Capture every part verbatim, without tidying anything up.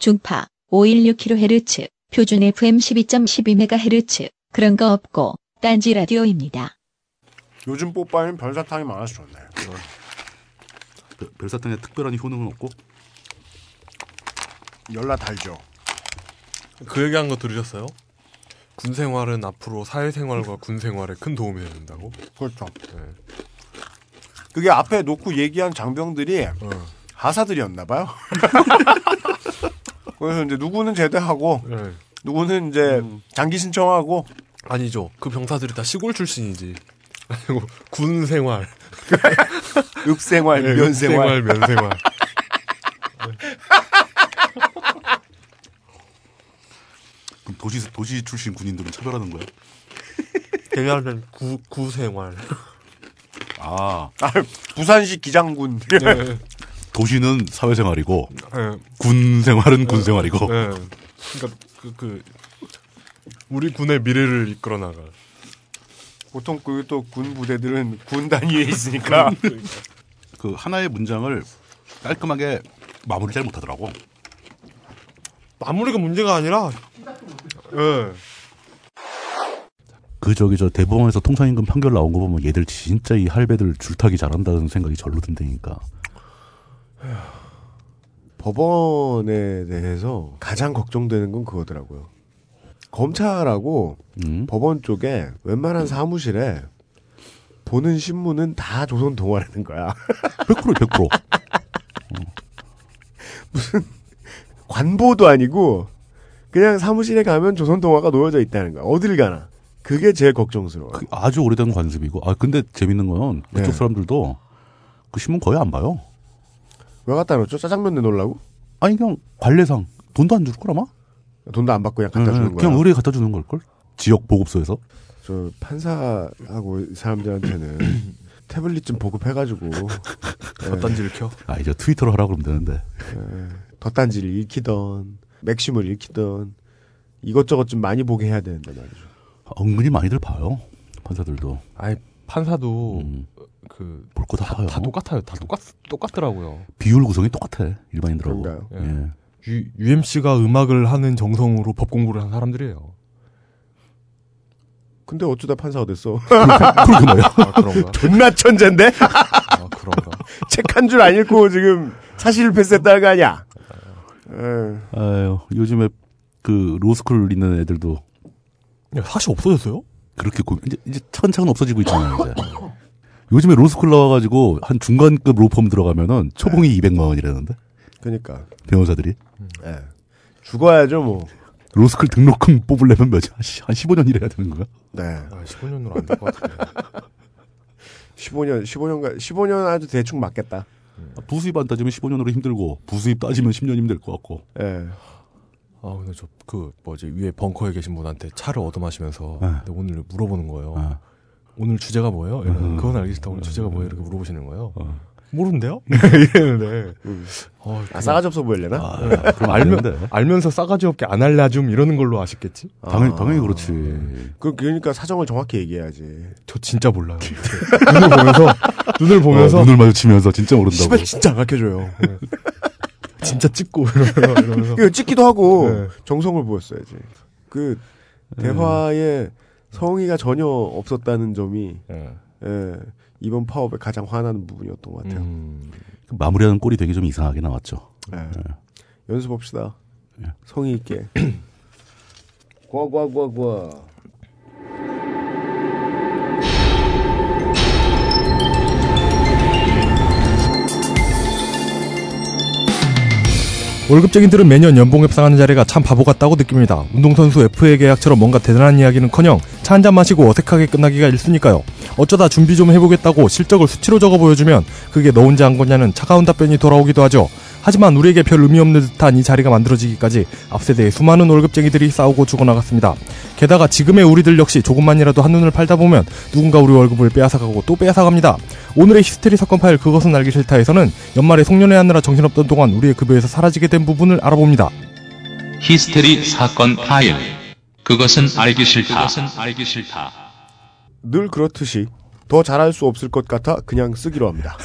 중파 오백십육 킬로헤르츠, 표준 에프엠 십이 점 일이 메가헤르츠, 그런 거 없고 딴지라디오입니다. 요즘 뽀빠이는 별사탕이 많아서 좋네요. 별사탕에 특별한 효능은 없고 열라 달죠. 그 얘기한 거 들으셨어요? 군생활은 앞으로 사회생활과 군생활에 큰 도움이 된다고? 그렇죠. 네. 그게 앞에 놓고 얘기한 장병들이 어. 하사들이었나 봐요. 그래서 이제 누구는 제대하고 네. 누구는 이제 음. 장기 신청하고. 아니죠. 그 병사들이 다 시골 출신이지. 아니고 군생활, 읍생활, 네, 면생활, 읍생활, 면생활. 그럼 도시 도시 출신 군인들은 차별하는 거야? 대략은 구 구생활. 아, 아 부산시 기장군. 네. 도시는 사회생활이고 네. 군생활은 군생활이고. 네. 네. 그러니까 그, 그 우리 군의 미래를 이끌어 나가. 보통 그 또 군 부대들은 군 단위에 있으니까 그 하나의 문장을 깔끔하게 마무리 잘 못하더라고. 마무리가 문제가 아니라. 예. 그 저기 저 대법원에서 통상임금 판결 나온 거 보면 얘들 진짜 이 할배들 줄타기 잘한다는 생각이 절로 든다니까. 법원에 대해서 가장 걱정되는 건 그거더라고요. 검찰하고 음? 법원 쪽에 웬만한 사무실에 보는 신문은 다 조선 동화라는 거야. 백 퍼센트 백 퍼센트. 어. 무슨 관보도 아니고 그냥 사무실에 가면 조선 동화가 놓여져 있다는 거야. 어딜 가나. 그게 제일 걱정스러워. 그 아주 오래된 관습이고. 아 근데 재밌는 건 그쪽 네. 사람들도 그 신문 거의 안 봐요. 왜 갖다 놓죠? 짜장면 내놓으려고? 아니 그냥 관례상 돈도 안 줄 거라마? 돈도 안 받고 그냥 갖다 네, 주는 거야. 그냥 의뢰 갖다 주는 걸걸? 지역 보급소에서? 저 판사하고 사람들한테는 태블릿 좀 보급해가지고 덧단지를 켜. 아 이제 트위터로 하라고 그러면 되는데. 네, 덧단지를 읽히던 맥심을 읽히던 이것저것 좀 많이 보게 해야 되는데 말이죠. 아, 은근히 많이들 봐요. 판사들도. 아니 판사도 음, 그 볼 거 다 봐요. 다 똑같아요. 다 똑같 똑같더라고요. 비율 구성이 똑같아 일반인들하고. 그런가요? 예. 예. 유, 유엠씨가 음악을 하는 정성으로 법 공부를 한 사람들이에요. 근데 어쩌다 판사가 됐어? 그러나요? 아, 그런가? 존나 천재인데? 아, 그런가? 책 한 줄 안 읽고 지금 사실 패스했다는 거 아니야? 에휴. 아유, 요즘에 그 로스쿨 있는 애들도 야, 사실 없어졌어요? 그렇게 고, 이제, 이제 차근차근 없어지고 있잖아요. 이제. 요즘에 로스쿨 나와가지고 한 중간급 로펌 들어가면은 초봉이 네. 이백만 원이라는데? 그니까. 변호사들이. 예. 네. 죽어야죠, 뭐. 로스쿨 등록금 뽑으려면 몇, 한 십오 년이라 되는 거야? 네. 아, 십오 년으로 안 될 것 같은데. 십오 년, 십오 년가, 십오 년 아주 대충 맞겠다. 아, 부수입 안 따지면 십오 년으로 힘들고, 부수입 따지면 십 년이면 될 것 같고. 예. 네. 아, 근데 저, 그, 뭐지, 위에 벙커에 계신 분한테 차를 얻어 마시면서, 네. 근데 오늘 물어보는 거예요. 네. 오늘 주제가 뭐예요? 이러면, 음. 그건 알기 싫다. 오늘 음. 주제가 뭐예요? 이렇게 물어보시는 거예요. 어. 모른대요? 이랬는데. 음. 어, 아, 싸가지 없어 보이려나? 아, 네. 그럼 알면, 알면서 싸가지 없게 안 할라 좀 이러는 걸로 아쉽겠지? 아, 당연히, 당연히 그렇지. 그, 그러니까 사정을 정확히 얘기해야지. 저 진짜 몰라요. 눈을 보면서, 눈을 보면서. 어, 눈을 마주치면서 진짜 모른다고. 씨발 진짜 안 가르쳐줘요. 네. 진짜 찍고, 이러면서. 이러면서. 찍기도 하고, 네. 정성을 보였어야지. 그, 대화에 음. 성의가 전혀 없었다는 점이, 예. 예. 이번 파업에 가장 화나는 부분이었던 것 같아요. 음. 마무리하는 꼴이 되게 좀 이상하게 나왔죠. 네. 네. 연습합시다. 네. 성의 있게. 과과과과. 월급쟁이들은 매년 연봉 협상하는 자리가 참 바보 같다고 느낍니다. 운동선수 에프에이 계약처럼 뭔가 대단한 이야기는커녕 차 한잔 마시고 어색하게 끝나기가 일쑤니까요. 어쩌다 준비 좀 해보겠다고 실적을 수치로 적어 보여주면 그게 너 혼자 한 거냐는 차가운 답변이 돌아오기도 하죠. 하지만 우리에게 별 의미 없는 듯한 이 자리가 만들어지기까지 앞세대의 수많은 월급쟁이들이 싸우고 죽어나갔습니다. 게다가 지금의 우리들 역시 조금만이라도 한눈을 팔다 보면 누군가 우리 월급을 빼앗아가고 또 빼앗아갑니다. 오늘의 히스테리 사건 파일 그것은 알기 싫다에서는 연말에 송년회 하느라 정신없던 동안 우리의 급여에서 사라지게 된 부분을 알아봅니다. 히스테리 사건 파일 그것은 알기 싫다. 그것은 알기 싫다. 늘 그렇듯이 더 잘할 수 없을 것 같아 그냥 쓰기로 합니다.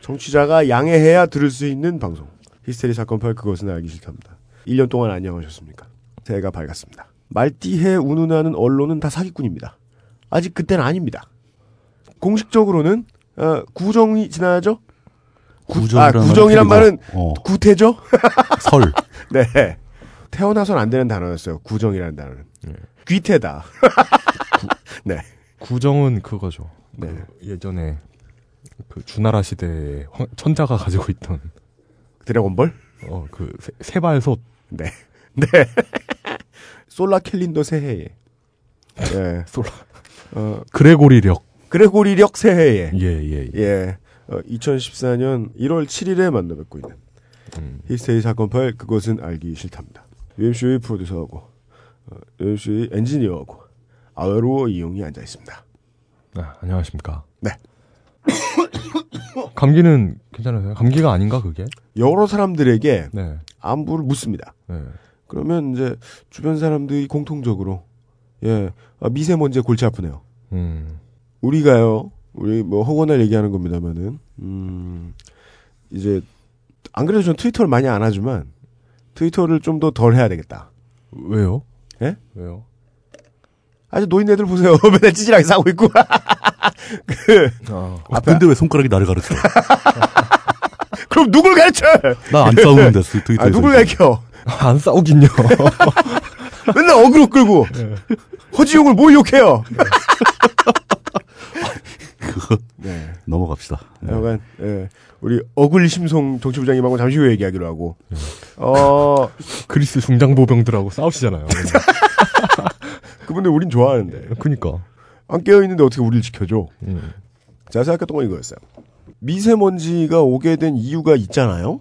정치자가 양해해야 들을 수 있는 방송. 히스테리 사건 파일 그것은 알기 싫답니다. 일 년 동안 안녕하셨습니까? 새해가 밝았습니다. 말띠해 운운하는 언론은 다 사기꾼입니다. 아직 그때는 아닙니다. 공식적으로는 어, 구정이 지나죠? 구, 아, 구정이란 말은 어. 구태죠? 설. 네. 태어나선 안 되는 단어였어요. 구정이라는 단어는. 네. 귀태다. 구, 네. 구정은 그거죠. 네. 그 예전에 그 주나라 시대에 천자가 가지고 있던 드래곤볼? 어, 그 세, 세발솥. 네. 네. 솔라 캘린더 새해에. 네. 솔라. 어, 그레고리력. 그레고리력 새해에. 예, 예, 예. 예. 어, 이천십사 년 일 월 칠 일에 만나 뵙고 있는 음. 히스테리 사건 파일 그것은 알기 싫답니다. 유엠씨의 프로듀서하고 어, 유엠씨의 엔지니어하고 아외로워 이용이 앉아있습니다. 아, 안녕하십니까. 네. 감기는 괜찮으세요? 감기가 아닌가 그게? 여러 사람들에게 네. 안부를 묻습니다. 네. 그러면 이제 주변 사람들이 공통적으로 예, 아, 미세먼지에 골치 아프네요. 음. 우리가요. 우리 뭐 허구날 얘기하는 겁니다만은 음, 이제 안 그래도 전 트위터를 많이 안 하지만 트위터를 좀 더 덜 해야 되겠다. 왜요? 예? 왜요? 아주 노인네들 보세요. 맨날 찌질하게 싸고 있고. 그 어. 아, 근데 왜 손가락이 나를 가르쳐? 그럼 누굴 가르쳐? 나 안 싸우는데 트위터에서. 아, 누굴 가르쳐? 안 싸우긴요. 맨날 어그로 끌고 허지용을 뭘 욕해요? 네. 넘어갑시다. 여간 네. 네. 우리 어글심송 정치부장님하고 잠시 후에 얘기하기로 하고 네. 어 그리스 중장보병들하고 싸우시잖아요. 그분들 우린 좋아하는데. 그러니까 안 깨어 있는데 어떻게 우리를 지켜줘? 음. 제가 생각했던 건 이거였어요. 미세먼지가 오게 된 이유가 있잖아요.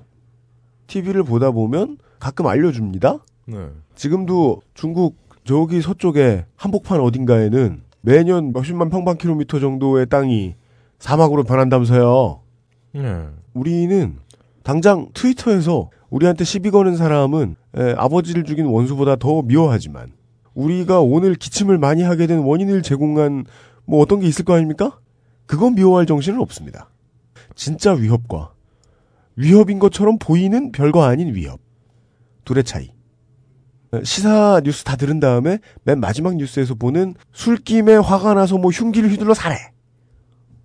티비를 보다 보면 가끔 알려줍니다. 네. 지금도 중국 저기 서쪽에 한복판 어딘가에는 매년 몇십만 평방킬로미터 정도의 땅이 사막으로 변한다면서요. 네. 우리는 당장 트위터에서 우리한테 시비 거는 사람은 에, 아버지를 죽인 원수보다 더 미워하지만 우리가 오늘 기침을 많이 하게 된 원인을 제공한 뭐 어떤 게 있을 거 아닙니까? 그건 미워할 정신은 없습니다. 진짜 위협과 위협인 것처럼 보이는 별거 아닌 위협. 둘의 차이. 시사 뉴스 다 들은 다음에 맨 마지막 뉴스에서 보는 술김에 화가 나서 뭐 흉기를 휘둘러 살해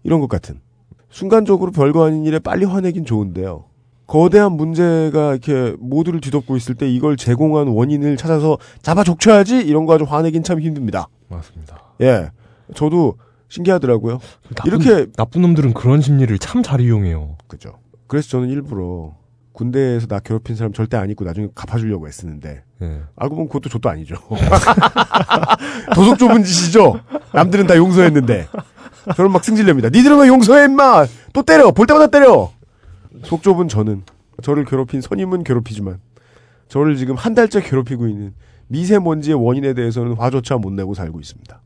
이런 것 같은 순간적으로 별거 아닌 일에 빨리 화내긴 좋은데요. 거대한 문제가 이렇게 모두를 뒤덮고 있을 때 이걸 제공한 원인을 찾아서 잡아 족쳐야지 이런 거 아주 화내긴 참 힘듭니다. 맞습니다. 예, 저도 신기하더라고요. 나쁜, 이렇게 나쁜 놈들은 그런 심리를 참 잘 이용해요. 그죠. 그래서 저는 일부러 군대에서 나 괴롭힌 사람 절대 안 잊고 나중에 갚아주려고 애쓰는데 네. 알고 보면 그것도 저도 아니죠. 도속 좁은 짓이죠. 남들은 다 용서했는데 저는 막 승질냅니다. 니들은 왜 용서해 인마. 또 때려. 볼 때마다 때려. 속 좁은 저는 저를 괴롭힌 선임은 괴롭히지만 저를 지금 한 달째 괴롭히고 있는 미세먼지의 원인에 대해서는 화조차 못 내고 살고 있습니다.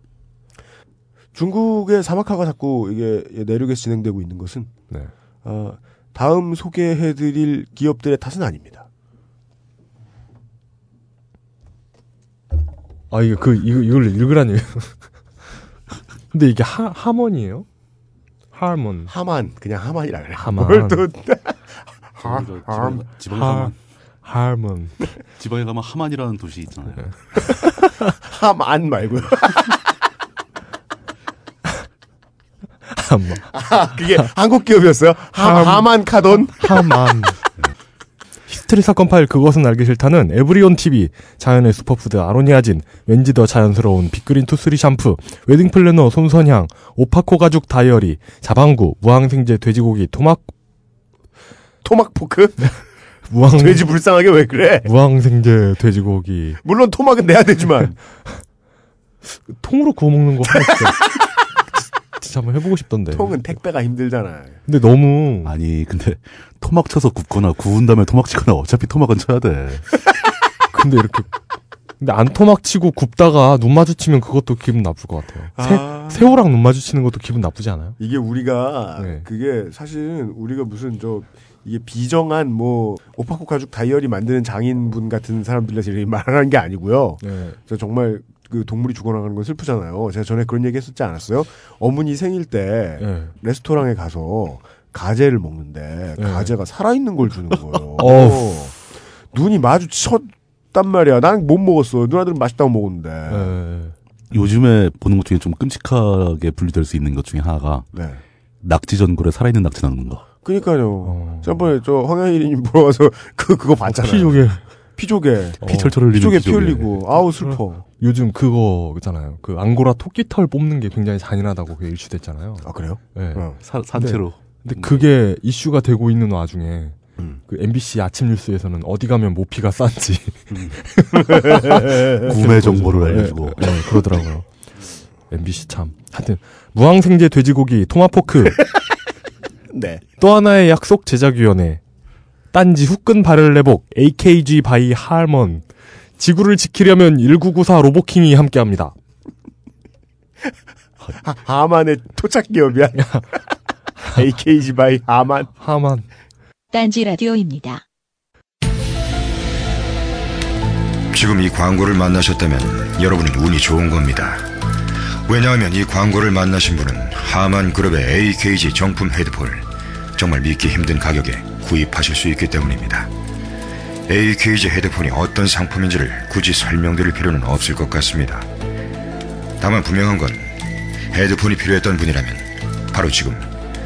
중국의 사막화가 자꾸 이게 내륙에서 진행되고 있는 것은 네. 어, 다음 소개해드릴 기업들의 탓은 아닙니다. 아, 이거, 그, 이거, 이걸 읽으라니. 근데 이게 하, 하먼이에요? 하먼. 하만. 그냥 하만이라 그래. 하만. 뭘 또. 하, 하만. 지방에 가면. 하먼. 지방에 가면 하만이라는 도시 있잖아요. 하만 말고요. 아, 그게 한국 기업이었어요? 하, 하만 카돈? 하만. 히스테리 사건 파일 그것은 알기 싫다는 에브리온 티비, 자연의 슈퍼푸드 아로니아진, 왠지 더 자연스러운 빅그린 투쓰리 샴푸, 웨딩 플래너 손선향, 오파코 가죽 다이어리, 자방구, 무항생제 돼지고기 토막 토막포크? 무항... 돼지 불쌍하게 왜 그래? 무항생제 돼지고기. 물론 토막은 내야 되지만 통으로 구워 먹는 거 하나씩. 진짜 한번 해보고 싶던데. 통은 택배가 힘들잖아. 근데 너무 아니 근데 토막 쳐서 굽거나 구운 다음에 토막 치거나 어차피 토막은 쳐야 돼. 근데 이렇게 근데 안 토막 치고 굽다가 눈 마주치면 그것도 기분 나쁠 것 같아요. 아... 새, 새우랑 눈 마주치는 것도 기분 나쁘지 않아요? 이게 우리가 네. 그게 사실은 우리가 무슨 저 이게 비정한 뭐 오파코 가죽 다이어리 만드는 장인분 같은 사람들이라서 이렇게 말하는 게 아니고요. 네. 저 정말 그 동물이 죽어나가는 건 슬프잖아요. 제가 전에 그런 얘기 했었지 않았어요? 어머니 생일 때 네. 레스토랑에 가서 가재를 먹는데 네. 가재가 살아있는 걸 주는 거예요. 어후. 눈이 마주쳤단 말이야. 난 못 먹었어. 누나들은 맛있다고 먹었는데. 네. 요즘에 보는 것 중에 좀 끔찍하게 분류될 수 있는 것 중에 하나가 네. 낙지 전골에 살아있는 낙지 넣는 거. 그러니까요. 어. 저번에 저 황현일님 보러 와서 그 그거 봤잖아요. 피조개, 피조개, 어. 피철철 흘리고 피조개, 피조개 피 흘리고 아우 슬퍼. 요즘 그거 있잖아요. 그 앙고라 토끼털 뽑는 게 굉장히 잔인하다고 그게 일취됐잖아요. 아 그래요? 네. 어. 사, 산채로. 근데, 근데 그게 이슈가 되고 있는 와중에. 음. 그 엠비씨 아침 뉴스에서는 어디 가면 모피가 싼지 음. 구매 정보를 알려주고 네, 네, 그러더라고요. 엠비씨 참. 하여튼 무항생제 돼지고기 토마포크. 네. 또 하나의 약속 제작위원회. 딴지 후끈 발을 내복 에이케이지 바이 할먼. 지구를 지키려면 천구백구십사 로보킹이 함께합니다. 하, 하만의 토착기업이야. 에이케이지 바이 하만. 하만. 딴지라디오입니다. 지금 이 광고를 만나셨다면 여러분은 운이 좋은 겁니다. 왜냐하면 이 광고를 만나신 분은 하만그룹의 에이케이지 정품 헤드폰을 정말 믿기 힘든 가격에 구입하실 수 있기 때문입니다. 에이케이지 헤드폰이 어떤 상품인지를 굳이 설명드릴 필요는 없을 것 같습니다. 다만 분명한 건 헤드폰이 필요했던 분이라면 바로 지금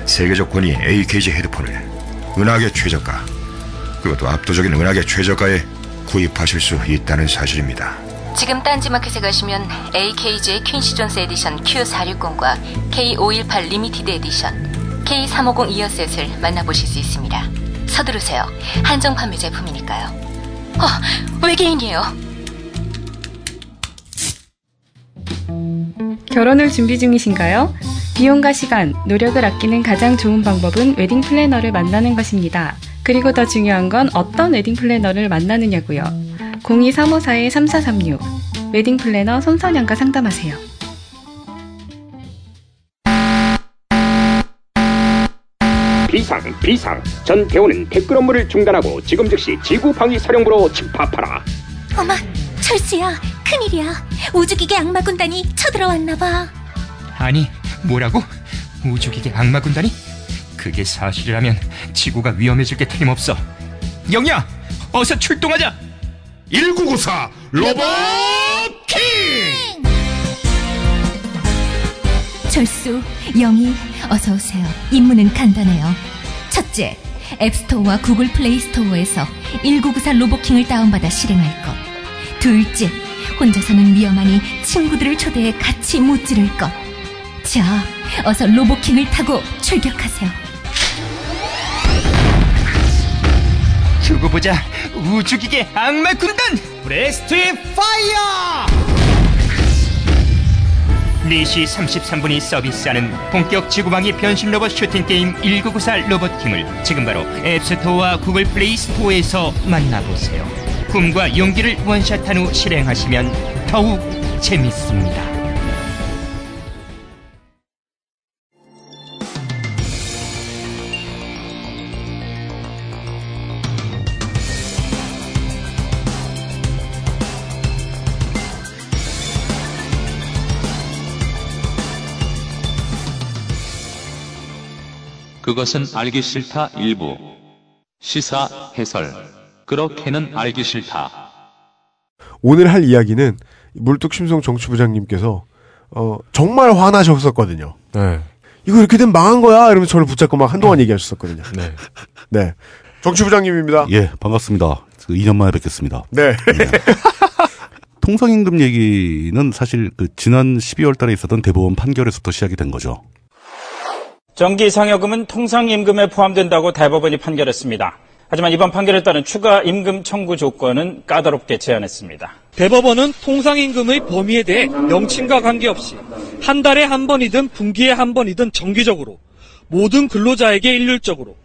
세계적 권위의 에이케이지 헤드폰을 은하계 최저가, 그것도 압도적인 은하계 최저가에 구입하실 수 있다는 사실입니다. 지금 딴지마켓에 가시면 에이케이지의 퀸시 존스 에디션 큐사백육십과 케이 오백십팔 리미티드 에디션 케이 삼백오십 이어셋을 만나보실 수 있습니다. 서두르세요. 한정 판매 제품이니까요. 어, 외계인이에요. 결혼을 준비 중이신가요? 비용과 시간, 노력을 아끼는 가장 좋은 방법은 웨딩 플래너를 만나는 것입니다. 그리고 더 중요한 건 어떤 웨딩 플래너를 만나느냐고요. 공이 삼오사 삼사삼육 웨딩 플래너 손선영과 상담하세요. 비상, 비상. 전 대원은 댓글 업무를 중단하고 지금 즉시 지구방위사령부로 집합하라. 어마, 철수야. 큰일이야. 우주기계 악마군단이 쳐들어왔나봐. 아니. 뭐라고? 우주기계 악마군단이? 그게 사실이라면 지구가 위험해질 게 틀림없어. 영희야! 어서 출동하자! 천구백구십사 로봇킹! 철수, 영희, 어서오세요. 임무는 간단해요. 첫째, 앱스토어와 구글 플레이스토어에서 천구백구십사 로봇킹을 다운받아 실행할 것. 둘째, 혼자서는 위험하니 친구들을 초대해 같이 무찌를 것. 자, 어서 로봇킹을 타고 출격하세요. 두고 보자, 우주기계 악마군단! 브레스트 파이어! 네 시 삼십삼 분이 서비스하는 본격 지구방위 변신 로봇 슈팅 게임 천구백구십사 로봇킹을 지금 바로 앱스토어와 구글 플레이 스토어에서 만나보세요. 꿈과 용기를 원샷한 후 실행하시면 더욱 재밌습니다. 그것은 알기 싫다 일부. 시사해설. 그렇게는 알기 싫다. 오늘 할 이야기는 물뚝심송 정치부장님께서 어, 정말 화나셨었거든요. 네. 이거 이렇게 되면 망한 거야 이러면서 저를 붙잡고 막 한동안 네. 얘기하셨었거든요. 네. 네. 정치부장님입니다. 예, 반갑습니다. 이 년 만에 뵙겠습니다. 네. 네. 통상임금 얘기는 사실 그 지난 십이월 달에 있었던 대법원 판결에서부터 시작이 된 거죠. 정기상여금은 통상임금에 포함된다고 대법원이 판결했습니다. 하지만 이번 판결에 따른 추가 임금 청구 조건은 까다롭게 제한했습니다. 대법원은 통상임금의 범위에 대해 명칭과 관계없이 한 달에 한 번이든 분기에 한 번이든 정기적으로 모든 근로자에게 일률적으로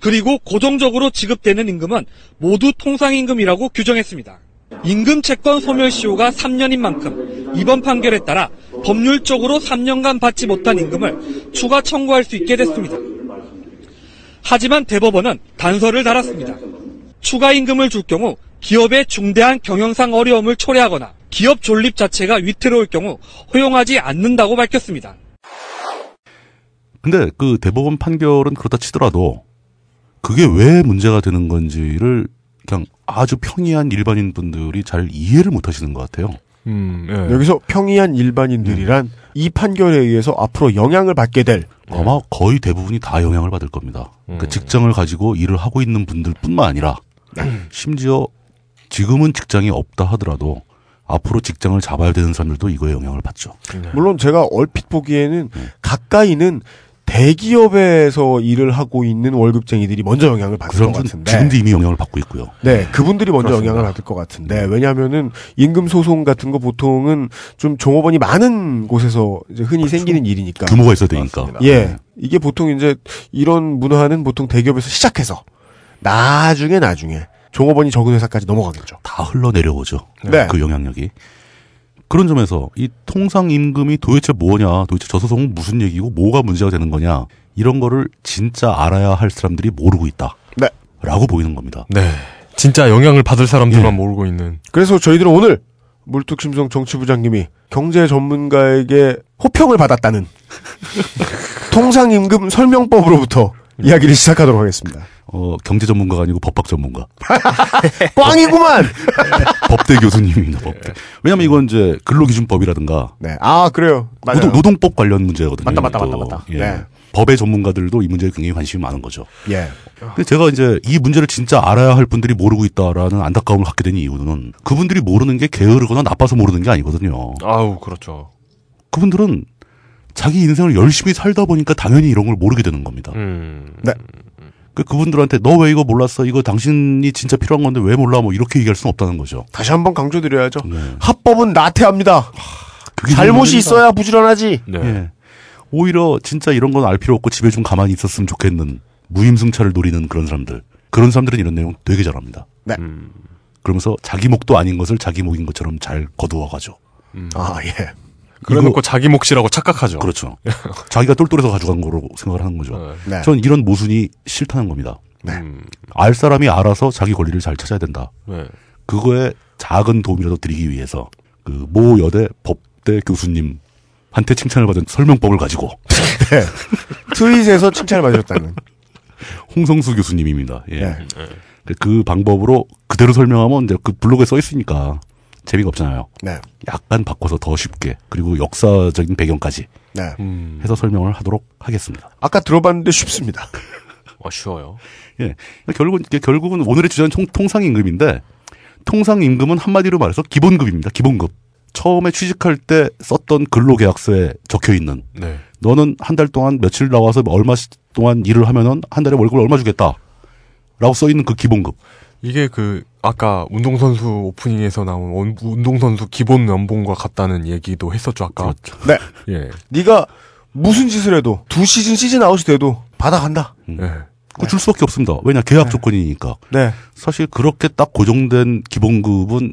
그리고 고정적으로 지급되는 임금은 모두 통상임금이라고 규정했습니다. 임금 채권 소멸시효가 삼 년인 만큼 이번 판결에 따라 법률적으로 삼 년간 받지 못한 임금을 추가 청구할 수 있게 됐습니다. 하지만 대법원은 단서를 달았습니다. 추가 임금을 줄 경우 기업의 중대한 경영상 어려움을 초래하거나 기업 존립 자체가 위태로울 경우 허용하지 않는다고 밝혔습니다. 근데 그 대법원 판결은 그렇다 치더라도 그게 왜 문제가 되는 건지를 그냥 아주 평이한 일반인분들이 잘 이해를 못 하시는 것 같아요. 음, 예. 여기서 평이한 일반인들이란 음. 이 판결에 의해서 앞으로 영향을 받게 될 아마 거의 대부분이 다 영향을 받을 겁니다. 음. 그러니까 직장을 가지고 일을 하고 있는 분들뿐만 아니라 심지어 지금은 직장이 없다 하더라도 앞으로 직장을 잡아야 되는 사람들도 이거에 영향을 받죠. 네. 물론 제가 얼핏 보기에는 음. 가까이는 대기업에서 일을 하고 있는 월급쟁이들이 먼저 영향을 받을 것 같은데. 지금도 이미 영향을 받고 있고요. 네, 그분들이 먼저 그렇습니다. 영향을 받을 것 같은데. 왜냐면은 임금 소송 같은 거 보통은 좀 종업원이 많은 곳에서 이제 흔히 그렇죠. 생기는 일이니까. 규모가 있어야 되니까. 예. 네. 이게 보통 이제 이런 문화는 보통 대기업에서 시작해서 나중에 나중에 종업원이 적은 회사까지 넘어가겠죠. 다 흘러내려오죠. 네. 그 영향력이. 그런 점에서 이 통상임금이 도대체 뭐냐, 도대체 저 소송은 무슨 얘기고 뭐가 문제가 되는 거냐, 이런 거를 진짜 알아야 할 사람들이 모르고 있다. 네. 라고 보이는 겁니다. 네. 진짜 영향을 받을 사람들만 예. 모르고 있는. 그래서 저희들은 오늘 물뚝심송 정치부장님이 경제 전문가에게 호평을 받았다는 통상임금 설명법으로부터 이야기를 시작하도록 하겠습니다. 어, 경제 전문가가 아니고 법학 전문가. 꽝이구만! 법대 교수님입니다, 법대. 왜냐면 이건 이제 근로기준법이라든가. 네. 아, 그래요. 맞아요. 노동, 노동법 관련 문제거든요. 맞다, 맞다, 맞다, 맞다. 예. 네. 법의 전문가들도 이 문제에 굉장히 관심이 많은 거죠. 예. 근데 제가 이제 이 문제를 진짜 알아야 할 분들이 모르고 있다라는 안타까움을 갖게 된 이유는 그분들이 모르는 게 게으르거나 나빠서 모르는 게 아니거든요. 아우, 그렇죠. 그분들은 자기 인생을 열심히 살다 보니까 당연히 이런 걸 모르게 되는 겁니다. 음. 네. 그, 그분들한테, 너 왜 이거 몰랐어? 이거 당신이 진짜 필요한 건데 왜 몰라? 뭐, 이렇게 얘기할 수는 없다는 거죠. 다시 한번 강조드려야죠. 네. 합법은 나태합니다. 하, 그게 잘못이 있어야 부지런하지. 네. 네. 오히려 진짜 이런 건 알 필요 없고 집에 좀 가만히 있었으면 좋겠는 무임승차를 노리는 그런 사람들. 그런 사람들은 이런 내용 되게 잘합니다. 네. 음. 그러면서 자기 목도 아닌 것을 자기 목인 것처럼 잘 거두어가죠. 음. 아, 예. 그래놓고 자기 몫이라고 착각하죠. 그렇죠. 자기가 똘똘해서 가져간 거로 생각을 하는 거죠. 네. 전 이런 모순이 싫다는 겁니다. 네. 알 사람이 알아서 자기 권리를 잘 찾아야 된다. 네. 그거에 작은 도움이라도 드리기 위해서 그 모 여대 법대 교수님한테 칭찬을 받은 설명법을 가지고 네. 트윗에서 칭찬을 받으셨다는 홍성수 교수님입니다. 예. 네. 그 방법으로 그대로 설명하면 이제 그 블로그에 써 있으니까. 재미가 없잖아요. 네. 약간 바꿔서 더 쉽게 그리고 역사적인 배경까지 네. 음. 해서 설명을 하도록 하겠습니다. 아까 들어봤는데 쉽습니다. 어, 쉬워요. 예, 결국은 결국은 오늘의 주제는 통, 통상임금인데 통상임금은 한마디로 말해서 기본급입니다. 기본급. 처음에 취직할 때 썼던 근로계약서에 적혀 있는. 네. 너는 한 달 동안 며칠 나와서 얼마 동안 일을 하면은 한 달에 월급을 얼마 주겠다라고 써 있는 그 기본급. 이게 그 아까 운동선수 오프닝에서 나온 운동선수 기본 연봉과 같다는 얘기도 했었죠 아까. 그렇죠. 네. 예. 네가 무슨 짓을 해도 두 시즌 시즌 아웃이 돼도 받아간다. 음. 네. 그 줄 수밖에 없습니다. 왜냐 계약 네. 조건이니까. 네. 사실 그렇게 딱 고정된 기본급은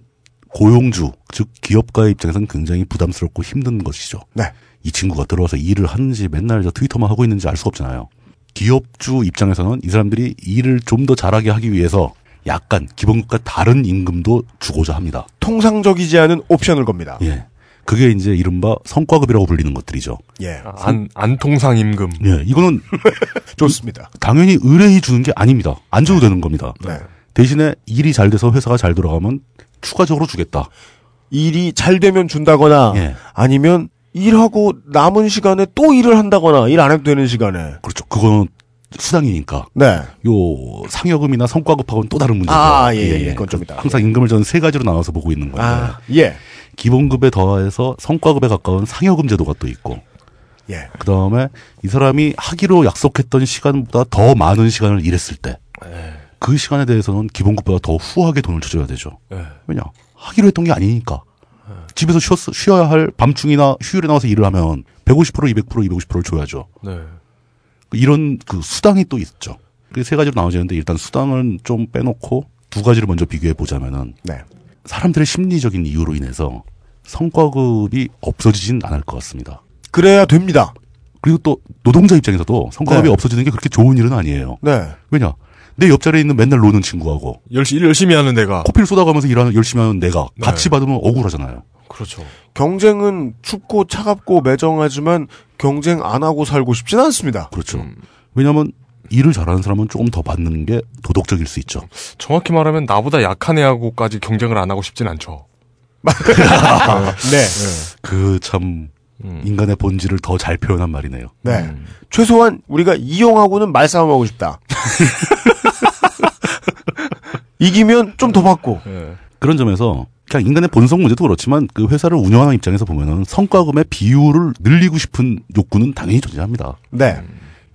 고용주 즉 기업가의 입장에서는 굉장히 부담스럽고 힘든 것이죠. 네. 이 친구가 들어와서 일을 하는지 맨날 저 트위터만 하고 있는지 알 수 없잖아요. 기업주 입장에서는 이 사람들이 일을 좀 더 잘하게 하기 위해서. 약간 기본급과 다른 임금도 주고자 합니다. 통상적이지 않은 옵션을 겁니다. 예, 그게 이제 이른바 성과급이라고 불리는 것들이죠. 예, 안 안통상 임금. 예, 이거는 좋습니다. 당연히 의뢰이 주는 게 아닙니다. 안 줘도 네. 되는 겁니다. 네. 대신에 일이 잘 돼서 회사가 잘 돌아가면 추가적으로 주겠다. 일이 잘 되면 준다거나 예. 아니면 일하고 남은 시간에 또 일을 한다거나 일 안 해도 되는 시간에. 그렇죠. 그건 수당이니까. 네. 요 상여금이나 성과급하고는 또 다른 문제죠. 아, 예, 예, 예. 그건 좀 있다. 항상 예. 임금을 저는 세 가지로 나눠서 보고 있는 거예요. 아, 예. 기본급에 더해서 성과급에 가까운 상여금 제도가 또 있고. 예. 그 다음에 이 사람이 하기로 약속했던 시간보다 더 많은 시간을 일했을 때. 예. 그 시간에 대해서는 기본급보다 더 후하게 돈을 쳐줘야 되죠. 예. 왜냐? 하기로 했던 게 아니니까. 예. 집에서 쉬었, 쉬어야 할 밤중이나 휴일에 나와서 일을 하면 백오십 퍼센트, 이백 퍼센트, 이백오십 퍼센트를 줘야죠. 네. 이런 그 수당이 또 있죠. 그 세 가지로 나눠지는데 일단 수당은 좀 빼놓고 두 가지를 먼저 비교해 보자면은 네. 사람들의 심리적인 이유로 인해서 성과급이 없어지진 않을 것 같습니다. 그래야 됩니다. 그리고 또 노동자 입장에서도 성과급이 네. 없어지는 게 그렇게 좋은 일은 아니에요. 네. 왜냐? 내 옆자리에 있는 맨날 노는 친구하고 열심히, 일 열심히 하는 내가 코피를 쏟아가면서 일하는 열심히 하는 내가 네. 같이 받으면 억울하잖아요. 그렇죠. 경쟁은 춥고 차갑고 매정하지만 경쟁 안 하고 살고 싶진 않습니다. 그렇죠. 음. 왜냐하면 일을 잘하는 사람은 조금 더 받는 게 도덕적일 수 있죠. 정확히 말하면 나보다 약한 애하고까지 경쟁을 안 하고 싶진 않죠. 네. 그 참 음. 인간의 본질을 더 잘 표현한 말이네요. 네. 음. 최소한 우리가 이용하고는 말싸움하고 싶다. 이기면 좀 더 받고. 네. 그런 점에서 그냥 인간의 본성 문제도 그렇지만 그 회사를 운영하는 입장에서 보면은 성과금의 비율을 늘리고 싶은 욕구는 당연히 존재합니다. 네.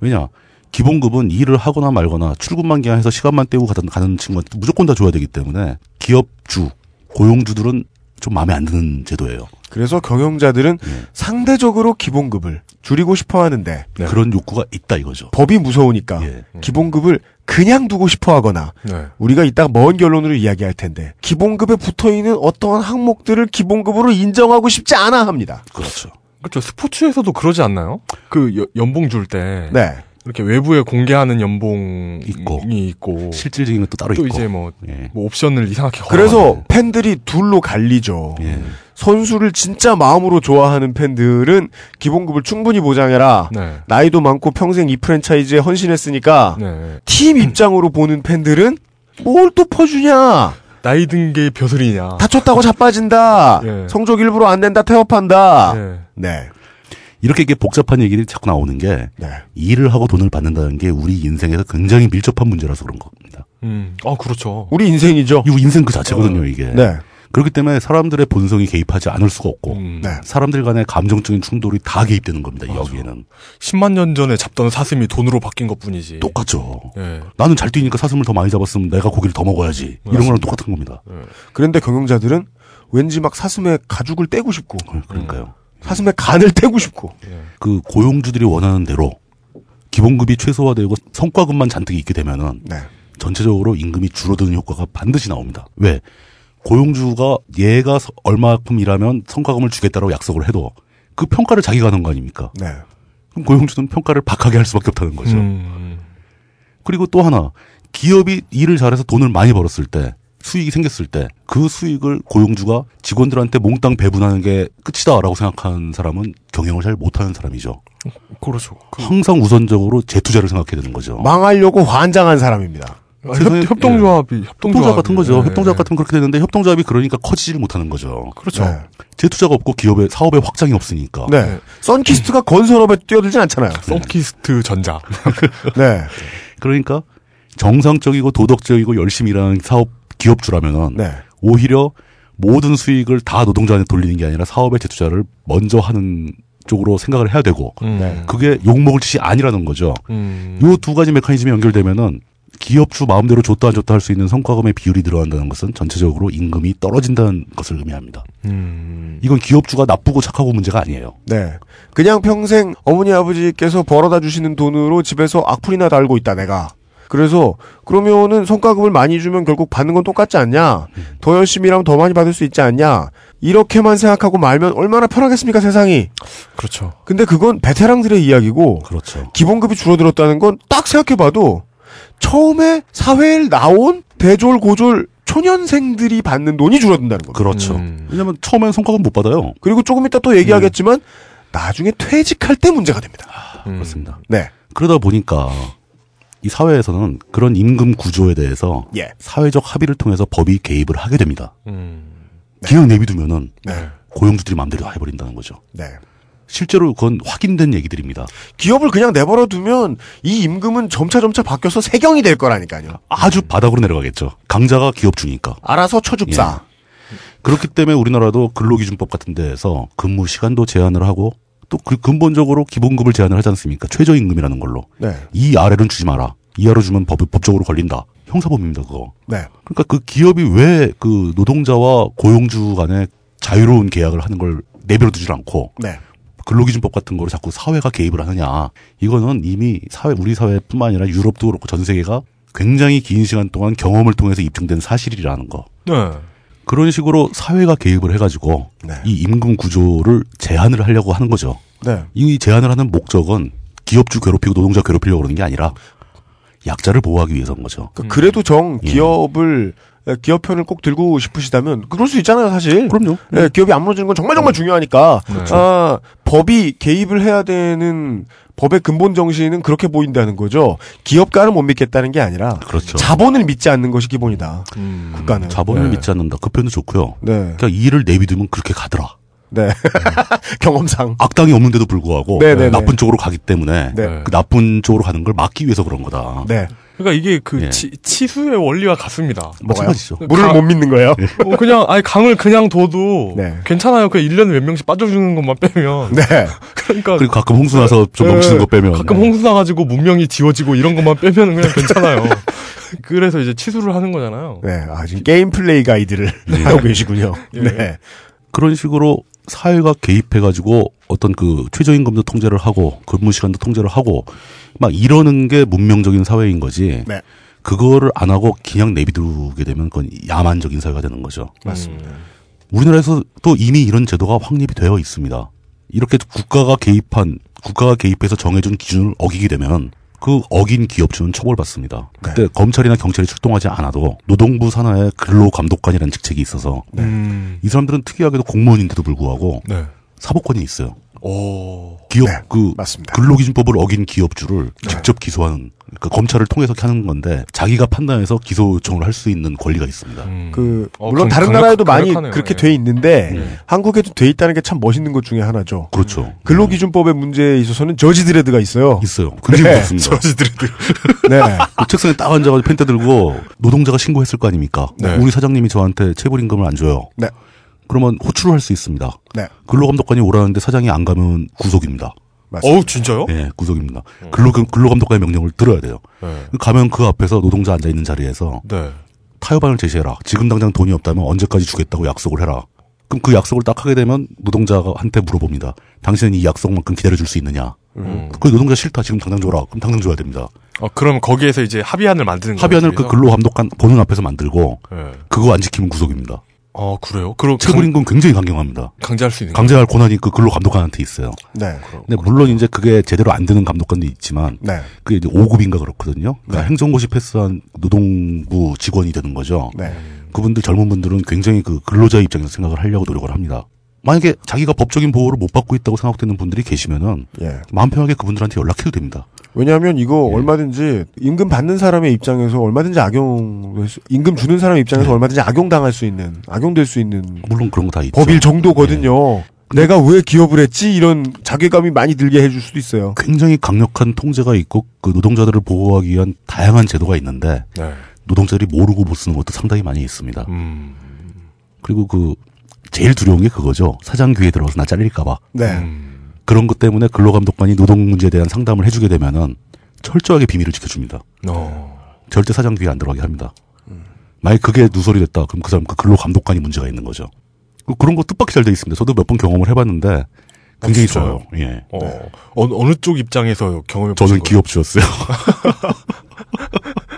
왜냐? 기본급은 일을 하거나 말거나 출근만 그냥 해서 시간만 때우고 가는 친구한테 무조건 다 줘야 되기 때문에 기업주, 고용주들은 좀 마음에 안 드는 제도예요. 그래서 경영자들은 네. 상대적으로 기본급을 줄이고 싶어 하는데 네. 그런 욕구가 있다 이거죠. 법이 무서우니까 예. 기본급을 그냥 두고 싶어 하거나 네. 우리가 이따가 먼 결론으로 이야기할 텐데 기본급에 붙어있는 어떠한 항목들을 기본급으로 인정하고 싶지 않아 합니다. 그렇죠. 그렇죠. 스포츠에서도 그러지 않나요? 그 여, 연봉 줄 때 네. 이렇게 외부에 공개하는 연봉이 있고, 있고 실질적인 것도 따로 또 있고 또 이제 뭐, 예. 뭐 옵션을 이상하게 그래서 걸어가는. 팬들이 둘로 갈리죠. 예. 선수를 진짜 마음으로 좋아하는 팬들은 기본급을 충분히 보장해라. 네. 나이도 많고 평생 이 프랜차이즈에 헌신했으니까 네. 팀 입장으로 보는 팬들은 뭘 또 퍼주냐. 나이 든 게 벼슬이냐. 다쳤다고 자빠진다. 예. 성적 일부러 안 낸다. 태업한다. 예. 네. 이렇게 이게 복잡한 얘기들이 자꾸 나오는 게 네. 일을 하고 돈을 받는다는 게 우리 인생에서 굉장히 밀접한 문제라서 그런 겁니다. 음, 아 그렇죠. 우리 인생이죠. 이 인생 그 자체거든요, 어, 이게. 네. 그렇기 때문에 사람들의 본성이 개입하지 않을 수가 없고 음, 네. 사람들 간의 감정적인 충돌이 다 개입되는 겁니다. 맞아. 여기에는. 십만 년 전에 잡던 사슴이 돈으로 바뀐 것뿐이지. 똑같죠. 네. 나는 잘 뛰니까 사슴을 더 많이 잡았으면 내가 고기를 더 먹어야지. 네. 이런 거랑 똑같은 겁니다. 네. 그런데 경영자들은 왠지 막 사슴의 가죽을 떼고 싶고. 그러니까요. 사슴에 간을 떼고 싶고 그 고용주들이 원하는 대로 기본급이 최소화되고 성과급만 잔뜩 있게 되면은 네. 전체적으로 임금이 줄어드는 효과가 반드시 나옵니다. 왜? 고용주가 얘가 얼마큼 일하면 성과금을 주겠다라고 약속을 해도 그 평가를 자기가 하는 거 아닙니까? 네. 그럼 고용주는 평가를 박하게 할 수밖에 없다는 거죠. 음. 그리고 또 하나 기업이 일을 잘해서 돈을 많이 벌었을 때 수익이 생겼을 때 그 수익을 고용주가 직원들한테 몽땅 배분하는 게 끝이다라고 생각하는 사람은 경영을 잘 못하는 사람이죠. 그렇죠. 항상 우선적으로 재투자를 생각해야 되는 거죠. 망하려고 환장한 사람입니다. 아, 협동조합이. 예. 협동조합 같은 거죠. 네. 협동조합 같은 건 그렇게 되는데 협동조합이 그러니까 커지질 못하는 거죠. 그렇죠. 네. 재투자가 없고 기업의 사업의 확장이 없으니까. 네. 네. 썬키스트가 건설업에 뛰어들진 않잖아요. 썬키스트 네. 전자. 네. 그러니까 정상적이고 도덕적이고 열심히 일하는 사업 기업주라면은 네. 오히려 모든 수익을 다 노동자한테 돌리는 게 아니라 사업의 재투자를 먼저 하는 쪽으로 생각을 해야 되고 음. 그게 욕먹을 짓이 아니라는 거죠. 음. 이 두 가지 메커니즘이 연결되면은 기업주 마음대로 줬다 안 줬다 할 수 있는 성과금의 비율이 늘어난다는 것은 전체적으로 임금이 떨어진다는 것을 의미합니다. 음. 이건 기업주가 나쁘고 착하고 문제가 아니에요. 네, 그냥 평생 어머니 아버지께서 벌어다 주시는 돈으로 집에서 악플이나 달고 있다 내가. 그래서 그러면은 성과급을 많이 주면 결국 받는 건 똑같지 않냐? 더 열심히 일하면 더 많이 받을 수 있지 않냐? 이렇게만 생각하고 말면 얼마나 편하겠습니까 세상이? 그렇죠. 근데 그건 베테랑들의 이야기고 그렇죠. 기본급이 줄어들었다는 건 딱 생각해봐도 처음에 사회에 나온 대졸고졸 초년생들이 받는 돈이 줄어든다는 겁니다. 그렇죠. 음. 왜냐하면 처음엔 성과급 못 받아요. 그리고 조금 이따 또 얘기하겠지만 음. 나중에 퇴직할 때 문제가 됩니다. 아, 음. 그렇습니다. 네. 그러다 보니까. 이 사회에서는 그런 임금 구조에 대해서 예. 사회적 합의를 통해서 법이 개입을 하게 됩니다. 음, 네. 그냥 내비두면은 네. 고용주들이 마음대로 다 해버린다는 거죠. 네. 실제로 그건 확인된 얘기들입니다. 기업을 그냥 내버려두면 이 임금은 점차점차 바뀌어서 세경이 될 거라니까요. 아주 음. 바닥으로 내려가겠죠. 강자가 기업주니까. 알아서 쳐줍사. 예. 그렇기 때문에 우리나라도 근로기준법 같은 데에서 근무 시간도 제한을 하고 또 그 근본적으로 기본급을 제한을 하지 않습니까? 최저임금이라는 걸로. 네. 이 아래로는 주지 마라. 이 아래로 주면 법, 법적으로 걸린다. 형사범입니다, 그거. 네. 그러니까 그 기업이 왜 그 노동자와 고용주 간에 자유로운 계약을 하는 걸 내버려두질 않고. 네. 근로기준법 같은 거로 자꾸 사회가 개입을 하느냐. 이거는 이미 사회, 우리 사회뿐만 아니라 유럽도 그렇고 전 세계가 굉장히 긴 시간 동안 경험을 통해서 입증된 사실이라는 거. 네. 그런 식으로 사회가 개입을 해가지고 네. 이 임금 구조를 제한을 하려고 하는 거죠. 네. 이 제한을 하는 목적은 기업주 괴롭히고 노동자 괴롭히려고 그러는 게 아니라 약자를 보호하기 위해서인 거죠. 그러니까 그래도 정 기업을 기업 편을 꼭 들고 싶으시다면 그럴 수 있잖아요, 사실. 그럼요. 네, 기업이 안 무너지는 건 정말 정말 중요하니까. 그렇죠. 아, 법이 개입을 해야 되는 법의 근본 정신은 그렇게 보인다는 거죠. 기업가를 못 믿겠다는 게 아니라 그렇죠. 자본을 믿지 않는 것이 기본이다. 음, 국가는. 자본을 네. 믿지 않는다. 그 표현도 좋고요. 네. 그러니까 일을 내비두면 그렇게 가더라. 네. 경험상. 악당이 없는데도 불구하고 네네네. 나쁜 쪽으로 가기 때문에 네. 그 나쁜 쪽으로 가는 걸 막기 위해서 그런 거다. 네. 그러니까 이게 그 예. 치, 치수의 원리와 같습니다. 마찬가지죠. 물을 강, 못 믿는 거예요? 어, 그냥 아니 강을 그냥 둬도 네. 괜찮아요. 그 일 년에 몇 명씩 빠져주는 것만 빼면. 네. 그러니까 그리고 가끔 홍수 나서 좀 네. 넘치는 거 빼면. 가끔 홍수 나가지고 문명이 지워지고 이런 것만 빼면 그냥 괜찮아요. 그래서 이제 치수를 하는 거잖아요. 네. 아, 지금 게임 플레이 가이드를 네. 하고 계시군요. 네. 네. 그런 식으로 사회가 개입해가지고 어떤 그 최저임금도 통제를 하고 근무시간도 통제를 하고 막 이러는 게 문명적인 사회인 거지. 네. 그거를 안 하고 그냥 내비두게 되면 그건 야만적인 사회가 되는 거죠. 맞습니다. 음. 우리나라에서 또 이미 이런 제도가 확립이 되어 있습니다. 이렇게 국가가 개입한 국가가 개입해서 정해준 기준을 어기게 되면 그 어긴 기업주는 처벌받습니다. 그때 네. 검찰이나 경찰이 출동하지 않아도 노동부 산하에 근로감독관이라는 직책이 있어서 네. 이 사람들은 특이하게도 공무원인데도 불구하고 네. 사법권이 있어요. 오. 기업 네, 그 맞습니다. 근로기준법을 어긴 기업주를 네. 직접 기소하는 그러니까 검찰을 통해서 하는 건데 자기가 판단해서 기소 요청을 할 수 있는 권리가 있습니다. 음. 그 어, 물론 강, 다른 강력, 나라에도 많이 강력하네요. 그렇게 예. 돼 있는데 네. 한국에도 돼 있다는 게 참 멋있는 것 중에 하나죠. 그렇죠. 음. 근로기준법의 문제에 있어서는 저지 드레드가 있어요. 있어요. 굉장히 네. 무섭습니다. 저지 드레드. 네. 그 책상에 딱 앉아가지고 펜대 들고 노동자가 신고했을 거 아닙니까? 네. 우리 사장님이 저한테 체불임금을 안 줘요. 네. 그러면 호출을 할 수 있습니다. 네. 근로감독관이 오라는데 사장이 안 가면 구속입니다. 맞습니다. 어우, 진짜요? 네, 구속입니다. 음. 근로, 근로감독관의 명령을 들어야 돼요. 네. 가면 그 앞에서 노동자 앉아있는 자리에서 네. 타협안을 제시해라. 지금 당장 돈이 없다면 언제까지 주겠다고 약속을 해라. 그럼 그 약속을 딱 하게 되면 노동자한테 물어봅니다. 당신은 이 약속만큼 기다려줄 수 있느냐. 음. 그 노동자 싫다. 지금 당장 줘라. 그럼 당장 줘야 됩니다. 어, 그럼 거기에서 이제 합의안을 만드는 거예요? 합의안을 그 근로감독관 보는 앞에서 만들고 네. 그거 안 지키면 구속입니다. 아, 그래요? 그럼. 체불임금 굉장히 강경합니다. 강제할 수 있는. 강제할 권한이 그 근로 감독관한테 있어요. 네. 근데 물론 이제 그게 제대로 안 되는 감독관도 있지만. 네. 그게 이제 오 급인가 그렇거든요. 그러니까 네. 행정고시 패스한 노동부 직원이 되는 거죠. 네. 그분들 젊은 분들은 굉장히 그 근로자 입장에서 생각을 하려고 노력을 합니다. 만약에 자기가 법적인 보호를 못 받고 있다고 생각되는 분들이 계시면은. 예. 마음 편하게 그분들한테 연락해도 됩니다. 왜냐하면 이거 예. 얼마든지 임금 받는 사람의 입장에서 얼마든지 악용, 임금 주는 사람의 입장에서 예. 얼마든지 악용당할 수 있는, 악용될 수 있는 물론 그런 거 다 있죠. 법일 정도거든요. 예. 내가 왜 기업을 했지 이런 자괴감이 많이 들게 해줄 수도 있어요. 굉장히 강력한 통제가 있고 그 노동자들을 보호하기 위한 다양한 제도가 있는데 예. 노동자들이 모르고 못 쓰는 것도 상당히 많이 있습니다. 음. 그리고 그 제일 두려운 게 그거죠. 사장 귀에 들어서 나 잘릴까봐. 네. 음. 그런 것 때문에 근로감독관이 노동 문제에 대한 상담을 해주게 되면은 철저하게 비밀을 지켜줍니다. 어. 절대 사장 귀에 안 들어가게 합니다. 음. 만약 그게 누설이 됐다, 그럼 그 사람 그 근로감독관이 문제가 있는 거죠. 그런 거 뜻밖의 잘 돼 있습니다. 저도 몇 번 경험을 해봤는데 굉장히 아, 좋아요. 예. 어. 네. 어느, 어느 쪽 입장에서 경험해 보셨어요? 저는 기업주였어요.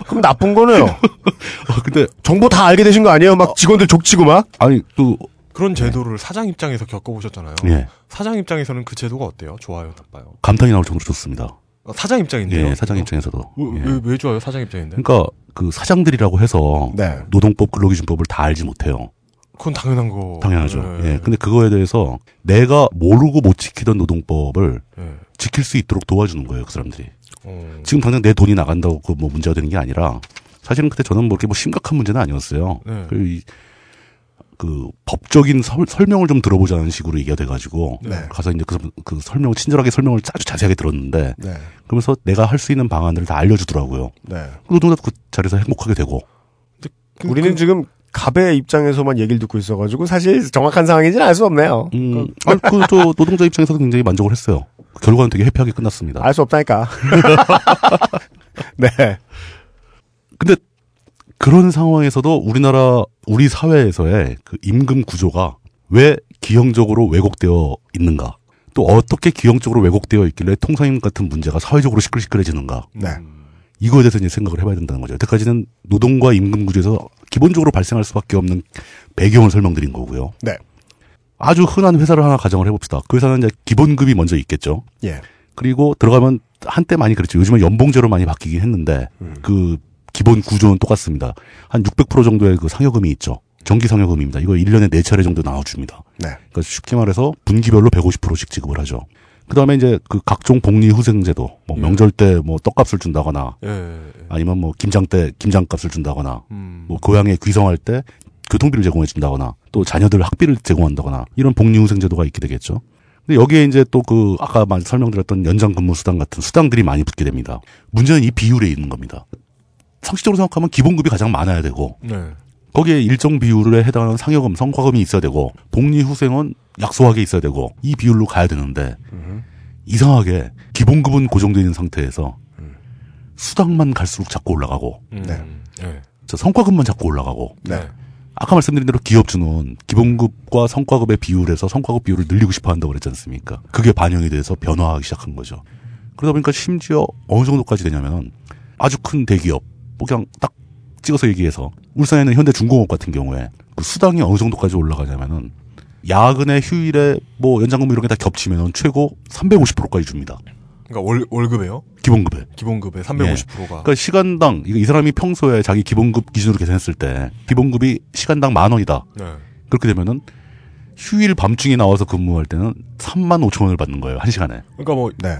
그럼 나쁜 거네요. 아, 근데 정보 다 알게 되신 거 아니에요? 막 직원들 족치고 막? 아니 또. 그런 제도를 네. 사장 입장에서 겪어보셨잖아요. 네. 사장 입장에서는 그 제도가 어때요? 좋아요, 나빠요? 감탄이 나올 정도로 좋습니다. 아, 사장 입장인데요? 네, 사장 입장에서도. 어? 왜, 예. 왜 좋아요, 사장 입장인데? 그러니까 그 사장들이라고 해서 네. 노동법, 근로기준법을 다 알지 못해요. 그건 당연한 거. 당연하죠. 네. 예. 근데 그거에 대해서 내가 모르고 못 지키던 노동법을 네. 지킬 수 있도록 도와주는 거예요, 그 사람들이. 음. 지금 당장 내 돈이 나간다고 그 뭐 문제가 되는 게 아니라 사실은 그때 저는 뭐 이렇게 뭐 심각한 문제는 아니었어요. 네. 그리고 이, 그 법적인 설, 설명을 좀 들어보자는 식으로 얘기가 돼가지고 네. 가서 이제 그, 그 설명 친절하게 설명을 아주 자세하게 들었는데 네. 그러면서 내가 할 수 있는 방안을 다 알려주더라고요. 네. 노동자도 그 자리에서 행복하게 되고. 근데 그, 우리는 그, 지금 갑의 입장에서만 얘기를 듣고 있어가지고 사실 정확한 상황인지는 알 수 없네요. 음, 아, 그 저 노동자 입장에서도 굉장히 만족을 했어요. 그 결과는 되게 해피하게 끝났습니다. 알 수 없다니까. 네. 근데 그런 상황에서도 우리나라 우리 사회에서의 그 임금 구조가 왜 기형적으로 왜곡되어 있는가? 또 어떻게 기형적으로 왜곡되어 있길래 통상임금 같은 문제가 사회적으로 시끌시끌해지는가? 네. 이거에 대해서 이제 생각을 해봐야 된다는 거죠. 여태까지는 노동과 임금 구조에서 기본적으로 발생할 수밖에 없는 배경을 설명드린 거고요. 네. 아주 흔한 회사를 하나 가정을 해봅시다. 그 회사는 이제 기본급이 먼저 있겠죠. 예. 그리고 들어가면 한때 많이 그랬죠. 요즘은 연봉제로 많이 바뀌긴 했는데 음. 그 기본 구조는 똑같습니다. 한 육백 퍼센트 정도의 그 상여금이 있죠. 정기 상여금입니다. 이거 일 년에 네 차례 정도 나눠줍니다. 네. 그러니까 쉽게 말해서 분기별로 백오십 퍼센트씩 지급을 하죠. 그 다음에 이제 그 각종 복리 후생제도, 뭐 명절 때 뭐 떡값을 준다거나, 예, 예, 예. 아니면 뭐 김장 때 김장값을 준다거나, 음. 뭐 고향에 귀성할 때 교통비를 제공해준다거나, 또 자녀들 학비를 제공한다거나, 이런 복리 후생제도가 있게 되겠죠. 근데 여기에 이제 또 그 아까 많이 설명드렸던 연장 근무 수당 같은 수당들이 많이 붙게 됩니다. 문제는 이 비율에 있는 겁니다. 상식적으로 생각하면 기본급이 가장 많아야 되고, 네. 거기에 일정 비율에 해당하는 상여금, 성과금이 있어야 되고 복리 후생은 약소하게 있어야 되고 이 비율로 가야 되는데 으흠. 이상하게 기본급은 고정되어 있는 상태에서 음. 수당만 갈수록 자꾸 올라가고 음. 네. 네. 저 성과금만 자꾸 올라가고 네. 아까 말씀드린 대로 기업주는 기본급과 성과급의 비율에서 성과급 비율을 늘리고 싶어 한다고 그랬지 않습니까? 그게 반영이 돼서 변화하기 시작한 거죠. 그러다 보니까 심지어 어느 정도까지 되냐면 아주 큰 대기업 뭐 그냥 딱 찍어서 얘기해서 울산에 있는 현대중공업 같은 경우에 그 수당이 어느 정도까지 올라가냐면은 야근에 휴일에 뭐 연장근무 이런 게 다 겹치면은 최고 삼백오십 퍼센트까지 줍니다. 그러니까 월 월급에요? 기본급에. 기본급에 삼백오십 퍼센트가. 예. 그러니까 시간당 이 사람이 평소에 자기 기본급 기준으로 계산했을 때 기본급이 시간당 만 원이다. 네. 그렇게 되면은 휴일 밤중에 나와서 근무할 때는 삼만 오천 원을 받는 거예요 한 시간에. 그러니까 뭐 네.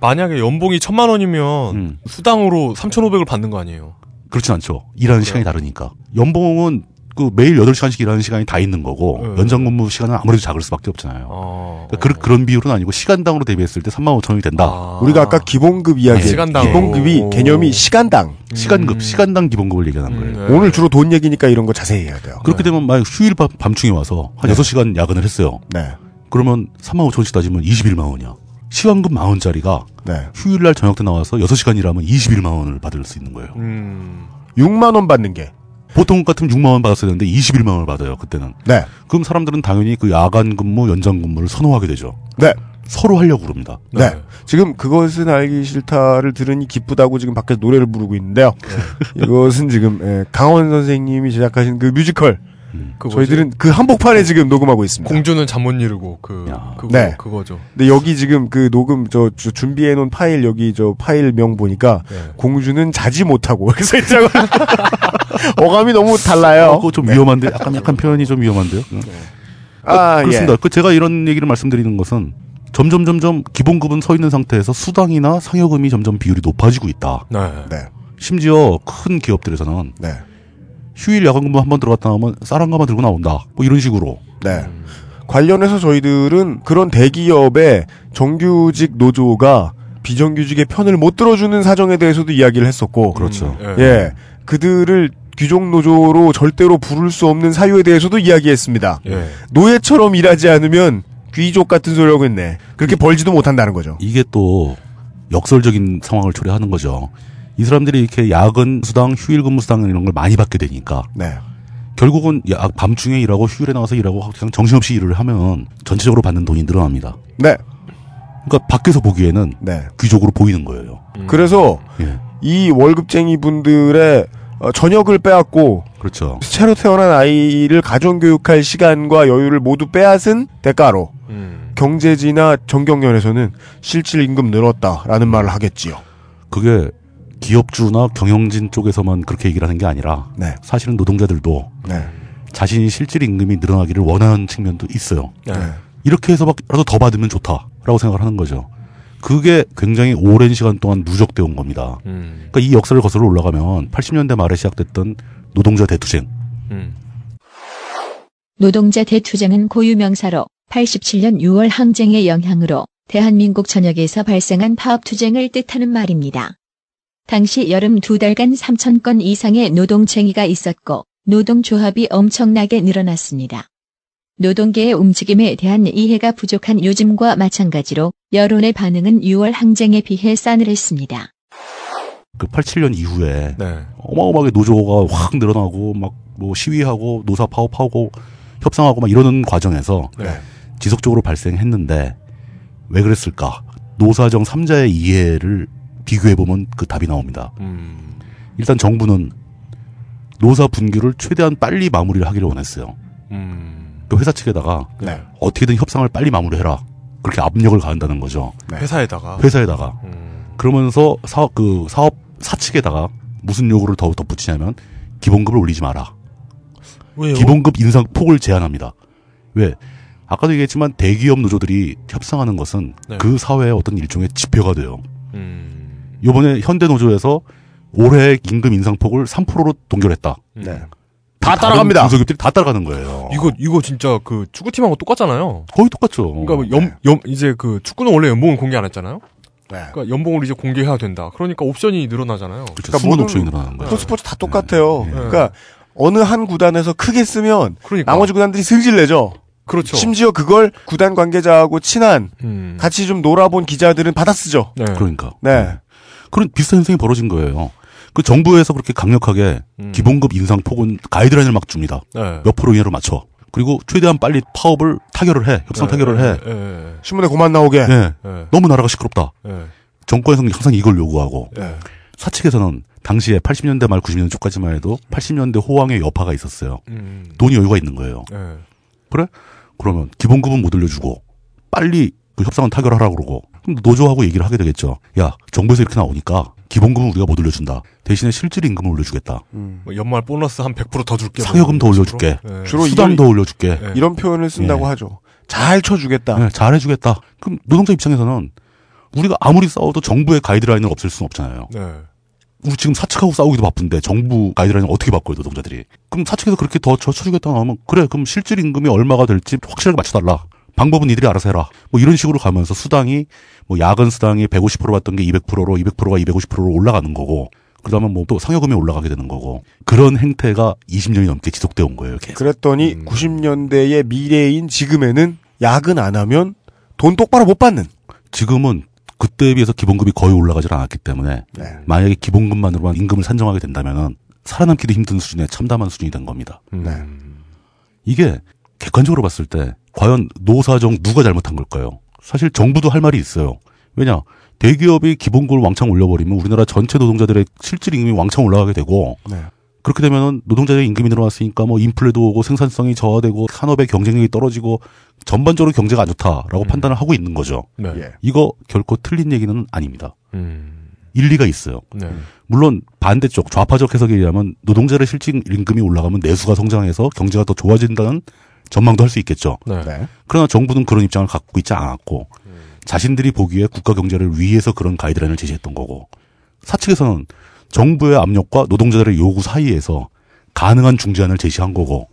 만약에 연봉이 천만 원이면 음. 수당으로 삼천오백을 받는 거 아니에요? 그렇진 않죠. 일하는 네. 시간이 다르니까. 연봉은 그 매일 여덟 시간씩 일하는 시간이 다 있는 거고 네. 연장근무 시간은 아무래도 작을 수밖에 없잖아요. 아, 그러니까 어. 그런 비율은 아니고 시간당으로 대비했을 때 삼만 오천 원이 된다. 아. 우리가 아까 기본급 이야기, 네. 기본급이 오. 개념이 시간당. 음. 시간급, 시간당 기본급을 얘기하는 음, 거예요. 네. 오늘 주로 돈 얘기니까 이런 거 자세히 해야 돼요. 그렇게 네. 되면 만약 휴일 밤, 밤중에 와서 한 네. 여섯 시간 야근을 했어요. 네. 그러면 삼만 오천 원씩 따지면 이십일만 원이야. 시간급 만 원짜리가 네. 휴일날 저녁 때 나와서 여섯 시간 일하면 이십일만 원을 받을 수 있는 거예요. 음. 육만 원 받는 게. 보통 같으면 육만 원 받았어야 되는데 이십일만 원을 받아요, 그때는. 네. 그럼 사람들은 당연히 그 야간 근무, 연장 근무를 선호하게 되죠. 네. 서로 하려고 그럽니다. 네. 네. 지금 그것은 알기 싫다를 들으니 기쁘다고 지금 밖에서 노래를 부르고 있는데요. 네. 이것은 지금 강원 선생님이 제작하신 그 뮤지컬. 음. 그 저희들은 그 한복판에 지금 녹음하고 있습니다. 공주는 잠 못 이루고 그 그거, 네. 그거죠. 근데 여기 지금 그 녹음 저, 저 준비해 놓은 파일 여기 저 파일명 보니까 네. 공주는 자지 못하고 그래서 있잖아요. 어감이 너무 달라요. 어, 그거 좀 네. 위험한데 약간 약간 표현이 좀 위험한데요. 네. 아, 아 그렇습니다. 예. 그 제가 이런 얘기를 말씀드리는 것은 점점 점점 기본급은 서 있는 상태에서 수당이나 상여금이 점점 비율이 높아지고 있다. 네. 네. 심지어 큰 기업들에서는. 네. 휴일 야간 근무 한번 들어갔다 나오면 쌀 한 가마 들고 나온다. 뭐 이런 식으로. 네. 관련해서 저희들은 그런 대기업의 정규직 노조가 비정규직의 편을 못 들어주는 사정에 대해서도 이야기를 했었고. 그렇죠. 음, 예. 예. 그들을 귀족 노조로 절대로 부를 수 없는 사유에 대해서도 이야기했습니다. 예. 노예처럼 일하지 않으면 귀족 같은 소리라고 했네. 그렇게 이, 벌지도 못한다는 거죠. 이게 또 역설적인 상황을 초래하는 거죠. 이 사람들이 이렇게 야근 수당, 휴일 근무 수당 이런 걸 많이 받게 되니까 네. 결국은 밤중에 일하고 휴일에 나와서 일하고 그냥 정신없이 일을 하면 전체적으로 받는 돈이 늘어납니다. 네. 그러니까 밖에서 보기에는 네. 귀족으로 보이는 거예요. 음. 그래서 예. 이 월급쟁이 분들의 저녁을 빼앗고 그렇죠. 새로 태어난 아이를 가정교육할 시간과 여유를 모두 빼앗은 대가로 음. 경제지나 정경련에서는 실질임금 늘었다라는 음. 말을 하겠지요. 그게 기업주나 경영진 쪽에서만 그렇게 얘기를 하는 게 아니라 네. 사실은 노동자들도 네. 자신이 실질 임금이 늘어나기를 원하는 측면도 있어요. 네. 이렇게 해서라도 더 받으면 좋다라고 생각을 하는 거죠. 그게 굉장히 오랜 시간 동안 누적되어 온 겁니다. 음. 그러니까 이 역사를 거슬러 올라가면 팔십 년대 말에 시작됐던 노동자 대투쟁. 음. 노동자 대투쟁은 고유명사로 팔십칠 년 유월 항쟁의 영향으로 대한민국 전역에서 발생한 파업투쟁을 뜻하는 말입니다. 당시 여름 두 달간 삼천 건 이상의 노동쟁의가 있었고 노동조합이 엄청나게 늘어났습니다. 노동계의 움직임에 대한 이해가 부족한 요즘과 마찬가지로 여론의 반응은 유월 항쟁에 비해 싸늘했습니다. 그 팔십칠 년 이후에 네. 어마어마하게 노조가 확 늘어나고 막 뭐 시위하고 노사 파업하고 협상하고 막 이러는 과정에서 네. 지속적으로 발생했는데 왜 그랬을까? 노사정 삼자의 이해를 비교해보면 그 답이 나옵니다. 음. 일단 정부는 노사 분규를 최대한 빨리 마무리를 하기를 원했어요. 음. 그 회사 측에다가 네. 어떻게든 협상을 빨리 마무리해라. 그렇게 압력을 가한다는 거죠. 네. 회사에다가. 회사에다가. 음. 그러면서 사업, 그 사업 사측에다가 무슨 요구를 더 덧붙이냐면 기본급을 올리지 마라. 왜요? 기본급 인상 폭을 제한합니다. 왜? 아까도 얘기했지만 대기업 노조들이 협상하는 것은 네. 그 사회의 어떤 일종의 지표가 돼요. 음... 이번에 현대 노조에서 올해 임금 인상폭을 삼 퍼센트로 동결했다. 네. 다 따라갑니다. 중소기업들이 다 따라가는 거예요. 이거 이거 진짜 그 축구팀하고 똑같잖아요. 거의 똑같죠. 그러니까 뭐 연, 네. 연, 이제 그 축구는 원래 연봉을 공개 안 했잖아요. 네. 그러니까 연봉을 이제 공개해야 된다. 그러니까 옵션이 늘어나잖아요. 그렇죠. 그러니까 모든 옵션이 늘어나는 거예요. 스포츠 다 똑같아요. 네. 네. 그러니까 어느 한 구단에서 크게 쓰면 그러니까. 나머지 구단들이 승질 내죠. 그렇죠. 심지어 그걸 구단 관계자하고 친한 음. 같이 좀 놀아본 기자들은 받아 쓰죠. 네. 그러니까. 네. 네. 그런 비슷한 현상이 벌어진 거예요. 그 정부에서 그렇게 강력하게 음. 기본급 인상 폭은 가이드라인을 막 줍니다. 네. 몇 프로 이하로 맞춰. 그리고 최대한 빨리 파업을 타결을 해. 협상 네. 타결을 해. 네. 네. 신문에 고만 나오게. 네. 네. 너무 나라가 시끄럽다. 네. 정권에서는 항상 이걸 요구하고 네. 사측에서는 당시에 팔십 년대 말 구십 년대 초까지만 해도 팔십 년대 호황의 여파가 있었어요. 음. 돈이 여유가 있는 거예요. 네. 그래? 그러면 기본급은 못 올려주고 빨리 그 협상은 타결하라고 그러고 그럼 노조하고 얘기를 하게 되겠죠. 야, 정부에서 이렇게 나오니까 기본급은 우리가 못 올려준다. 대신에 실질임금을 올려주겠다. 음. 뭐 연말 보너스 한 백 퍼센트 더 줄게. 상여금 더 올려줄게. 네. 주로 수당 더 올려줄게. 네. 이런 표현을 쓴다고 네. 하죠. 잘 쳐주겠다. 네, 잘 해주겠다. 그럼 노동자 입장에서는 우리가 아무리 싸워도 정부의 가이드라인을 없앨 수는 없잖아요. 네. 우리 지금 사측하고 싸우기도 바쁜데 정부 가이드라인을 어떻게 바꿔요, 노동자들이. 그럼 사측에서 그렇게 더 쳐주겠다 나오면 그래, 그럼 실질임금이 얼마가 될지 확실하게 맞춰달라. 방법은 이들이 알아서 해라. 뭐 이런 식으로 가면서 수당이 뭐 야근 수당이 백오십 퍼센트 받던 게 이백 퍼센트로 이백 퍼센트가 이백오십 퍼센트로 올라가는 거고 그다음에 뭐 또 상여금이 올라가게 되는 거고 그런 행태가 이십 년이 넘게 지속돼 온 거예요. 계속. 그랬더니 음. 구십 년대의 미래인 지금에는 야근 안 하면 돈 똑바로 못 받는. 지금은 그때에 비해서 기본급이 거의 올라가질 않았기 때문에 네. 만약에 기본급만으로만 임금을 산정하게 된다면은 살아남기도 힘든 수준의 참담한 수준이 된 겁니다. 네. 이게 객관적으로 봤을 때 과연 노사정 누가 잘못한 걸까요? 사실 정부도 할 말이 있어요. 왜냐? 대기업이 기본급을 왕창 올려버리면 우리나라 전체 노동자들의 실질 임금이 왕창 올라가게 되고 네. 그렇게 되면 노동자의 임금이 늘어났으니까 뭐 인플레도 오고 생산성이 저하되고 산업의 경쟁력이 떨어지고 전반적으로 경제가 안 좋다라고 음. 판단을 하고 있는 거죠. 네. 이거 결코 틀린 얘기는 아닙니다. 음. 일리가 있어요. 네. 물론 반대쪽 좌파적 해석에 의하면 노동자의 실질 임금이 올라가면 내수가 성장해서 경제가 더 좋아진다는 전망도 할 수 있겠죠. 네. 그러나 정부는 그런 입장을 갖고 있지 않았고 음. 자신들이 보기에 국가 경제를 위해서 그런 가이드라인을 제시했던 거고 사측에서는 정부의 압력과 노동자들의 요구 사이에서 가능한 중재안을 제시한 거고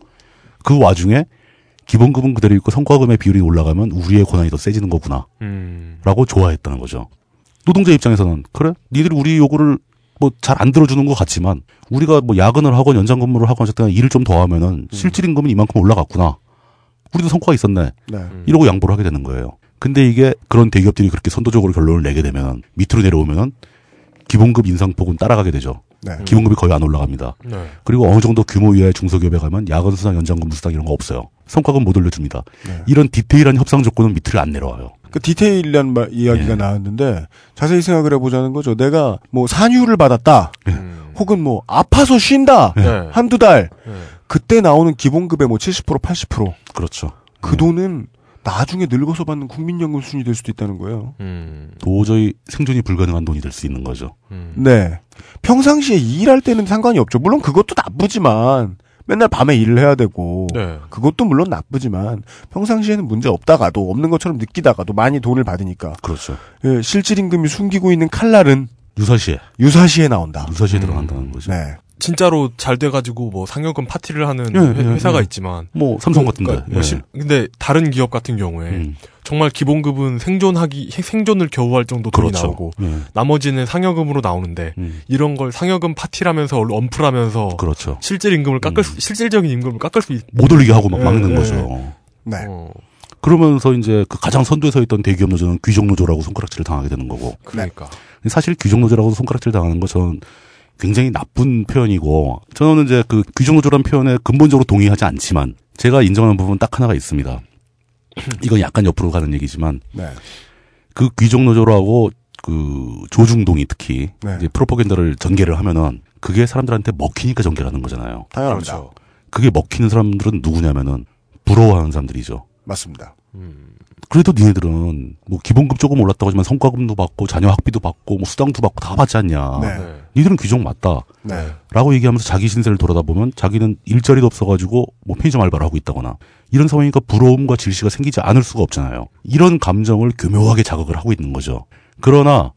그 와중에 기본급은 그대로 있고 성과금의 비율이 올라가면 우리의 권한이 더 세지는 거구나 음. 라고 좋아했다는 거죠. 노동자 입장에서는 그래? 니들이 우리 요구를 뭐 잘 안 들어주는 것 같지만 우리가 뭐 야근을 하건 연장 근무를 하건 어쨌든 일을 좀 더 하면은 실질임금은 이만큼 올라갔구나. 우리도 성과가 있었네. 네. 이러고 양보를 하게 되는 거예요. 근데 이게 그런 대기업들이 그렇게 선도적으로 결론을 내게 되면 밑으로 내려오면 기본급 인상폭은 따라가게 되죠. 네. 기본급이 거의 안 올라갑니다. 네. 그리고 어느 정도 규모 이하의 중소기업에 가면 야근 수당, 연장 근무 수당 이런 거 없어요. 성과금 못 올려줍니다. 네. 이런 디테일한 협상 조건은 밑으로 안 내려와요. 그 디테일한 말, 이야기가 예. 나왔는데 자세히 생각을 해보자는 거죠. 내가 뭐 산유를 받았다. 예. 혹은 뭐 아파서 쉰다. 예. 한두 달. 예. 그때 나오는 기본급의 뭐 칠십 퍼센트, 팔십 퍼센트. 그렇죠. 그 예. 돈은 나중에 늙어서 받는 국민연금 수준이 될 수도 있다는 거예요. 음. 도저히 생존이 불가능한 돈이 될 수 있는 거죠. 음. 네. 평상시에 일할 때는 상관이 없죠. 물론 그것도 나쁘지만 맨날 밤에 일을 해야 되고 네. 그것도 물론 나쁘지만 평상시에는 문제 없다가도 없는 것처럼 느끼다가도 많이 돈을 받으니까. 그렇죠. 예, 실질임금이 숨기고 있는 칼날은 유사시에. 유사시에 나온다. 유사시에 음. 들어간다는 거죠. 네. 진짜로 잘 돼가지고 뭐 상여금 파티를 하는 예, 회, 예, 회사가 예. 있지만 뭐 삼성 같은데 예. 근데 다른 기업 같은 경우에 음. 정말 기본급은 생존하기 생존을 겨우 할 정도 돈이 그렇죠. 나오고 예. 나머지는 상여금으로 나오는데 음. 이런 걸 상여금 파티라면서 언플하면서 그렇죠. 실질 임금을 깎을 음. 수, 실질적인 임금을 깎을 수 있... 못 올리게 하고 막 예, 막는 예, 거죠. 예. 네. 어. 그러면서 이제 그 가장 선두에 서 있던 대기업 노조는 귀족 노조라고 손가락질을 당하게 되는 거고. 그러니까 사실 귀족 노조라고 손가락질 당하는 거 저는 굉장히 나쁜 표현이고 저는 이제 그 귀족노조라는 표현에 근본적으로 동의하지 않지만 제가 인정하는 부분 딱 하나가 있습니다. 이건 약간 옆으로 가는 얘기지만 네. 그 귀족노조라고 그 조중동이 특히 네. 이제 프로포간다를 전개를 하면은 그게 사람들한테 먹히니까 전개하는 거잖아요. 당연합니다. 그렇죠. 그게 먹히는 사람들은 누구냐면은 부러워하는 사람들이죠. 맞습니다. 음. 그래도 니네들은 뭐 기본급 조금 올랐다고 하지만 성과금도 받고 자녀 학비도 받고 뭐 수당도 받고 다 받지 않냐. 네. 네. 니들은 규정 맞다. 네. 라고 얘기하면서 자기 신세를 돌아다보면 자기는 일자리도 없어가지고 뭐 편의점 알바를 하고 있다거나 이런 상황이니까 부러움과 질시가 생기지 않을 수가 없잖아요. 이런 감정을 교묘하게 자극을 하고 있는 거죠. 그러나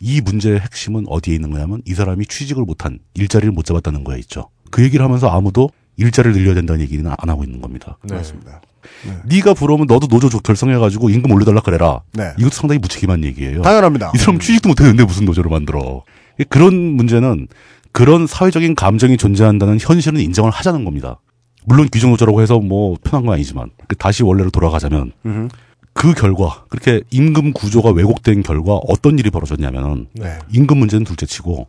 이 문제의 핵심은 어디에 있는 거냐면 이 사람이 취직을 못한, 일자리를 못 잡았다는 거에 있죠. 그 얘기를 하면서 아무도 일자리를 늘려야 된다는 얘기는 안 하고 있는 겁니다. 네. 맞습니다. 네. 네가 부러우면 너도 노조 결성해가지고 임금 올려달라 그래라. 네. 이것도 상당히 무책임한 얘기예요. 당연합니다. 이 사람 취직도 못했는데 무슨 노조를 만들어. 그런 문제는 그런 사회적인 감정이 존재한다는 현실은 인정을 하자는 겁니다. 물론 귀족노조라고 해서 뭐 편한 건 아니지만 다시 원래로 돌아가자면 으흠. 그 결과 그렇게 임금 구조가 왜곡된 결과 어떤 일이 벌어졌냐면 네. 임금 문제는 둘째치고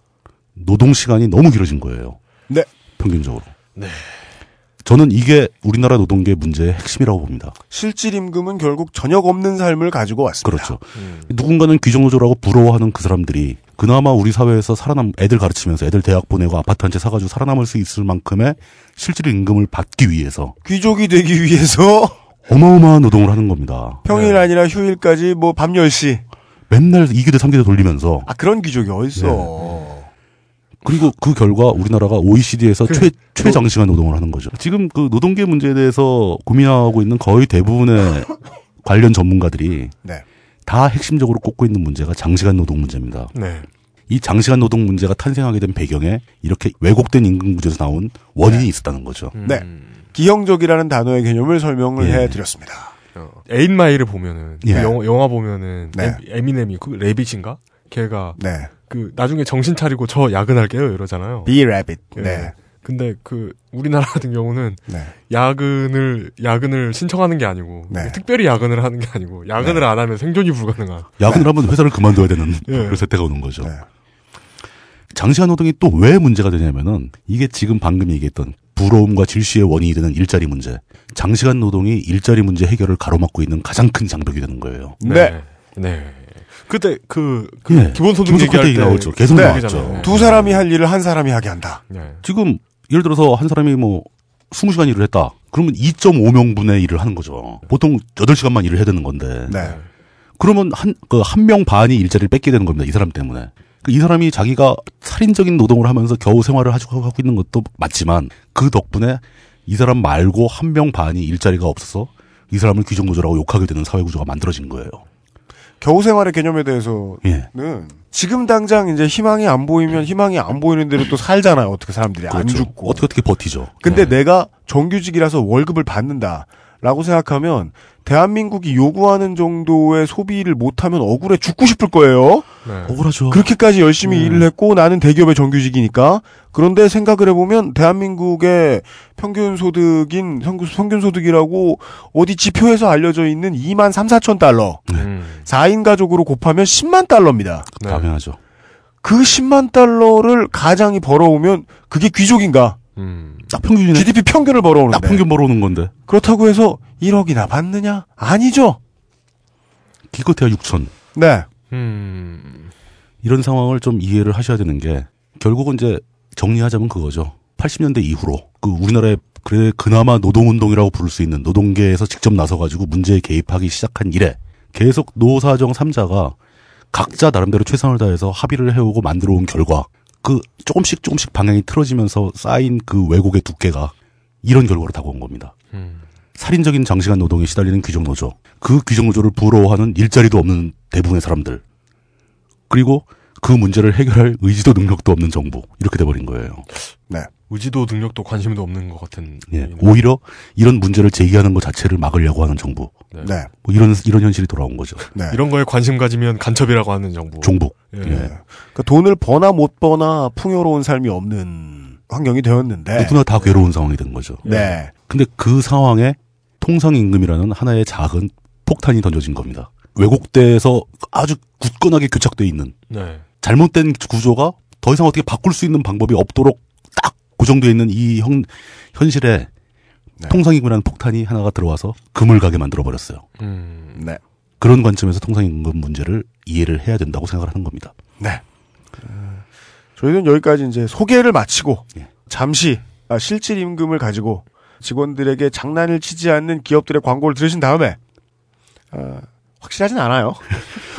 노동 시간이 너무 길어진 거예요. 네. 평균적으로. 네. 저는 이게 우리나라 노동계 문제의 핵심이라고 봅니다. 실질임금은 결국 저녁 없는 삶을 가지고 왔습니다. 그렇죠. 음. 누군가는 귀족노조라고 부러워하는 그 사람들이 그나마 우리 사회에서 살아남, 애들 가르치면서 애들 대학 보내고 아파트 한 채 사가지고 살아남을 수 있을 만큼의 실질임금을 받기 위해서. 귀족이 되기 위해서. 어마어마한 노동을 하는 겁니다. 평일 네. 아니라 휴일까지 뭐 밤 열 시. 맨날 이 교대 삼 교대 돌리면서. 아, 그런 귀족이 어딨어. 네. 그리고 그 결과 우리나라가 오이시디에서 그래. 최, 최장시간 노동을 하는 거죠. 지금 그 노동계 문제에 대해서 고민하고 있는 거의 대부분의 관련 전문가들이 네. 다 핵심적으로 꼽고 있는 문제가 장시간 노동 문제입니다. 네. 이 장시간 노동 문제가 탄생하게 된 배경에 이렇게 왜곡된 임금 구조에서 나온 원인이 네. 있었다는 거죠. 음. 네. 기형적이라는 단어의 개념을 설명을 예. 해드렸습니다. 에잇마이를 보면은, 예. 그 영화, 영화 보면은, 네. 에미넴이, 그 레빗인가? 걔가, 네. 그, 나중에 정신 차리고 저 야근할게요, 이러잖아요. Be rabbit. 예. 네. 근데 그, 우리나라 같은 경우는, 네. 야근을, 야근을 신청하는 게 아니고, 네. 특별히 야근을 하는 게 아니고, 야근을 네. 안 하면 생존이 불가능한. 야근을 하면 회사를 그만둬야 되는 예. 그런 세태가 오는 거죠. 네. 장시간 노동이 또 왜 문제가 되냐면은, 이게 지금 방금 얘기했던, 부러움과 질시의 원인이 되는 일자리 문제. 장시간 노동이 일자리 문제 해결을 가로막고 있는 가장 큰 장벽이 되는 거예요. 네. 네. 그때 그, 그 네. 기본소득 얘기할 때 나오죠. 계속 네. 나왔죠. 네. 두 사람이 할 일을 한 사람이 하게 한다. 네. 지금 예를 들어서 한 사람이 뭐 이십 시간 일을 했다. 그러면 이점오 명분의 일을 하는 거죠. 보통 여덟 시간만 일을 해야 되는 건데. 네. 그러면 한, 그 한 명 반이 일자리를 뺏게 되는 겁니다. 이 사람 때문에. 이 사람이 자기가 살인적인 노동을 하면서 겨우 생활을 하고 있는 것도 맞지만 그 덕분에 이 사람 말고 한 명 반이 일자리가 없어서 이 사람을 귀족노조라고 욕하게 되는 사회구조가 만들어진 거예요. 겨우 생활의 개념에 대해서는 예. 지금 당장 이제 희망이 안 보이면 희망이 안 보이는 대로 또 살잖아요. 어떻게 사람들이 그렇죠. 안 죽고. 어떻게 어떻게 버티죠. 근데 예. 내가 정규직이라서 월급을 받는다라고 생각하면 대한민국이 요구하는 정도의 소비를 못하면 억울해 죽고 싶을 거예요. 네. 억울하죠. 그렇게까지 열심히 음. 일을 했고 나는 대기업의 정규직이니까. 그런데 생각을 해보면 대한민국의 평균 소득인 평균 소득이라고 어디 지표에서 알려져 있는 이만 삼사천 달러. 네. 사 인 가족으로 곱하면 십만 달러입니다. 네. 당연하죠. 그 십만 달러를 가장이 벌어오면 그게 귀족인가? 음. 딱 평균이네. 지디피 평균을 벌어오는데. 딱 평균 벌어오는 건데. 그렇다고 해서 일억이나 받느냐? 아니죠. 기껏해야 육천. 네. 음. 이런 상황을 좀 이해를 하셔야 되는 게 결국은 이제 정리하자면 그거죠. 팔십 년대 이후로 그 우리나라의 그래 그나마 노동운동이라고 부를 수 있는 노동계에서 직접 나서가지고 문제에 개입하기 시작한 이래 계속 노사정 삼자가 각자 나름대로 최선을 다해서 합의를 해오고 만들어온 결과. 그 조금씩 조금씩 방향이 틀어지면서 쌓인 그 왜곡의 두께가 이런 결과로 다가온 겁니다. 음. 살인적인 장시간 노동에 시달리는 귀족노조. 그 귀족노조를 부러워하는 일자리도 없는 대부분의 사람들. 그리고 그 문제를 해결할 의지도 능력도 없는 정부. 이렇게 돼버린 거예요. 네. 의지도 능력도 관심도 없는 것 같은. 예. 오히려 이런 문제를 제기하는 것 자체를 막으려고 하는 정부. 네. 네. 뭐 이런 이런 현실이 돌아온 거죠. 네. 이런 거에 관심 가지면 간첩이라고 하는 정부. 종북. 예. 예. 그러니까 돈을 버나 못 버나 풍요로운 삶이 없는 환경이 되었는데 누구나 다 괴로운 네. 상황이 된 거죠. 네. 근데 그 상황에 통상임금이라는 하나의 작은 폭탄이 던져진 겁니다. 왜곡돼서 아주 굳건하게 교착돼 있는 네. 잘못된 구조가 더 이상 어떻게 바꿀 수 있는 방법이 없도록 딱 고정되어 있는 이 형, 현실에 네. 통상임금이라는 폭탄이 하나가 들어와서 금을 가게 만들어버렸어요. 음, 네. 그런 관점에서 통상임금 문제를 이해를 해야 된다고 생각을 하는 겁니다. 네. 음, 저희는 여기까지 이제 소개를 마치고 예. 잠시 아, 실질임금을 가지고 직원들에게 장난을 치지 않는 기업들의 광고를 들으신 다음에 어, 확실하진 않아요.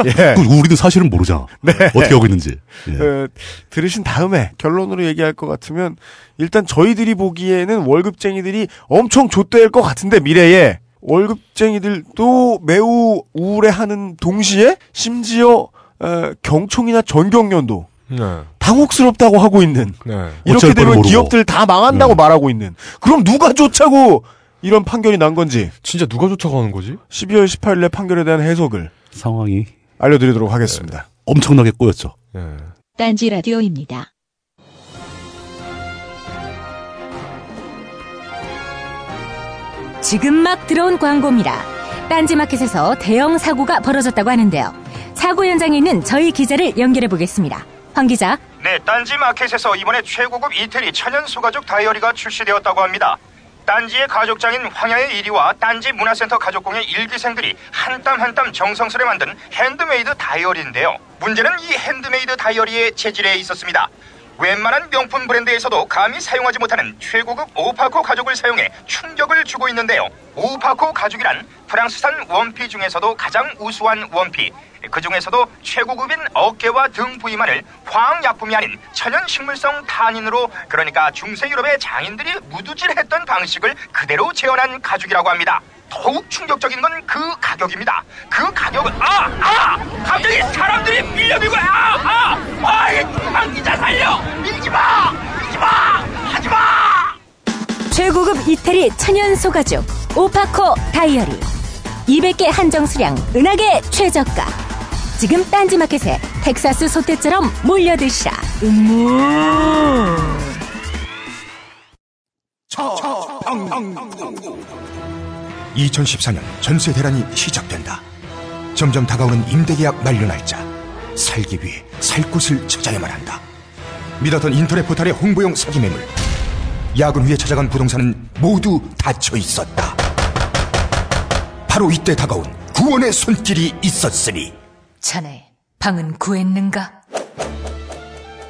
예. 우리도 사실은 모르잖아. 네. 어떻게 하고 있는지. 예. 어, 들으신 다음에 결론으로 얘기할 것 같으면 일단 저희들이 보기에는 월급쟁이들이 엄청 좆될 것 같은데 미래에 월급쟁이들도 매우 우울해하는 동시에 심지어 어, 경총이나 전경련도 네. 당혹스럽다고 하고 있는 네. 이렇게 되면 모르고. 기업들 다 망한다고 네. 말하고 있는 그럼 누가 쫓아고 이런 판결이 난 건지 진짜 누가 쫓아가는 거지? 십이월 십팔일에 판결에 대한 해석을 상황이 알려드리도록 하겠습니다. 네. 엄청나게 꼬였죠. 네. 딴지라디오입니다. 지금 막 들어온 광고입니다. 딴지마켓에서 대형 사고가 벌어졌다고 하는데요. 사고 현장에 있는 저희 기자를 연결해 보겠습니다. 황 기자. 네, 딴지마켓에서 이번에 최고급 이태리 천연 소가죽 다이어리가 출시되었다고 합니다. 딴지의 가족장인 황야의 일 위와 딴지 문화센터 가족공의 일기생들이 한 땀 한 땀 정성스레 만든 핸드메이드 다이어리인데요. 문제는 이 핸드메이드 다이어리의 재질에 있었습니다. 웬만한 명품 브랜드에서도 감히 사용하지 못하는 최고급 오파코 가죽을 사용해 충격을 주고 있는데요. 오파코 가죽이란 프랑스산 원피 중에서도 가장 우수한 원피, 그 중에서도 최고급인 어깨와 등 부위만을 화학약품이 아닌 천연식물성 탄닌으로, 그러니까 중세 유럽의 장인들이 무두질했던 방식을 그대로 재현한 가죽이라고 합니다. 더욱 충격적인 건 그 가격입니다. 그 가격은 아! 아! 갑자기 사람들이 밀려들고 아! 아! 아! 이 방귀자 살려! 밀지 마! 밀지 마! 하지 마! 최고급 이태리 천연 소가죽 오파코 다이어리 이백 개 한정 수량 은하계 최저가. 지금 딴지마켓에 텍사스 소떼처럼 몰려드시라. 음모 이천십사년 전세 대란이 시작된다. 점점 다가오는 임대계약 만료 날짜. 살기 위해 살 곳을 찾아야만 한다. 믿었던 인터넷 포털의 홍보용 사기 매물. 야근 후에 찾아간 부동산은 모두 닫혀 있었다. 바로 이때 다가온 구원의 손길이 있었으니. 자네 방은 구했는가?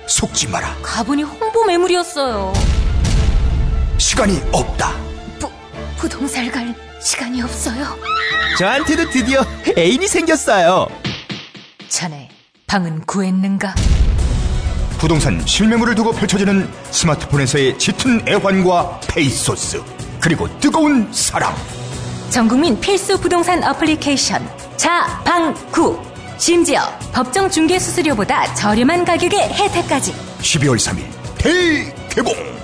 속지 마라. 가보니 홍보 매물이었어요. 시간이 없다. 부, 부동산 갈 시간이 없어요. 저한테도 드디어 애인이 생겼어요. 자네 방은 구했는가? 부동산 실매물을 두고 펼쳐지는 스마트폰에서의 짙은 애환과 페이소스, 그리고 뜨거운 사랑. 전국민 필수 부동산 어플리케이션 자방구. 심지어 법정 중개 수수료보다 저렴한 가격의 혜택까지. 십이월 삼일 대개봉.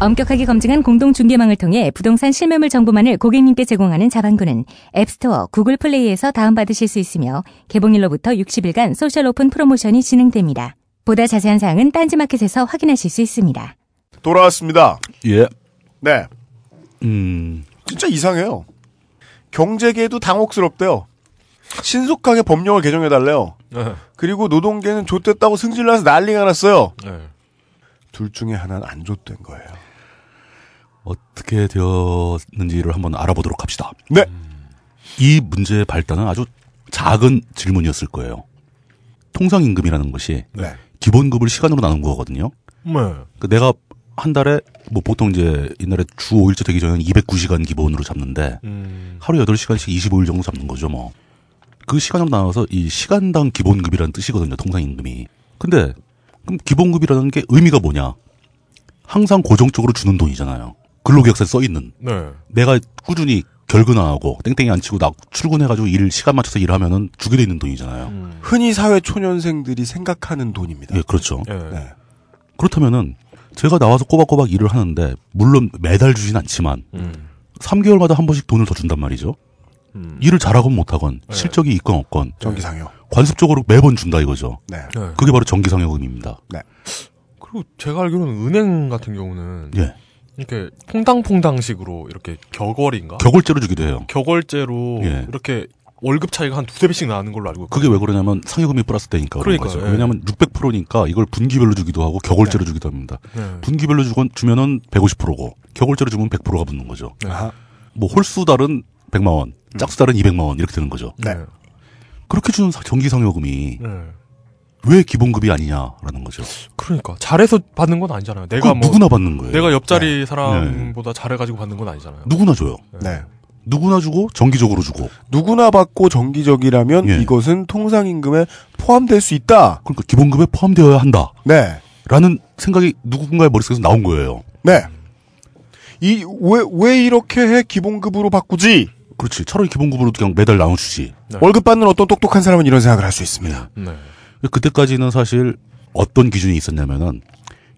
엄격하게 검증한 공동중개망을 통해 부동산 실매물 정보만을 고객님께 제공하는 자방구는 앱스토어, 구글 플레이에서 다운받으실 수 있으며 개봉일로부터 육십일간 소셜 오픈 프로모션이 진행됩니다. 보다 자세한 사항은 딴지마켓에서 확인하실 수 있습니다. 돌아왔습니다. 예. 네. 음... 진짜 이상해요. 경제계도 당혹스럽대요. 신속하게 법령을 개정해달래요. 네. 그리고 노동계는 좆됐다고 승질나서 난리가 났어요. 네. 둘 중에 하나는 안 좆된 거예요. 어떻게 되었는지를 한번 알아보도록 합시다. 네. 음... 이 문제의 발단은 아주 작은 질문이었을 거예요. 통상임금이라는 것이 네. 기본급을 시간으로 나눈 거거든요. 네. 그러니까 내가 한 달에 뭐 보통 이제 옛날에 주 오일제 되기 전에는 이백구 시간 기본으로 잡는데 음. 하루 여덟 시간씩 이십오일 정도 잡는 거죠, 뭐. 그 시간으로 나눠서 이 시간당 기본급이라는 뜻이거든요, 통상임금이. 근데 그럼 기본급이라는 게 의미가 뭐냐? 항상 고정적으로 주는 돈이잖아요. 근로계약서에 써 있는. 네. 내가 꾸준히 결근 안 하고 땡땡이 안 치고 나 출근해가지고 일 시간 맞춰서 일하면은 주게 돼 있는 돈이잖아요. 음. 흔히 사회 초년생들이 생각하는 돈입니다. 예, 그렇죠. 네. 네. 그렇다면은. 제가 나와서 꼬박꼬박 일을 하는데 물론 매달 주진 않지만 음. 삼 개월마다 한 번씩 돈을 더 준단 말이죠. 음. 일을 잘하건 못하건 네. 실적이 있건 없건 정기상여 관습적으로 매번 준다 이거죠. 네. 네. 그게 바로 정기상여금입니다. 네. 그리고 제가 알기로는 은행 같은 경우는 네. 이렇게 퐁당퐁당식으로 이렇게 격월인가? 격월제로 주기도 해요. 격월제로 네. 이렇게 월급 차이가 한 두세 배씩 나는 걸로 알고 있거든요. 그게 왜 그러냐면 상여금이 플러스 되니까 그런 거죠. 예. 왜냐면 육백 퍼센트니까 이걸 분기별로 주기도 하고 격월제로 네. 주기도 합니다. 네. 분기별로 주건 주면은 백오십 퍼센트고 격월제로 주면 백 퍼센트가 붙는 거죠. 네. 뭐 홀수달은 백만 원, 음. 짝수달은 이백만 원 이렇게 되는 거죠. 네. 그렇게 주는 정기상여금이 네. 왜 기본급이 아니냐라는 거죠. 그러니까 잘해서 받는 건 아니잖아요. 내가 뭐 누구나 받는 거예요. 내가 옆자리 네. 사람보다 네. 잘해가지고 받는 건 아니잖아요. 누구나 줘요. 네. 누구나 주고 정기적으로 주고. 누구나 받고 정기적이라면 예. 이것은 통상임금에 포함될 수 있다. 그러니까 기본급에 포함되어야 한다. 네. 라는 생각이 누군가의 머릿속에서 나온 거예요. 네. 이, 왜, 왜 이렇게 해? 기본급으로 바꾸지? 그렇지. 차라리 기본급으로 그냥 매달 나눠주지. 네. 월급 받는 어떤 똑똑한 사람은 이런 생각을 할 수 있습니다. 네. 그때까지는 사실 어떤 기준이 있었냐면은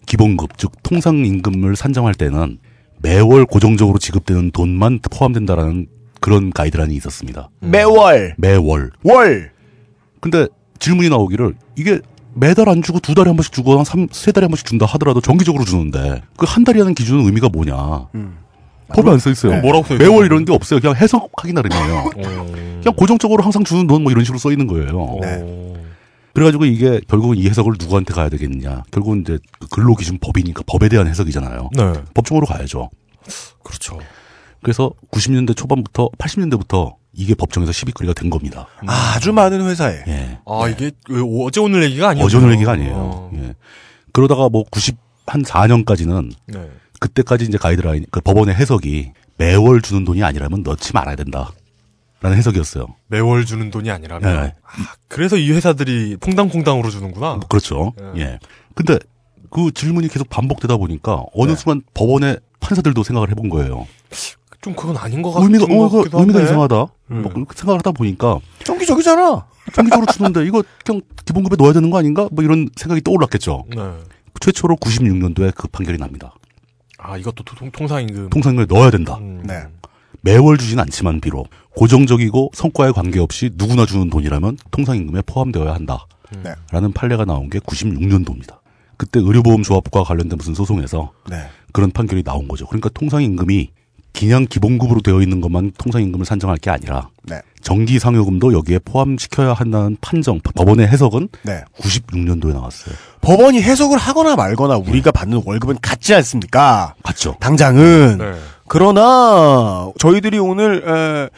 기본급, 즉 통상임금을 산정할 때는 매월 고정적으로 지급되는 돈만 포함된다라는 그런 가이드라인이 있었습니다. 음. 매월. 매월. 월. 근데 질문이 나오기를 이게 매달 안 주고 두 달에 한 번씩 주고 한 삼, 세 달에 한 번씩 준다 하더라도 정기적으로 주는데 그 한 달이라는 기준은 의미가 뭐냐. 음. 법에 안 써있어요. 네. 뭐라고 써있어요? 매월 이런 게 없어요. 그냥 해석하기 나름이에요. 그냥 고정적으로 항상 주는 돈 뭐 이런 식으로 써있는 거예요. 네. 그래가지고 이게 결국은 이 해석을 누구한테 가야 되겠느냐. 결국은 이제 근로기준 법이니까 법에 대한 해석이잖아요. 네. 법정으로 가야죠. 그렇죠. 그래서 구십 년대 초반부터 팔십 년대부터 이게 법정에서 시비거리가 된 겁니다. 음. 아주 많은 회사에. 예. 아, 네. 이게 어제 오늘 얘기가 아니에요. 어제 오늘 얘기가 아니에요. 아. 예. 그러다가 뭐 구십사 년까지는 네. 그때까지 이제 가이드라인, 그 법원의 해석이 매월 주는 돈이 아니라면 넣지 말아야 된다. 라는 해석이었어요. 매월 주는 돈이 아니라면. 네. 아, 그래서 이 회사들이 퐁당퐁당으로 주는구나. 뭐 그렇죠. 네. 예. 근데 그 질문이 계속 반복되다 보니까 어느 네. 순간 법원의 판사들도 생각을 해본 거예요. 좀 그건 아닌 것 같기도 하고. 의미가, 어, 그, 의미가 이상하다. 음. 뭐 생각을 하다 보니까. 정기적이잖아. 정기적으로 주는데 이거 그냥 기본급에 넣어야 되는 거 아닌가? 뭐 이런 생각이 떠올랐겠죠. 네. 최초로 구십육 년도에 그 판결이 납니다. 아, 이것도 통, 통상임금. 통상임금에 넣어야 된다. 음. 네. 매월 주진 않지만 비록 고정적이고 성과에 관계없이 누구나 주는 돈이라면 통상임금에 포함되어야 한다. 네. 라는 판례가 나온 게 구십육 년도입니다. 그때 의료보험조합과 관련된 무슨 소송에서 네. 그런 판결이 나온 거죠. 그러니까 통상임금이 그냥 기본급으로 되어 있는 것만 통상임금을 산정할 게 아니라 네. 정기상여금도 여기에 포함시켜야 한다는 판정, 법원의 해석은 네. 구십육 년도에 나왔어요. 법원이 해석을 하거나 말거나 우리가 네. 받는 월급은 같지 않습니까? 같죠. 당장은. 네. 그러나 저희들이 오늘 에,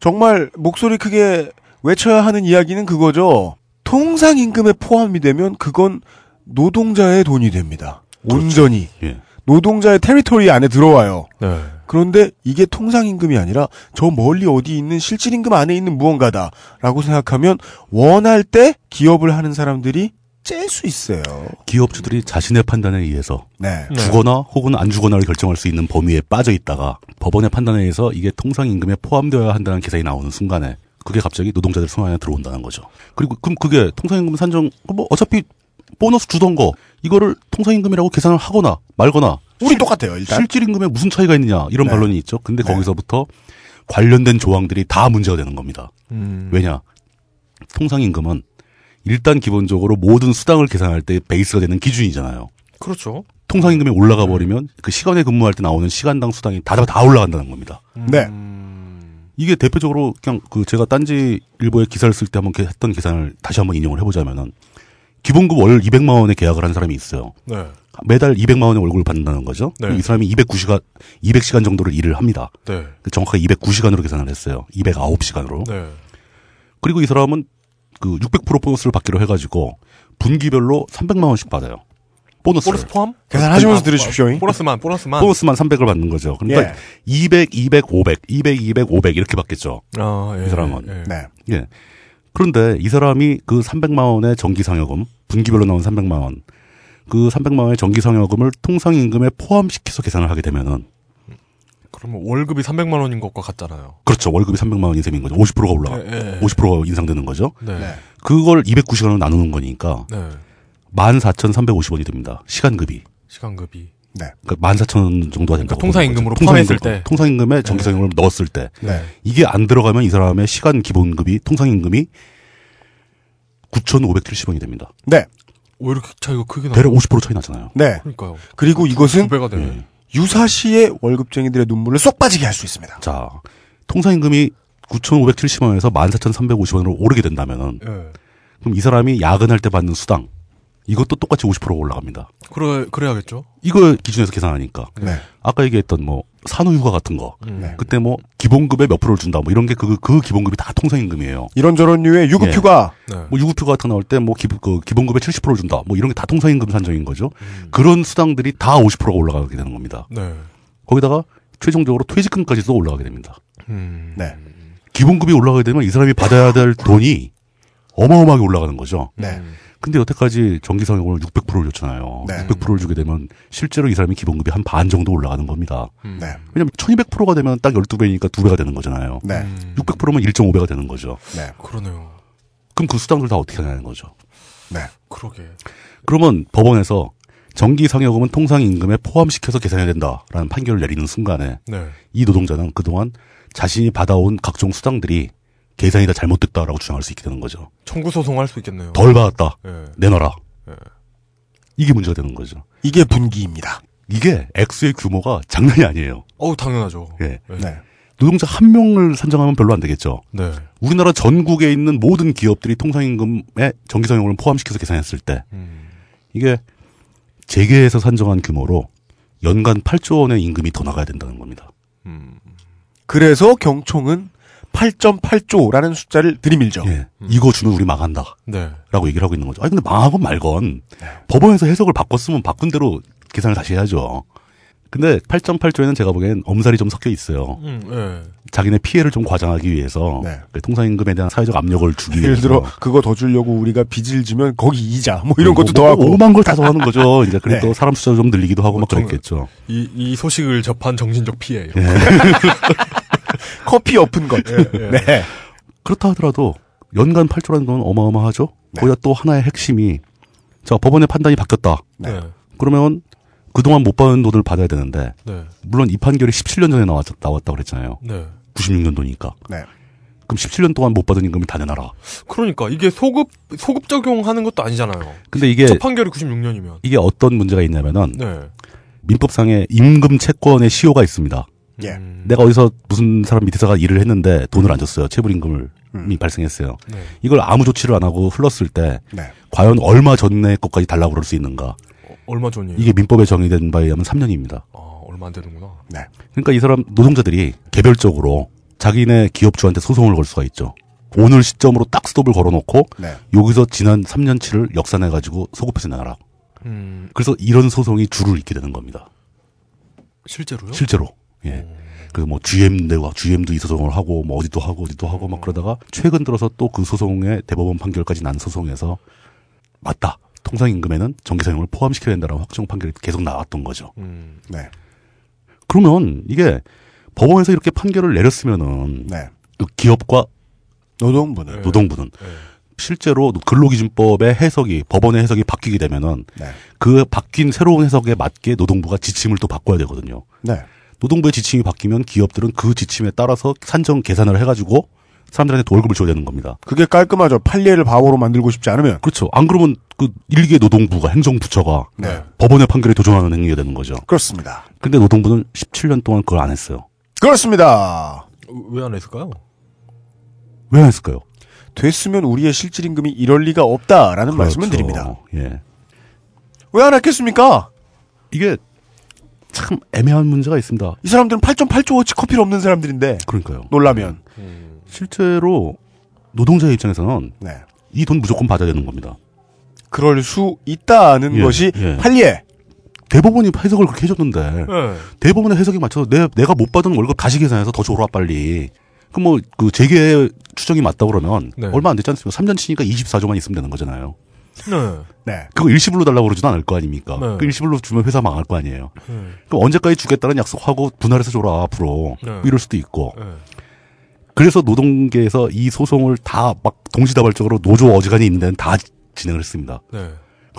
정말 목소리 크게 외쳐야 하는 이야기는 그거죠. 통상임금에 포함이 되면 그건 노동자의 돈이 됩니다. 그렇죠. 온전히. 예. 노동자의 테리토리 안에 들어와요. 네. 그런데 이게 통상임금이 아니라 저 멀리 어디 있는 실질임금 안에 있는 무언가다라고 생각하면 원할 때 기업을 하는 사람들이 짤 수 있어요. 기업주들이 자신의 판단에 의해서 네. 주거나 혹은 안 주거나를 결정할 수 있는 범위에 빠져 있다가 법원의 판단에 의해서 이게 통상임금에 포함되어야 한다는 계산이 나오는 순간에 그게 갑자기 노동자들 손안에 들어온다는 거죠. 그리고 그럼 그게 통상임금 산정 뭐 어차피 보너스 주던 거 이거를 통상임금이라고 계산을 하거나 말거나 우리 똑같아요. 일단 실질임금에 무슨 차이가 있느냐 이런 네. 반론이 있죠. 근데 네. 거기서부터 관련된 조항들이 다 문제가 되는 겁니다. 음. 왜냐 통상임금은 일단 기본적으로 모든 수당을 계산할 때 베이스가 되는 기준이잖아요. 그렇죠. 통상임금이 올라가 버리면 그 시간에 근무할 때 나오는 시간당 수당이 다, 다 올라간다는 겁니다. 네. 이게 대표적으로 그냥 그 제가 딴지 일보에 기사를 쓸 때 한번 했던 계산을 다시 한번 인용을 해보자면은 기본급 월 이백만 원에 계약을 한 사람이 있어요. 네. 매달 이백만 원의 월급을 받는다는 거죠. 네. 이 사람이 이백구 시간, 이백 시간 정도를 일을 합니다. 네. 정확하게 이백구 시간으로 계산을 했어요. 이백구 시간으로. 네. 그리고 이 사람은 그 육백 퍼센트 보너스를 받기로 해가지고 분기별로 삼백만 원씩 받아요. 보너스. 보너스 포함? 계산하시면서 들으십시오. 보너스만, 보너스만. 보너스만 삼백을 받는 거죠. 그러니까 예. 이백, 이백, 오백, 이백, 이백, 오백 이렇게 받겠죠. 아, 예. 이 사람은. 예. 네. 예. 그런데 이 사람이 그 삼백만 원의 정기상여금, 분기별로 나온 삼백만 원, 그 삼백만 원의 정기상여금을 통상임금에 포함시켜서 계산을 하게 되면은. 그러면 월급이 삼백만 원인 것과 같잖아요. 그렇죠. 월급이 삼백만 원인 셈인 거죠. 오십 퍼센트가 올라가, 네, 네. 오십 퍼센트가 인상되는 거죠. 네. 그걸 이백구 시간으로 나누는 거니까. 네. 만 사천삼백오십 원이 됩니다. 시간급이. 시간급이. 네. 그러니까 만 사천 원 정도가 된다고. 그러니까 통상임금으로 포함했을 통상임금, 때. 통상임금에 정기상임금을 네. 넣었을 때. 네. 이게 안 들어가면 이 사람의 시간 기본급이, 통상임금이 구천오백칠십 원이 됩니다. 네. 왜 이렇게 차이가 크게 나요? 대략 오십 퍼센트 차이 나잖아요. 네. 그러니까요. 그리고 이것은 네. 유사시에 월급쟁이들의 눈물을 쏙 빠지게 할 수 있습니다. 자, 통상임금이 구천오백칠십 원에서 만 사천삼백오십 원으로 오르게 된다면은. 네. 그럼 이 사람이 야근할 때 받는 수당. 이것도 똑같이 오십 퍼센트가 올라갑니다. 그래, 그래야겠죠. 이걸 기준에서 계산하니까. 네. 아까 얘기했던 뭐, 산후휴가 같은 거. 네. 그때 뭐, 기본급에 몇 프로를 준다. 뭐 이런 게 그, 그 기본급이 다 통상임금이에요. 이런저런 류의 유급휴가. 네. 네. 뭐 유급휴가 같은 거 나올 때 뭐, 기, 그, 기본급에 칠십 퍼센트를 준다. 뭐 이런 게 다 통상임금 산정인 거죠. 음. 그런 수당들이 다 오십 퍼센트가 올라가게 되는 겁니다. 네. 거기다가 최종적으로 퇴직금까지도 올라가게 됩니다. 음. 네. 기본급이 올라가게 되면 이 사람이 받아야 될 돈이 어마어마하게 올라가는 거죠. 네. 근데 여태까지 정기상여금을 육백 퍼센트를 줬잖아요. 네. 육백 퍼센트를 주게 되면 실제로 이 사람이 기본급이 한 반 정도 올라가는 겁니다. 음. 네. 왜냐면 천이백 퍼센트가 되면 딱 열두 배니까 두 배가 되는 거잖아요. 네. 육백 퍼센트면 일점오 배가 되는 거죠. 네. 그러네요. 그럼 그 수당들 다 어떻게 하냐는 거죠. 네. 그러게. 그러면 법원에서 정기상여금은 통상임금에 포함시켜서 계산해야 된다라는 판결을 내리는 순간에 네. 이 노동자는 그동안 자신이 받아온 각종 수당들이 계산이 다 잘못됐다라고 주장할 수 있게 되는 거죠. 청구소송할 수 있겠네요. 덜 받았다. 네. 내놔라. 네. 이게 문제가 되는 거죠. 이게 분기입니다. 이게 액수의 규모가 장난이 아니에요. 어우 당연하죠. 네. 네. 노동자 한 명을 산정하면 별로 안 되겠죠. 네. 우리나라 전국에 있는 모든 기업들이 통상임금에 정기상여금을 포함시켜서 계산했을 때 음. 이게 재계에서 산정한 규모로 연간 팔조 원의 임금이 더 나가야 된다는 겁니다. 음. 그래서 경총은 팔점팔조라는 숫자를 들이밀죠. 예. 음. 이거 주면 우리 망한다. 네. 라고 얘기를 하고 있는 거죠. 아니, 근데 망하건 말건 네. 법원에서 해석을 바꿨으면 바꾼 대로 계산을 다시 해야죠. 근데 팔점팔조에는 제가 보기엔 엄살이 좀 섞여 있어요. 음, 네. 자기네 피해를 좀 과장하기 위해서 네. 통상임금에 대한 사회적 압력을 주기 위해서. 예를 들어 그거 더 주려고 우리가 빚을 지면 거기 이자 뭐 이런 뭐, 것도 뭐, 더하고. 오만 걸 다 더하는 거죠. 이제 그래도 네. 사람 숫자 좀 늘리기도 하고 뭐, 막 그랬겠죠. 이, 이 소식을 접한 정신적 피해. 이런 네. 커피 엎은 것. 예, 예. 네. 그렇다 하더라도 연간 팔조라는 건 어마어마하죠. 네. 거기다 또 하나의 핵심이 자 법원의 판단이 바뀌었다. 네. 그러면 그동안 못 받은 돈을 받아야 되는데 네. 물론 이 판결이 십칠 년 전에 나왔, 나왔다고 그랬잖아요. 네. 구십육 년도니까. 네. 그럼 십칠 년 동안 못 받은 임금을 다 내놔라. 그러니까 이게 소급 소급 적용하는 것도 아니잖아요. 근데 이게 첫 판결이 구십육 년이면 이게 어떤 문제가 있냐면은 네. 민법상에 임금 채권의 시효가 있습니다. 예. 내가 어디서 무슨 사람 밑에서가 일을 했는데 돈을 안 줬어요. 체불임금이 음. 발생했어요. 네. 이걸 아무 조치를 안 하고 흘렀을 때 네. 과연 얼마 전에 것까지 달라고 그럴 수 있는가. 어, 얼마 전이에요? 이게 민법에 정의된 바에 의하면 삼 년입니다. 아, 얼마 안 되는구나. 네. 그러니까 이 사람 노동자들이 개별적으로 자기네 기업주한테 소송을 걸 수가 있죠. 오늘 시점으로 딱 스톱을 걸어놓고 네. 여기서 지난 삼 년치를 역산해가지고 소급해서 내놔라. 음. 그래서 이런 소송이 줄을 잇게 되는 겁니다. 실제로요? 실제로. 예. 그래서 뭐 지엠 내가 지엠도 이 소송을 하고 뭐 어디도 하고 어디도 하고 막 그러다가 최근 들어서 또 그 소송의 대법원 판결까지 난 소송에서 맞다. 통상임금에는 정기상여금을 포함시켜야 된다라는 확정 판결이 계속 나왔던 거죠. 음. 네. 그러면 이게 법원에서 이렇게 판결을 내렸으면은 네. 그 기업과 노동부는 네. 노동부는 네. 실제로 근로기준법의 해석이 법원의 해석이 바뀌게 되면은 네. 그 바뀐 새로운 해석에 맞게 노동부가 지침을 또 바꿔야 되거든요. 네. 노동부의 지침이 바뀌면 기업들은 그 지침에 따라서 산정 계산을 해가지고 사람들한테 월급을 줘야 되는 겁니다. 그게 깔끔하죠. 판례를 바보로 만들고 싶지 않으면. 그렇죠. 안 그러면 그 일개 노동부가 행정부처가 네. 법원의 판결에 도전하는 행위가 되는 거죠. 그렇습니다. 근데 노동부는 십칠 년 동안 그걸 안 했어요. 그렇습니다. 왜 안 했을까요? 왜 안 했을까요? 됐으면 우리의 실질임금이 이럴 리가 없다라는 그렇죠. 말씀을 드립니다. 예. 왜 안 했겠습니까? 이게 참 애매한 문제가 있습니다. 이 사람들은 팔점팔조어치 커피를 없는 사람들인데. 그러니까요. 놀라면. 음. 실제로 노동자의 입장에서는 네. 이 돈 무조건 받아야 되는 겁니다. 그럴 수 있다는 예, 것이 예. 판례. 대법원이 해석을 그렇게 해줬는데 예. 대법원의 해석에 맞춰서 내, 내가 못 받은 월급 다시 계산해서 더 줘라 빨리. 그럼 뭐 그 재계 추정이 맞다 그러면 네. 얼마 안 됐지 않습니까? 삼 년 치니까 이십사조만 있으면 되는 거잖아요. 네. 네. 그거 일시불로 달라고 그러지도 않을 거 아닙니까? 네. 그 일시불로 주면 회사 망할 거 아니에요. 네. 그럼 언제까지 주겠다는 약속하고 분할해서 줘라 앞으로 네. 이럴 수도 있고. 네. 그래서 노동계에서 이 소송을 다 막 동시다발적으로 노조 어지간히 있는 데는 다 진행을 했습니다. 네. 그러니까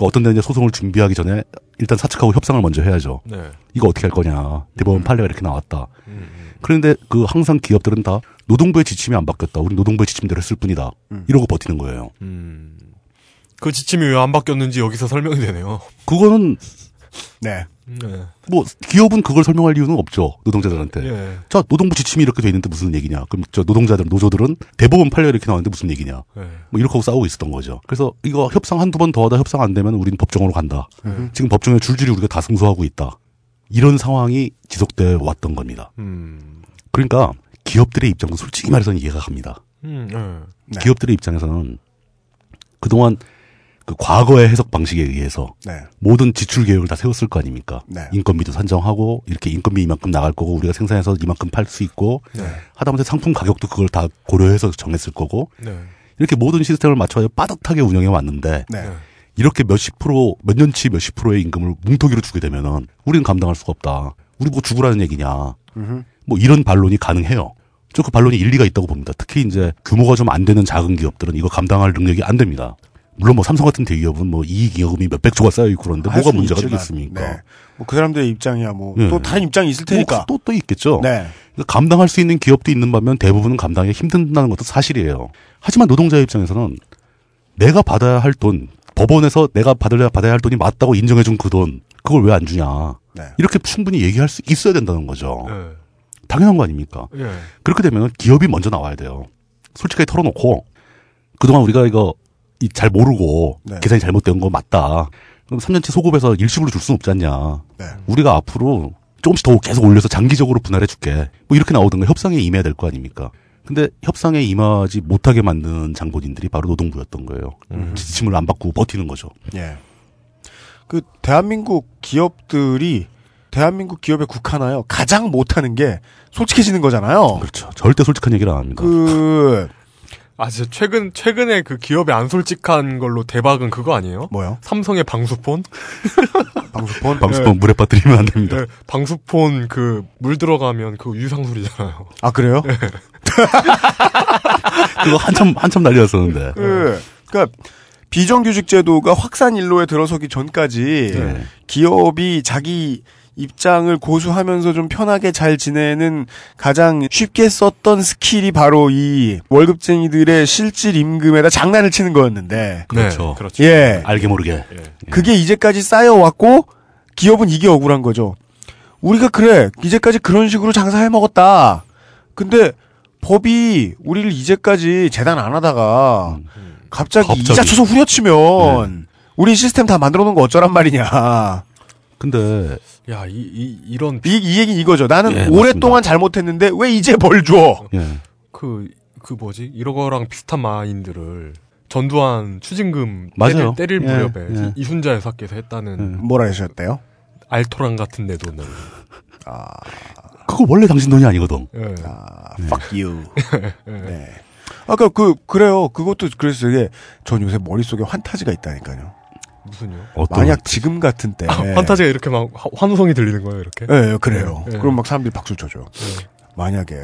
어떤 데는 이제 소송을 준비하기 전에 일단 사측하고 협상을 먼저 해야죠. 네. 이거 어떻게 할 거냐. 대법원 음. 판례가 이렇게 나왔다. 음. 그런데 그 항상 기업들은 다 노동부의 지침이 안 바뀌었다. 우리 노동부의 지침대로 했을 뿐이다. 음. 이러고 버티는 거예요. 음. 그 지침이 왜 안 바뀌었는지 여기서 설명이 되네요. 그거는 네. 네. 뭐 기업은 그걸 설명할 이유는 없죠. 노동자들한테. 네. 자, 노동부 지침이 이렇게 돼 있는데 무슨 얘기냐. 그럼 저 노동자들 노조들은 대법원 판례 이렇게 나왔는데 무슨 얘기냐. 네. 뭐 이렇게 하고 싸우고 있었던 거죠. 그래서 이거 협상 한두 번 더 하다 협상 안 되면 우린 법정으로 간다. 네. 지금 법정에 줄줄이 우리가 다 승소하고 있다. 이런 상황이 지속돼 왔던 겁니다. 음. 그러니까 기업들의 입장도 솔직히 말해서는 이해가 갑니다. 음. 네. 기업들의 입장에서는 그동안 그 과거의 해석 방식에 의해서 네. 모든 지출 계획을 다 세웠을 거 아닙니까? 네. 인건비도 산정하고 이렇게 인건비 이만큼 나갈 거고 우리가 생산해서 이만큼 팔 수 있고 네. 하다못해 상품 가격도 그걸 다 고려해서 정했을 거고 네. 이렇게 모든 시스템을 맞춰서 빠듯하게 운영해 왔는데 네. 이렇게 몇십 프로, 몇 년치 몇십 프로의 임금을 뭉텅이로 주게 되면은 우리는 감당할 수가 없다. 우리 뭐 죽으라는 얘기냐. 으흠. 뭐 이런 반론이 가능해요. 저 그 반론이 일리가 있다고 봅니다. 특히 이제 규모가 좀 안 되는 작은 기업들은 이거 감당할 능력이 안 됩니다. 물론 뭐 삼성 같은 대기업은 뭐 이익잉여금이 몇백 조가 쌓여 있고 그런데 뭐가 문제가 있지만, 되겠습니까? 네. 뭐 그 사람들의 입장이야 뭐 또 네. 다른 입장이 있을 테니까 또 또 뭐 있겠죠. 네. 그러니까 감당할 수 있는 기업도 있는 반면 대부분은 감당하기 힘든다는 것도 사실이에요. 하지만 노동자의 입장에서는 내가 받아야 할 돈, 법원에서 내가 받으려 받아야 할 돈이 맞다고 인정해준 그 돈, 그걸 왜 안 주냐? 네. 이렇게 충분히 얘기할 수 있어야 된다는 거죠. 네. 당연한 거 아닙니까? 네. 그렇게 되면 기업이 먼저 나와야 돼요. 솔직하게 털어놓고 그동안 우리가 이거 잘 모르고 네. 계산이 잘못된 거 맞다. 그럼 삼 년치 소급해서 일시불로 줄 수는 없지 않냐. 네. 우리가 앞으로 조금씩 더 계속 올려서 장기적으로 분할해 줄게. 뭐 이렇게 나오든가 협상에 임해야 될 거 아닙니까. 근데 협상에 임하지 못하게 만든 장본인들이 바로 노동부였던 거예요. 음. 지침을 안 받고 버티는 거죠. 예. 그 대한민국 기업들이 대한민국 기업에 국하나요? 가장 못하는 게 솔직해지는 거잖아요. 그렇죠. 절대 솔직한 얘기를 안 합니다. 그... 아, 진짜, 최근, 최근에 그 기업에 안 솔직한 걸로 대박은 그거 아니에요? 뭐요? 삼성의 방수폰? 방수폰? 방수폰 네. 물에 빠뜨리면 안 됩니다. 네. 방수폰 그, 물 들어가면 그 유상술이잖아요. 아, 그래요? 네. 그거 한참, 한참 난리였었는데. 그, 그러니까 비정규직 제도가 확산 일로에 들어서기 전까지 네. 기업이 자기 입장을 고수하면서 좀 편하게 잘 지내는 가장 쉽게 썼던 스킬이 바로 이 월급쟁이들의 실질 임금에다 장난을 치는 거였는데. 그렇죠. 네, 그렇죠. 예. 알게 모르게. 예. 그게 이제까지 쌓여왔고 기업은 이게 억울한 거죠. 우리가 그래. 이제까지 그런 식으로 장사해 먹었다. 근데 법이 우리를 이제까지 재단 안 하다가 갑자기, 갑자기. 이자 쳐서 후려치면 네. 우리 시스템 다 만들어 놓은 거 어쩌란 말이냐. 근데 야, 이, 이 이런 이, 이 얘기는 이거죠. 나는 예, 오랫동안 맞습니다. 잘못했는데 왜 이제 벌 줘? 그그 예. 그 뭐지? 이러거랑 비슷한 마인드를 전두환 추징금 맞아요. 때릴, 때릴 예, 무렵에 예. 이순자 여사께서 했다는 예. 뭐라 하셨대요? 알토란 같은 내 돈을. 아, 그거 원래 당신 돈이 아니거든. 예. 아, fuck you. 예. 네. 아까 그 그래요. 그것도 그래서 이게 전 요새 머릿속에 환타지가 있다니까요. 무슨요? 만약 뜻이? 지금 같은 때 아, 환타지가 이렇게 막 환호성이 들리는 거예요, 이렇게? 네, 그래요. 네. 그럼 막 사람들이 박수 쳐줘요. 네. 만약에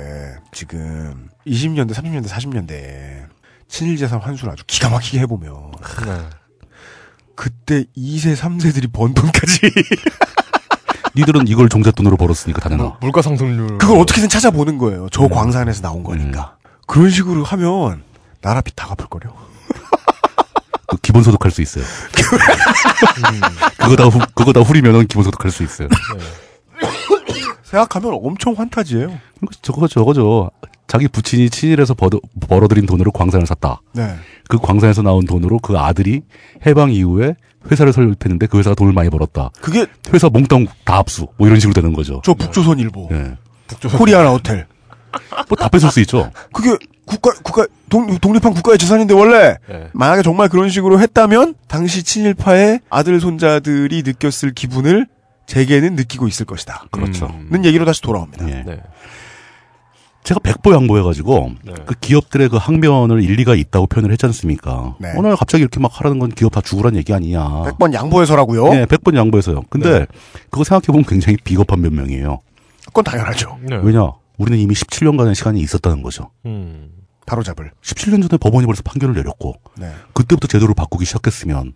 지금 이십 년대, 삼십 년대, 사십 년대에 친일재산 환수를 아주 기가 막히게 해보면 네. 그때 이 세, 삼 세들이 번 돈까지 니들은 이걸 종잣돈으로 벌었으니까 당연하 물가상승률 그걸 어떻게든 찾아보는 거예요. 저 네. 광산에서 나온 거니까. 음. 그런 식으로 하면 나라 빚 다 갚을걸요? 그 기본소득 할 수 있어요. 음. 그거 다, 후, 그거 다 후리면은 기본소득 할 수 있어요. 네. 생각하면 엄청 환타지예요. 저거, 저거죠. 자기 부친이 친일해서 벌어, 벌어들인 돈으로 광산을 샀다. 네. 그 광산에서 나온 돈으로 그 아들이 해방 이후에 회사를 설립했는데 그 회사가 돈을 많이 벌었다. 그게. 회사 몽땅 다 압수. 뭐 이런 식으로 되는 거죠. 저 북조선일보. 네. 북조선 코리아나 호텔. 뭐 다 뺏을 수 있죠. 그게 국가 국가 동, 독립한 국가의 재산인데 원래 네. 만약에 정말 그런 식으로 했다면 당시 친일파의 아들 손자들이 느꼈을 기분을 제게는 느끼고 있을 것이다. 그렇죠. 음. 는 얘기로 다시 돌아옵니다. 네. 네. 제가 백보 양보해가지고 네. 그 기업들의 그 항변을 일리가 있다고 표현을 했지 않습니까? 네. 오늘 갑자기 이렇게 막 하라는 건 기업 다 죽으란 얘기 아니냐. 백번 양보해서라고요? 네, 백번 양보해서요. 근데 네. 그거 생각해보면 굉장히 비겁한 변명이에요. 그건 당연하죠. 네. 왜냐? 우리는 이미 십칠 년간의 시간이 있었다는 거죠. 음. 바로 잡을. 십칠 년 전에 법원이 벌써 판결을 내렸고 네. 그때부터 제도를 바꾸기 시작했으면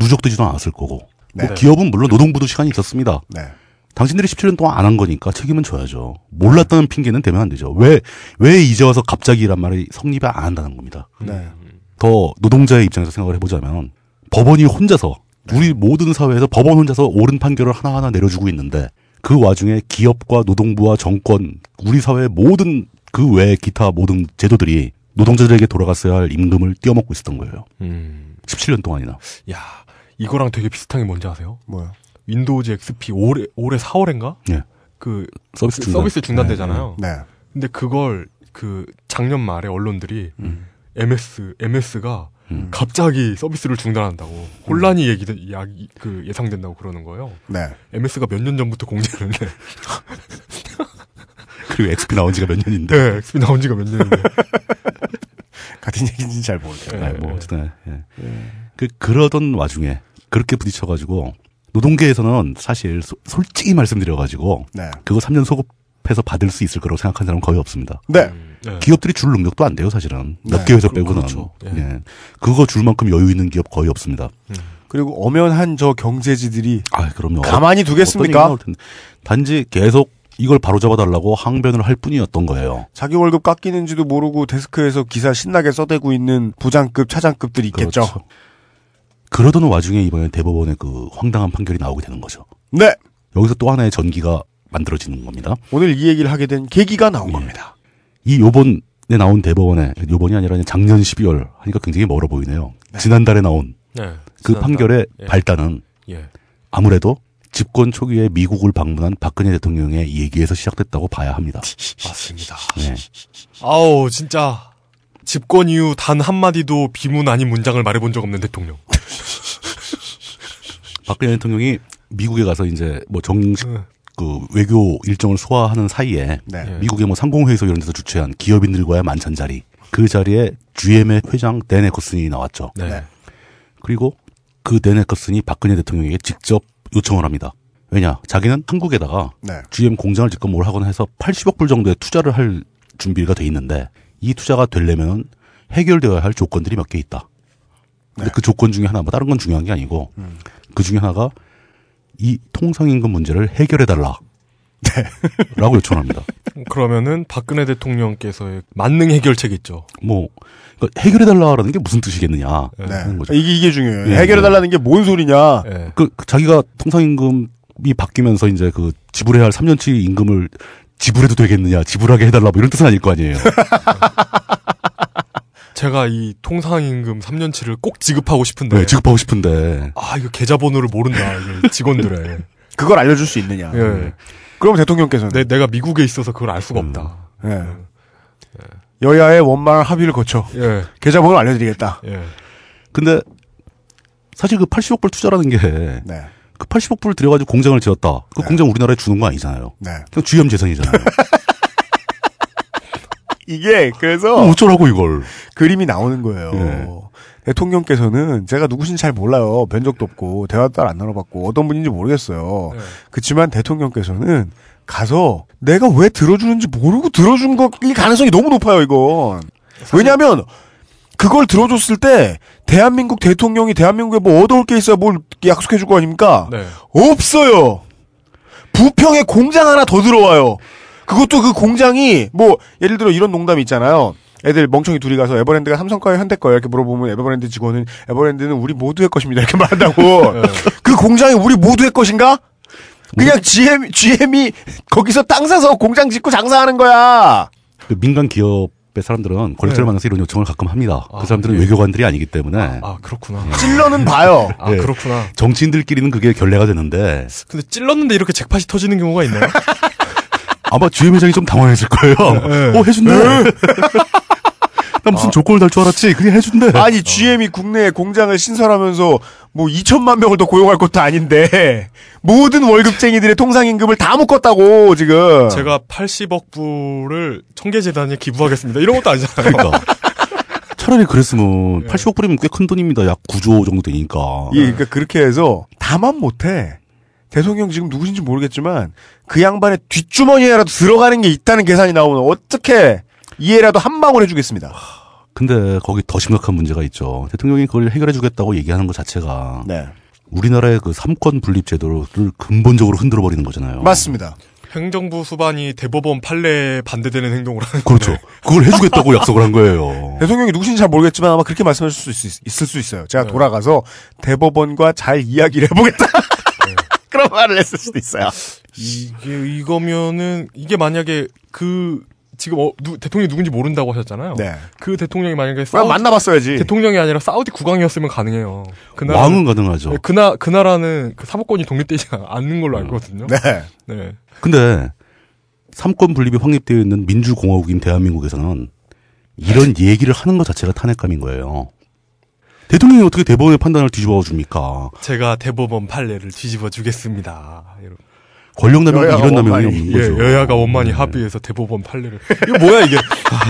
누적되지도 않았을 거고 네. 뭐 기업은 물론 노동부도 시간이 있었습니다. 네. 당신들이 십칠 년 동안 안 한 거니까 책임은 져야죠. 몰랐다는 핑계는 대면 안 되죠. 왜, 왜 이제 와서 갑자기란 말이 성립이 안 한다는 겁니다. 네. 더 노동자의 입장에서 생각을 해보자면 법원이 혼자서 우리 모든 사회에서 법원 혼자서 옳은 판결을 하나하나 내려주고 있는데 그 와중에 기업과 노동부와 정권, 우리 사회의 모든 그 외 기타 모든 제도들이 노동자들에게 돌아갔어야 할 임금을 떼어먹고 있었던 거예요. 음. 십칠 년 동안이나. 야, 이거랑 되게 비슷한 게 뭔지 아세요? 뭐요? 윈도우즈 엑스피 올해, 올해 사월인가? 네. 그 서비스, 중단. 서비스 중단되잖아요. 네. 네. 근데 그걸 그 작년 말에 언론들이 음. 엠에스, 엠에스가 음. 갑자기 서비스를 중단한다고 혼란이 얘기 야기, 그 예상된다고 그러는 거예요. 네. 엠에스가 몇 년 전부터 공지했는데 그리고 엑스피 나온 지가 몇 년인데. 네, 엑스피 나온 지가 몇 년인데. 같은 얘기인지 잘 모르겠어요. 네, 네, 뭐 어쨌든 네. 네. 그 그러던 와중에 그렇게 부딪혀가지고 노동계에서는 사실 소, 솔직히 말씀드려가지고 네. 그거 삼 년 소급해서 받을 수 있을 거라고 생각하는 사람은 거의 없습니다. 네. 네. 기업들이 줄 능력도 안 돼요, 사실은. 네. 몇 개 회사 빼고는. 그렇죠. 네. 예. 그거 줄 만큼 여유 있는 기업 거의 없습니다. 음. 그리고 엄연한 저 경제지들이 아, 그럼요. 가만히 두겠습니까? 단지 계속 이걸 바로잡아달라고 항변을 할 뿐이었던 거예요. 자기 월급 깎이는지도 모르고 데스크에서 기사 신나게 써대고 있는 부장급, 차장급들이 있겠죠. 그렇죠. 그러던 와중에 이번에 대법원의 그 황당한 판결이 나오게 되는 거죠. 네. 여기서 또 하나의 전기가 만들어지는 겁니다. 오늘 이 얘기를 하게 된 계기가 나온 예. 겁니다. 이 요번에 나온 대법원에, 요번이 아니라 작년 십이월 하니까 굉장히 멀어 보이네요. 네. 지난달에 나온 네, 그 지난달, 판결의 예. 발단은 예. 아무래도 집권 초기에 미국을 방문한 박근혜 대통령의 얘기에서 시작됐다고 봐야 합니다. 맞습니다. 네. 아우 진짜 집권 이후 단 한마디도 비문 아닌 문장을 말해본 적 없는 대통령. 박근혜 대통령이 미국에 가서 이제 뭐 정식 그 외교 일정을 소화하는 사이에 네. 미국의 뭐 상공회의소 이런 데서 주최한 기업인들과의 만찬 자리, 그 자리에 지엠의 회장 댄 에커슨이 나왔죠. 네. 그리고 그 댄 에커슨이 박근혜 대통령에게 직접 요청을 합니다. 왜냐, 자기는 한국에다가 네. 지엠 공장을 짓건 뭘 하거나 해서 팔십억 불 정도의 투자를 할 준비가 돼 있는데 이 투자가 되려면 해결되어야 할 조건들이 몇 개 있다. 근데 네. 그 조건 중에 하나, 뭐 다른 건 중요한 게 아니고 음. 그 중에 하나가 이 통상임금 문제를 해결해달라. 네. 라고 요청합니다. 그러면은 박근혜 대통령께서의 만능 해결책 있죠. 뭐, 그러니까 해결해달라라는 게 무슨 뜻이겠느냐. 네. 하는 거죠. 이게, 이게 중요해요. 네. 해결해달라는 게 뭔 소리냐. 네. 그, 자기가 통상임금이 바뀌면서 이제 그 지불해야 할 삼 년치 임금을 지불해도 되겠느냐, 지불하게 해달라, 뭐 이런 뜻은 아닐 거 아니에요. 제가 이 통상임금 삼 년치를 꼭 지급하고 싶은데. 네, 지급하고 싶은데. 아, 이거 계좌번호를 모른다, 이거 직원들의. 그걸 알려줄 수 있느냐. 예. 네. 그럼 대통령께서는. 내, 내가 미국에 있어서 그걸 알 수가 음. 없다. 예. 네. 네. 여야의 원만한 합의를 거쳐. 예. 계좌번호를 알려드리겠다. 예. 근데, 사실 그 팔십억 불 투자라는 게. 네. 그 팔십억 불을 들여가지고 공장을 지었다. 그 네. 공장 우리나라에 주는 거 아니잖아요. 네. 그냥 지엠 재산이잖아요. 이게, 그래서. 어, 어쩌라고 이걸. 그림이 나오는 거예요. 네. 대통령께서는 제가 누구신지 잘 몰라요. 뵌 적도 없고, 대화도 잘 안 나눠봤고, 어떤 분인지 모르겠어요. 네. 그치만 대통령께서는 가서 내가 왜 들어주는지 모르고 들어준 것일 가능성이 너무 높아요, 이건. 왜냐면, 그걸 들어줬을 때, 대한민국 대통령이 대한민국에 뭐 얻어올 게 있어야 뭘 약속해줄 거 아닙니까? 네. 없어요! 부평에 공장 하나 더 들어와요! 그것도 그 공장이 뭐 예를 들어 이런 농담 있잖아요. 애들 멍청이 둘이 가서 에버랜드가 삼성 거예요, 현대 거예요 이렇게 물어보면 에버랜드 직원은 에버랜드는 우리 모두의 것입니다 이렇게 말한다고. 네. 그 공장이 우리 모두의 것인가? 그냥 지엠, 지엠이 거기서 땅 사서 공장 짓고 장사하는 거야. 그 민간 기업의 사람들은 권력자를 네. 만나서 이런 요청을 가끔 합니다. 아, 그 사람들은 네. 외교관들이 아니기 때문에. 아, 아 그렇구나. 네. 찔러는 봐요. 아 네. 그렇구나. 정치인들끼리는 그게 결례가 되는데. 근데 찔렀는데 이렇게 잭팟이 터지는 경우가 있나요? 아마 지엠 회장이 좀 당황했을 거예요. 네. 어, 해준대. 네. 나 무슨 아. 조건을 달 줄 알았지. 그냥 해준대. 아니, 지엠이 국내에 공장을 신설하면서 뭐 이천만 명을 더 고용할 것도 아닌데 모든 월급쟁이들의 통상임금을 다 묶었다고 지금. 제가 팔십억 불을 청계재단에 기부하겠습니다. 이런 것도 아니잖아요. 그러니까. 차라리 그랬으면 팔십억 불이면 꽤 큰 돈입니다. 약 구조 정도 되니까. 예, 그러니까 그렇게 해서 다만 못해. 대통령 지금 누구신지 모르겠지만 그 양반의 뒷주머니에라도 들어가는 게 있다는 계산이 나오면 어떻게 이해라도 한 방울 해주겠습니다. 근데 거기 더 심각한 문제가 있죠. 대통령이 그걸 해결해주겠다고 얘기하는 것 자체가 네. 우리나라의 그 삼권 분립 제도를 근본적으로 흔들어 버리는 거잖아요. 맞습니다. 행정부 수반이 대법원 판례에 반대되는 행동을 하는 그렇죠. 그걸 해주겠다고 약속을 한 거예요. 대통령이 누구신지 잘 모르겠지만 아마 그렇게 말씀하실 수 있, 있을 수 있어요. 제가 네. 돌아가서 대법원과 잘 이야기를 해보겠다. 그런 말을 했을 수도 있어요. 이게, 이거면은, 이게 만약에 그, 지금, 어, 누, 대통령이 누군지 모른다고 하셨잖아요. 네. 그 대통령이 만약에. 사우, 만나봤어야지. 대통령이 아니라 사우디 국왕이었으면 가능해요. 그 나라. 왕은 가능하죠. 그, 나, 그 나라는 그 사법권이 독립되지 않는 걸로 알거든요. 네. 네. 근데, 삼권 분립이 확립되어 있는 민주공화국인 대한민국에서는 이런 얘기를 하는 것 자체가 탄핵감인 거예요. 대통령이 어떻게 대법원의 판단을 뒤집어 줍니까? 제가 대법원 판례를 뒤집어 주겠습니다. 권력 남용이 이런 남용이 없는 거죠. 예, 여야가 원만히 네. 합의해서 대법원 판례를. 이거 뭐야 이게?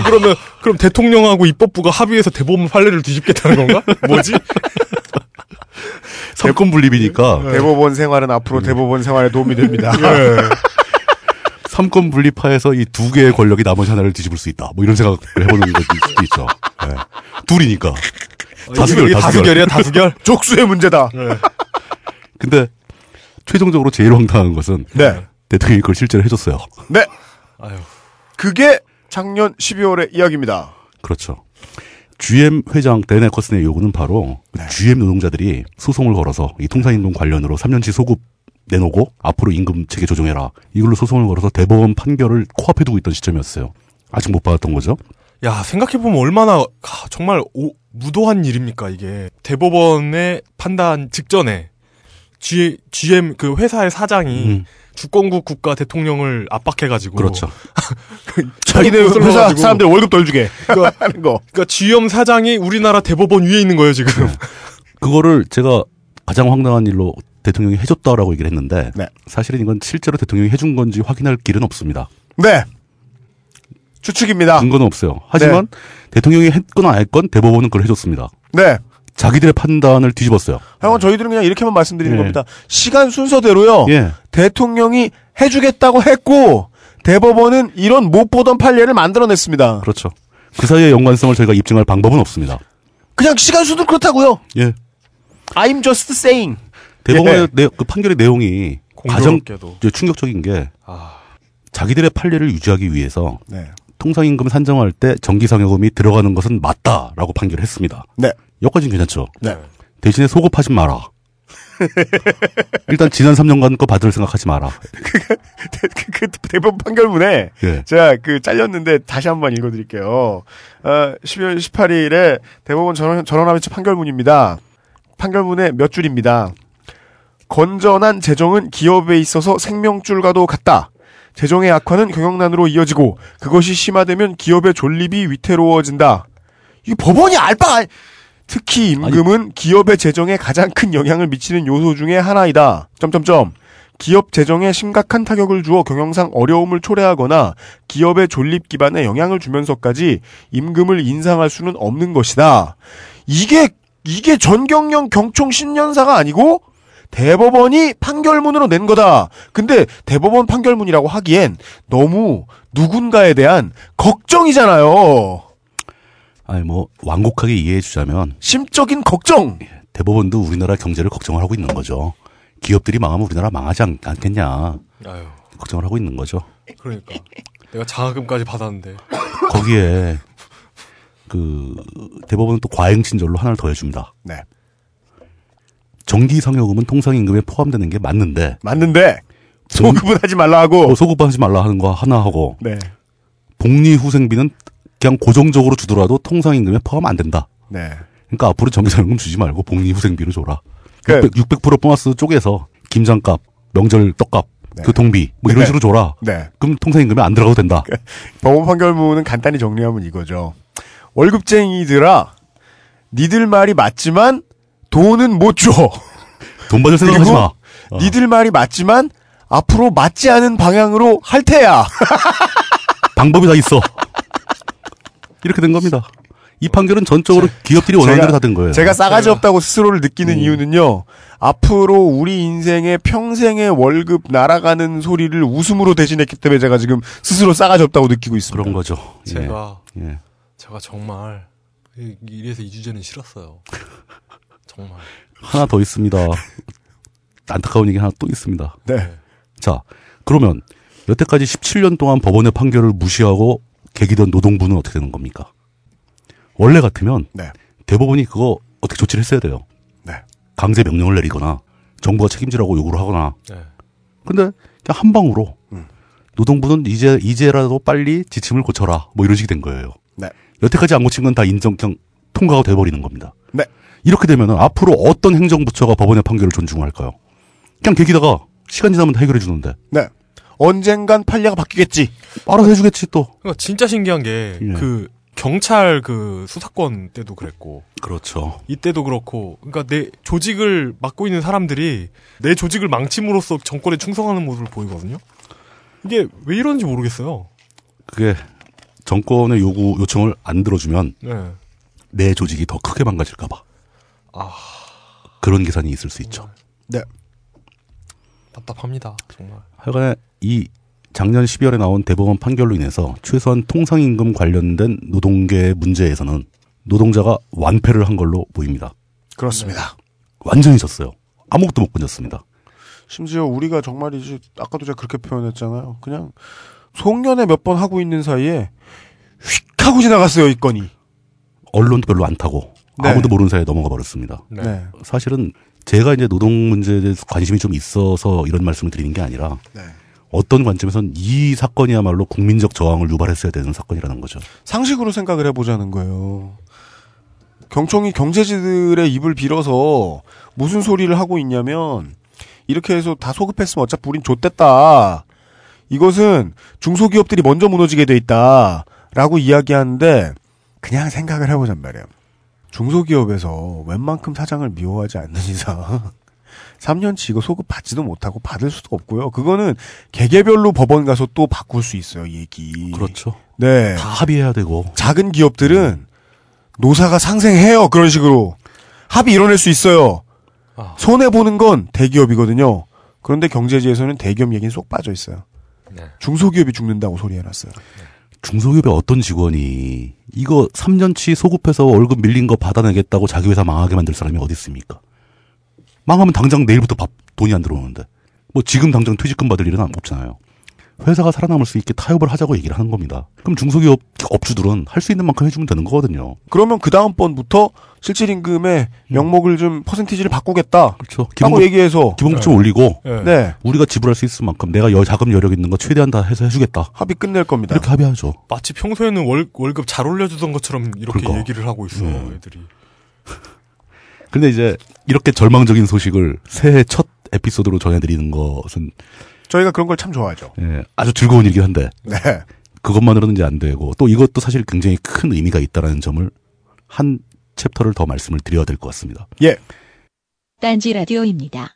그러면 그럼 대통령하고 입법부가 합의해서 대법원 판례를 뒤집겠다는 건가? 뭐지? 삼권 분립이니까. 네. 대법원 생활은 앞으로 네. 대법원 생활에 도움이 됩니다. 네. 삼권 분립하에서 이 두 개의 권력이 나머지 하나를 뒤집을 수 있다. 뭐 이런 생각을 해보는 것도 있죠. 네. 둘이니까. 다수결, 다수결이야, 다수결. 쪽수의 문제다. 네. 근데 최종적으로 제일 황당한 것은 네. 대통령이 그걸 실제로 해줬어요. 네. 아유. 그게 작년 십이월의 이야기입니다. 그렇죠. 지엠 회장 데네 커슨의 요구는 바로 네. 지엠 노동자들이 소송을 걸어서 이 통상임금 관련으로 삼 년치 소급 내놓고 앞으로 임금 체계 조정해라. 이걸로 소송을 걸어서 대법원 판결을 코앞에 두고 있던 시점이었어요. 아직 못 받았던 거죠. 야, 생각해보면 얼마나 정말 오, 무도한 일입니까 이게. 대법원의 판단 직전에 G, 지엠 그 회사의 사장이 음. 주권국 국가 대통령을 압박해가지고 그렇죠. 자기네 회사 사람들 월급 덜 주게 그러니까, 하는 거. 그러니까 지엠 사장이 우리나라 대법원 위에 있는 거예요 지금. 네. 그거를 제가 가장 황당한 일로 대통령이 해줬다라고 얘기를 했는데 네. 사실은 이건 실제로 대통령이 해준 건지 확인할 길은 없습니다. 네. 추측입니다. 근거는 없어요. 하지만 네. 대통령이 했건 안 했건 대법원은 그걸 해줬습니다. 네. 자기들의 판단을 뒤집었어요. 하여간 저희들은 그냥 이렇게만 말씀드리는 예. 겁니다. 시간 순서대로요. 예. 대통령이 해주겠다고 했고 대법원은 이런 못 보던 판례를 만들어냈습니다. 그렇죠. 그 사이의 연관성을 저희가 입증할 방법은 없습니다. 그냥 시간 순으로 그렇다고요. 예. I'm just saying. 대법원의 예. 그 판결의 내용이 가장 충격적인 게 아... 자기들의 판례를 유지하기 위해서 네. 통상임금 산정할 때 정기상여금이 들어가는 것은 맞다라고 판결을 했습니다. 네. 여기까지는 괜찮죠. 네. 대신에 소급하지 마라. 일단 지난 삼 년간 거 받을 생각하지 마라. 그, 그, 그, 그 대법원 판결문에 예. 제가 그 잘렸는데 다시 한번 읽어드릴게요. 어, 십이월 십팔일에 대법원 전원, 전원합의체 판결문입니다. 판결문에 몇 줄입니다. 건전한 재정은 기업에 있어서 생명줄과도 같다. 재정의 악화는 경영난으로 이어지고 그것이 심화되면 기업의 존립이 위태로워진다. 이 법원이 알바 알... 특히 임금은 아니, 기업의 재정에 가장 큰 영향을 미치는 요소 중에 하나이다. 점점점. 기업 재정에 심각한 타격을 주어 경영상 어려움을 초래하거나 기업의 존립 기반에 영향을 주면서까지 임금을 인상할 수는 없는 것이다. 이게 이게 전경련 경총 신년사가 아니고 대법원이 판결문으로 낸 거다. 근데 대법원 판결문이라고 하기엔 너무 누군가에 대한 걱정이잖아요. 아니 뭐 완곡하게 이해해주자면 심적인 걱정. 대법원도 우리나라 경제를 걱정을 하고 있는 거죠. 기업들이 망하면 우리나라 망하지 않, 않겠냐. 아유. 걱정을 하고 있는 거죠. 그러니까 내가 장학금까지 받았는데 거기에 그 대법원은 또 과잉친절로 하나를 더 해줍니다. 네. 정기상여금은 통상임금에 포함되는 게 맞는데 맞는데 소급은 하지 말라 하고 어, 소급은 하지 말라 하는 거 하나 하고 네. 복리후생비는 그냥 고정적으로 주더라도 통상임금에 포함 안 된다. 네. 그러니까 앞으로 정기상여금 주지 말고 복리후생비로 줘라. 그, 육백 퍼센트 보너스 쪼개서 김장값, 명절 떡값, 네. 교통비 뭐 이런 네. 식으로 줘라. 네. 그럼 통상임금에 안 들어가도 된다. 그, 법원 판결문은 간단히 정리하면 이거죠. 월급쟁이들아, 니들 말이 맞지만 돈은 못 줘. 돈 받을 생각하지 마. 어. 니들 말이 맞지만 앞으로 맞지 않은 방향으로 할 테야. 방법이 다 있어. 이렇게 된 겁니다. 이 판결은 전적으로 기업들이 원하는 대로 다 된 거예요. 제가 싸가지 없다고 스스로를 느끼는 음. 이유는요. 앞으로 우리 인생의 평생의 월급 날아가는 소리를 웃음으로 대신했기 때문에 제가 지금 스스로 싸가지 없다고 느끼고 있습니다. 그런 거죠. 제가 예. 제가 정말 이래서 이 주제는 싫었어요. 정말. 하나 더 있습니다. 안타까운 얘기 하나 또 있습니다. 네. 자, 그러면 여태까지 십칠 년 동안 법원의 판결을 무시하고 개기던 노동부는 어떻게 되는 겁니까? 원래 같으면 네. 대법원이 그거 어떻게 조치를 했어야 돼요. 네. 강제 명령을 내리거나 정부가 책임지라고 요구를 하거나. 네. 근데 그냥 한 방으로 음. 노동부는 이제 이제라도 빨리 지침을 고쳐라. 뭐 이런 식이 된 거예요. 네. 여태까지 안 고친 건 다 인정 그냥 통과가 돼버리는 겁니다. 네. 이렇게 되면은 앞으로 어떤 행정부처가 법원의 판결을 존중할까요? 그냥 개기다가 시간 지나면 다 해결해 주는데. 네. 언젠간 판례가 바뀌겠지. 알아서 해주겠지 또. 그러니까 진짜 신기한 게 그 예. 경찰 그 수사권 때도 그랬고. 그렇죠. 이때도 그렇고. 그러니까 내 조직을 맡고 있는 사람들이 내 조직을 망침으로써 정권에 충성하는 모습을 보이거든요. 이게 왜 이러는지 모르겠어요. 그게 정권의 요구, 요청을 안 들어주면 네. 내 조직이 더 크게 망가질까봐. 아. 그런 계산이 있을 수 있죠. 네. 답답합니다. 정말. 하여간에 이 작년 십이월에 나온 대법원 판결로 인해서 최소한 통상임금 관련된 노동계의 문제에서는 노동자가 완패를 한 걸로 보입니다. 그렇습니다. 네. 완전히 졌어요. 아무것도 못 건졌습니다. 심지어 우리가 정말이지 아까도 제가 그렇게 표현했잖아요. 그냥 송년회 몇 번 하고 있는 사이에 휙 하고 지나갔어요. 이 건이. 언론도 별로 안 타고 네. 아무도 모르는 사이에 넘어가 버렸습니다. 네. 사실은 제가 이제 노동 문제에 대해서 관심이 좀 있어서 이런 말씀을 드리는 게 아니라 네. 어떤 관점에선 이 사건이야말로 국민적 저항을 유발했어야 되는 사건이라는 거죠. 상식으로 생각을 해보자는 거예요. 경총이 경제지들의 입을 빌어서 무슨 소리를 하고 있냐면 이렇게 해서 다 소급했으면 어차피 우린 좆됐다. 이것은 중소기업들이 먼저 무너지게 돼 있다. 라고 이야기하는데 그냥 생각을 해보잔 말이에요. 중소기업에서 웬만큼 사장을 미워하지 않는 이상 삼 년치 이거 소급 받지도 못하고 받을 수도 없고요. 그거는 개개별로 법원 가서 또 바꿀 수 있어요. 이 얘기. 그렇죠. 네. 다 합의해야 되고. 작은 기업들은 노사가 상생해요. 그런 식으로. 합의 이뤄낼 수 있어요. 아. 손해보는 건 대기업이거든요. 그런데 경제지에서는 대기업 얘기는 쏙 빠져 있어요. 네. 중소기업이 죽는다고 소리해놨어요. 네. 중소기업의 어떤 직원이 이거 삼 년치 소급해서 월급 밀린 거 받아내겠다고 자기 회사 망하게 만들 사람이 어디 있습니까? 망하면 당장 내일부터 밥, 돈이 안 들어오는데. 뭐 지금 당장 퇴직금 받을 일은 없잖아요. 회사가 살아남을 수 있게 타협을 하자고 얘기를 하는 겁니다. 그럼 중소기업 업주들은 할 수 있는 만큼 해주면 되는 거거든요. 그러면 그 다음번부터 실질임금의 명목을 좀 퍼센티지를 바꾸겠다. 그렇죠. 기본급, 얘기해서. 기본급좀 네. 올리고. 네. 네. 우리가 지불할 수 있을 만큼 내가 여 자금 여력 있는 거 최대한 다 해서 해주겠다. 합의 끝낼 겁니다. 이렇게 합의하죠. 마치 평소에는 월, 월급 잘 올려주던 것처럼 이렇게 그러니까. 얘기를 하고 있어요. 음. 애들이. 근데 이제 이렇게 절망적인 소식을 새해 첫 에피소드로 전해드리는 것은 저희가 그런 걸 참 좋아하죠. 예, 아주 즐거운 일이긴 한데 네. 그것만으로는 이제 안 되고 또 이것도 사실 굉장히 큰 의미가 있다라는 점을 한 챕터를 더 말씀을 드려야 될 것 같습니다. 예. 딴지 라디오입니다.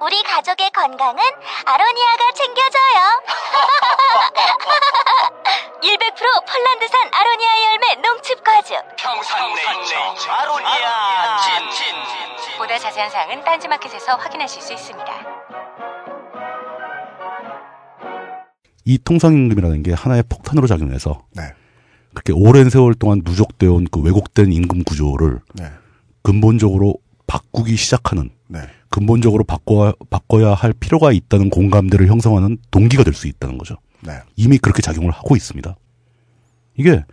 우리 가족의 건강은 아로니아가 챙겨줘요. 백 퍼센트 폴란드산 아로니아 열매 농축과즙. 평산네이처 아로니아 진. 진. 보다 자세한 사항은 딴지마켓에서 확인하실 수 있습니다. 이 통상임금이라는 게 하나의 폭탄으로 작용해서 네. 그렇게 오랜 세월 동안 누적되어 온 그 왜곡된 임금 구조를 네. 근본적으로 바꾸기 시작하는 네. 근본적으로 바꿔야, 바꿔야 할 필요가 있다는 공감대를 형성하는 동기가 될 수 있다는 거죠. 네. 이미 그렇게 작용을 하고 있습니다. 이게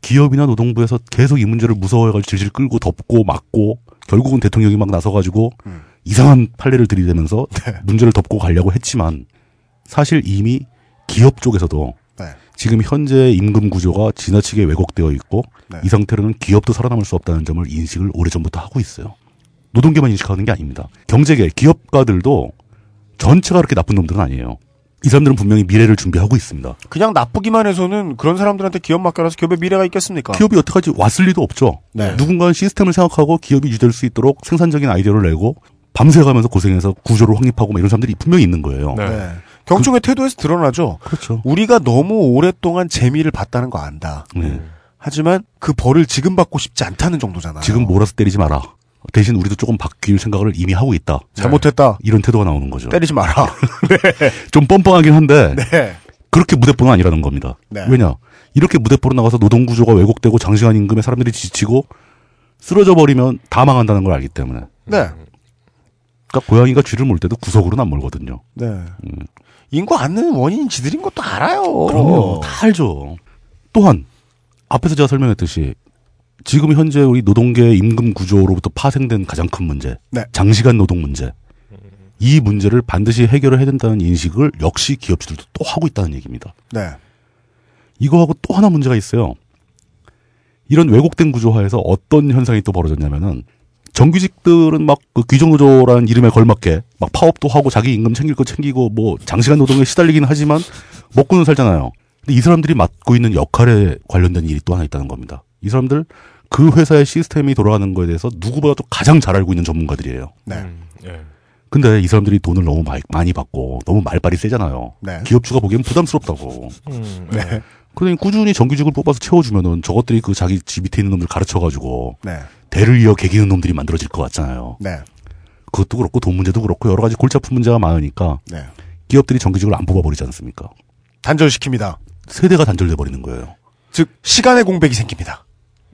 기업이나 노동부에서 계속 이 문제를 무서워해가지고 질질 끌고 덮고 막고 결국은 대통령이 막 나서가지고 음. 이상한 판례를 들이대면서 네. 문제를 덮고 가려고 했지만 사실 이미 기업 쪽에서도 네. 지금 현재 임금 구조가 지나치게 왜곡되어 있고 네. 이 상태로는 기업도 살아남을 수 없다는 점을 인식을 오래전부터 하고 있어요. 노동계만 인식하는 게 아닙니다. 경제계, 기업가들도 전체가 그렇게 나쁜 놈들은 아니에요. 이 사람들은 분명히 미래를 준비하고 있습니다. 그냥 나쁘기만 해서는 그런 사람들한테 기업 맡겨라서 기업의 미래가 있겠습니까? 기업이 여태까지 왔을 리도 없죠. 네. 누군가는 시스템을 생각하고 기업이 유지될 수 있도록 생산적인 아이디어를 내고 밤새가면서 고생해서 구조를 확립하고 이런 사람들이 분명히 있는 거예요. 네. 네. 경총의 그, 태도에서 드러나죠. 그렇죠. 우리가 너무 오랫동안 재미를 봤다는 거 안다. 네. 하지만 그 벌을 지금 받고 싶지 않다는 정도잖아요. 지금 몰아서 때리지 마라. 대신 우리도 조금 바뀔 생각을 이미 하고 있다. 잘못했다. 이런 태도가 나오는 거죠. 때리지 마라. 네. 좀 뻔뻔하긴 한데 네. 그렇게 무대뽀는 아니라는 겁니다. 네. 왜냐? 이렇게 무대뽀로 나가서 노동구조가 왜곡되고 장시간 임금에 사람들이 지치고 쓰러져 버리면 다 망한다는 걸 알기 때문에. 네. 그러니까 고양이가 쥐를 물 때도 구석으로는 안 물거든요. 네. 음. 인구 안 느는 원인이 지들인 것도 알아요. 그럼요. 다 알죠. 또한 앞에서 제가 설명했듯이 지금 현재 우리 노동계 임금 구조로부터 파생된 가장 큰 문제, 네. 장시간 노동 문제, 이 문제를 반드시 해결을 해야 된다는 인식을 역시 기업주들도 또 하고 있다는 얘기입니다. 네. 이거하고 또 하나 문제가 있어요. 이런 왜곡된 구조화에서 어떤 현상이 또 벌어졌냐면은 정규직들은 막 그 귀정노조라는 이름에 걸맞게 막 파업도 하고 자기 임금 챙길 거 챙기고 뭐 장시간 노동에 시달리긴 하지만 먹고는 살잖아요. 근데 이 사람들이 맡고 있는 역할에 관련된 일이 또 하나 있다는 겁니다. 이 사람들 그 회사의 시스템이 돌아가는 거에 대해서 누구보다도 가장 잘 알고 있는 전문가들이에요. 네. 근데 이 사람들이 돈을 너무 많이 받고 너무 말발이 세잖아요. 네. 기업주가 보기엔 부담스럽다고. 음, 네. 그러니 꾸준히 정규직을 뽑아서 채워주면은 저것들이 그 자기 집 밑에 있는 놈들 가르쳐가지고 네. 대를 이어 개기는 놈들이 만들어질 것 같잖아요. 네. 그것도 그렇고 돈 문제도 그렇고 여러 가지 골치 아픈 문제가 많으니까 네. 기업들이 정규직을 안 뽑아버리지 않습니까? 단절시킵니다. 세대가 단절돼 버리는 거예요. 즉 시간의 공백이 생깁니다.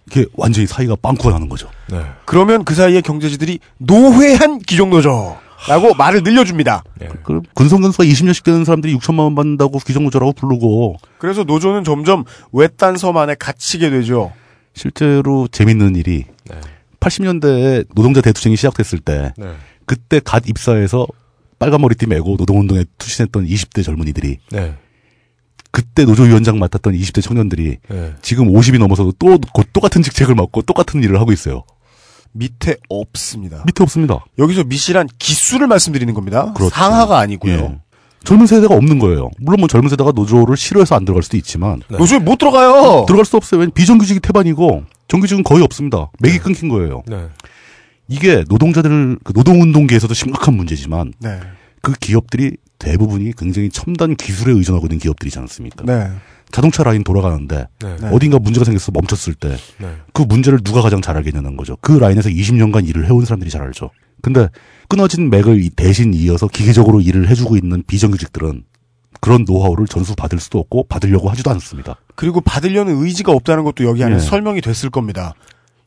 이게 완전히 사이가 빵꾸가 나는 거죠. 네. 그러면 그 사이에 경제지들이 노회한 기종노조라고 말을 늘려줍니다. 네. 그럼 근속연수가 이십 년씩 되는 사람들이 육천만 원 받는다고 기종노조라고 부르고. 그래서 노조는 점점 외딴 섬 안에 갇히게 되죠. 실제로 재밌는 일이 네. 팔십 년대에 노동자 대투쟁이 시작됐을 때 네. 그때 갓 입사해서 빨간 머리띠 메고 노동운동에 투신했던 이십 대 젊은이들이 네. 그때 노조위원장 맡았던 이십 대 청년들이 네. 지금 오십이 넘어서도 또 똑같은 직책을 맡고 똑같은 일을 하고 있어요. 밑에 없습니다. 밑에 없습니다. 여기서 밑이란 기수를 말씀드리는 겁니다. 그렇죠. 상하가 아니고요. 예. 젊은 세대가 없는 거예요. 물론 뭐 젊은 세대가 노조를 싫어해서 안 들어갈 수도 있지만 네. 노조에 못 들어가요. 들어갈 수 없어요. 왜냐면 비정규직이 태반이고 정규직은 거의 없습니다. 맥이 네. 끊긴 거예요. 네. 이게 노동자들 노동운동계에서도 심각한 문제지만 네. 그 기업들이 대부분이 굉장히 첨단 기술에 의존하고 있는 기업들이지 않습니까? 네. 자동차 라인 돌아가는데 네. 어딘가 문제가 생겨서 멈췄을 때 그 네. 문제를 누가 가장 잘 알겠냐는 거죠. 그 라인에서 이십 년간 일을 해온 사람들이 잘 알죠. 근데 끊어진 맥을 대신 이어서 기계적으로 일을 해주고 있는 비정규직들은 그런 노하우를 전수 받을 수도 없고 받으려고 하지도 않습니다. 그리고 받으려는 의지가 없다는 것도 여기 안에 네. 설명이 됐을 겁니다.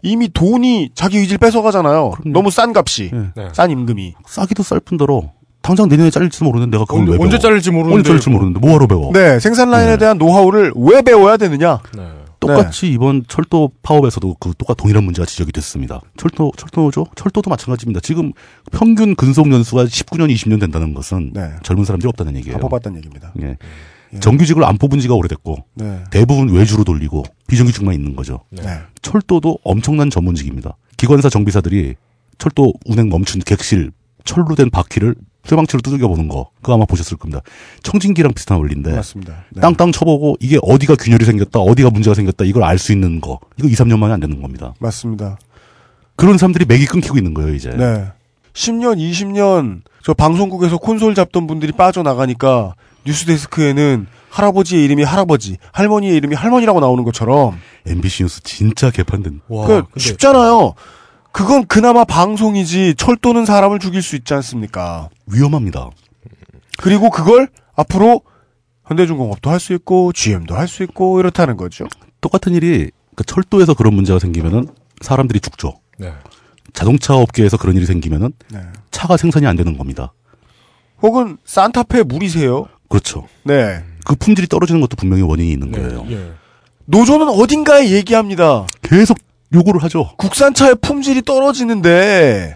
이미 돈이 자기 의지를 뺏어가잖아요. 그럼요. 너무 싼 값이, 네. 싼 임금이. 싸기도 쌀 뿐더러 당장 내년에 잘릴지 모르는데 내가 그걸 언제, 왜 배워? 언제 잘릴지 모르는데. 언제 잘릴지 모르는데 뭐하러 배워? 네, 생산 라인에 네. 대한 노하우를 왜 배워야 되느냐? 네. 똑같이 네. 이번 철도 파업에서도 그 똑같 동일한 문제가 지적이 됐습니다. 철도 철도죠? 철도도 마찬가지입니다. 지금 평균 근속 연수가 십구 년, 이십 년 된다는 것은 네. 젊은 사람들이 없다는 얘기예요. 다 뽑았다는 얘기입니다. 예. 예. 정규직을 안 뽑은 지가 오래됐고 네. 대부분 외주로 돌리고 비정규직만 있는 거죠. 네. 철도도 엄청난 전문직입니다. 기관사 정비사들이 철도 운행 멈춘 객실 철로 된 바퀴를 쇠망치로 두들겨 보는 거 그거 아마 보셨을 겁니다. 청진기랑 비슷한 원리인데 맞습니다. 네. 땅땅 쳐보고 이게 어디가 균열이 생겼다 어디가 문제가 생겼다 이걸 알 수 있는 거 이거 이, 삼 년 만에 안 되는 겁니다. 맞습니다. 그런 사람들이 맥이 끊기고 있는 거예요 이제. 네. 십 년 이십 년 저 방송국에서 콘솔 잡던 분들이 빠져나가니까 뉴스데스크에는 할아버지의 이름이 할아버지 할머니의 이름이 할머니라고 나오는 것처럼 엠비씨 뉴스 진짜 개판된 와, 그러니까 근데... 쉽잖아요. 그건 그나마 방송이지 철도는 사람을 죽일 수 있지 않습니까? 위험합니다. 그리고 그걸 앞으로 현대중공업도 할 수 있고 지엠도 할 수 있고 이렇다는 거죠. 똑같은 일이 그러니까 철도에서 그런 문제가 생기면은 사람들이 죽죠. 네. 자동차 업계에서 그런 일이 생기면은 네. 차가 생산이 안 되는 겁니다. 혹은 산타페 물이 새요. 그렇죠. 네. 그 품질이 떨어지는 것도 분명히 원인이 있는 거예요. 네. 네. 노조는 어딘가에 얘기합니다. 계속 요구를 하죠. 국산차의 품질이 떨어지는데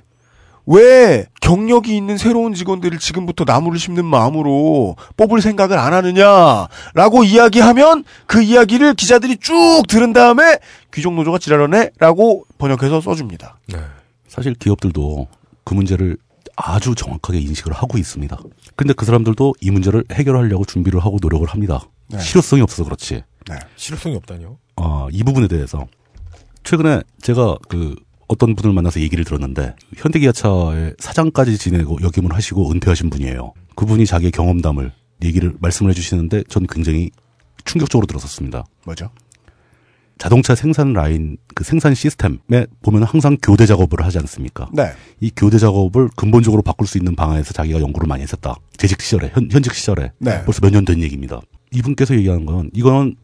왜 경력이 있는 새로운 직원들을 지금부터 나무를 심는 마음으로 뽑을 생각을 안 하느냐라고 이야기하면 그 이야기를 기자들이 쭉 들은 다음에 귀족노조가 지랄하네라고 번역해서 써줍니다. 네. 사실 기업들도 그 문제를 아주 정확하게 인식을 하고 있습니다. 근데 그 사람들도 이 문제를 해결하려고 준비를 하고 노력을 합니다. 네. 실효성이 없어서 그렇지. 네. 실효성이 없다니요? 어, 이 부분에 대해서 최근에 제가 그 어떤 분을 만나서 얘기를 들었는데 현대기아차의 사장까지 지내고 역임을 하시고 은퇴하신 분이에요. 그분이 자기의 경험담을 얘기를 말씀을 해주시는데 전 굉장히 충격적으로 들었었습니다. 뭐죠? 자동차 생산 라인 그 생산 시스템에 보면 항상 교대 작업을 하지 않습니까? 네. 이 교대 작업을 근본적으로 바꿀 수 있는 방안에서 자기가 연구를 많이 했었다. 재직 시절에 현, 현직 시절에 네. 벌써 몇 년 된 얘기입니다. 이분께서 얘기하는 건 이건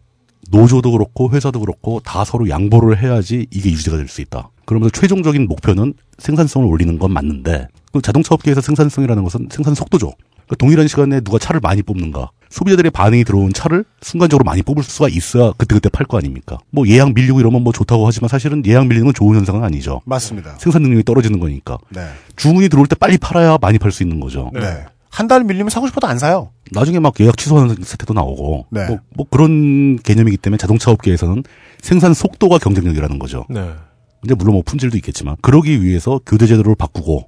노조도 그렇고 회사도 그렇고 다 서로 양보를 해야지 이게 유지가 될 수 있다. 그러면서 최종적인 목표는 생산성을 올리는 건 맞는데 자동차 업계에서 생산성이라는 것은 생산 속도죠. 그러니까 동일한 시간에 누가 차를 많이 뽑는가. 소비자들의 반응이 들어온 차를 순간적으로 많이 뽑을 수가 있어야 그때그때 팔 거 아닙니까? 뭐 예약 밀리고 이러면 뭐 좋다고 하지만 사실은 예약 밀리는 건 좋은 현상은 아니죠. 맞습니다. 생산 능력이 떨어지는 거니까. 네. 주문이 들어올 때 빨리 팔아야 많이 팔 수 있는 거죠. 네. 한 달 밀리면 사고 싶어도 안 사요. 나중에 막 예약 취소하는 사태도 나오고. 네. 뭐, 뭐 그런 개념이기 때문에 자동차 업계에서는 생산 속도가 경쟁력이라는 거죠. 네. 근데 물론 뭐 품질도 있겠지만 그러기 위해서 교대 제도를 바꾸고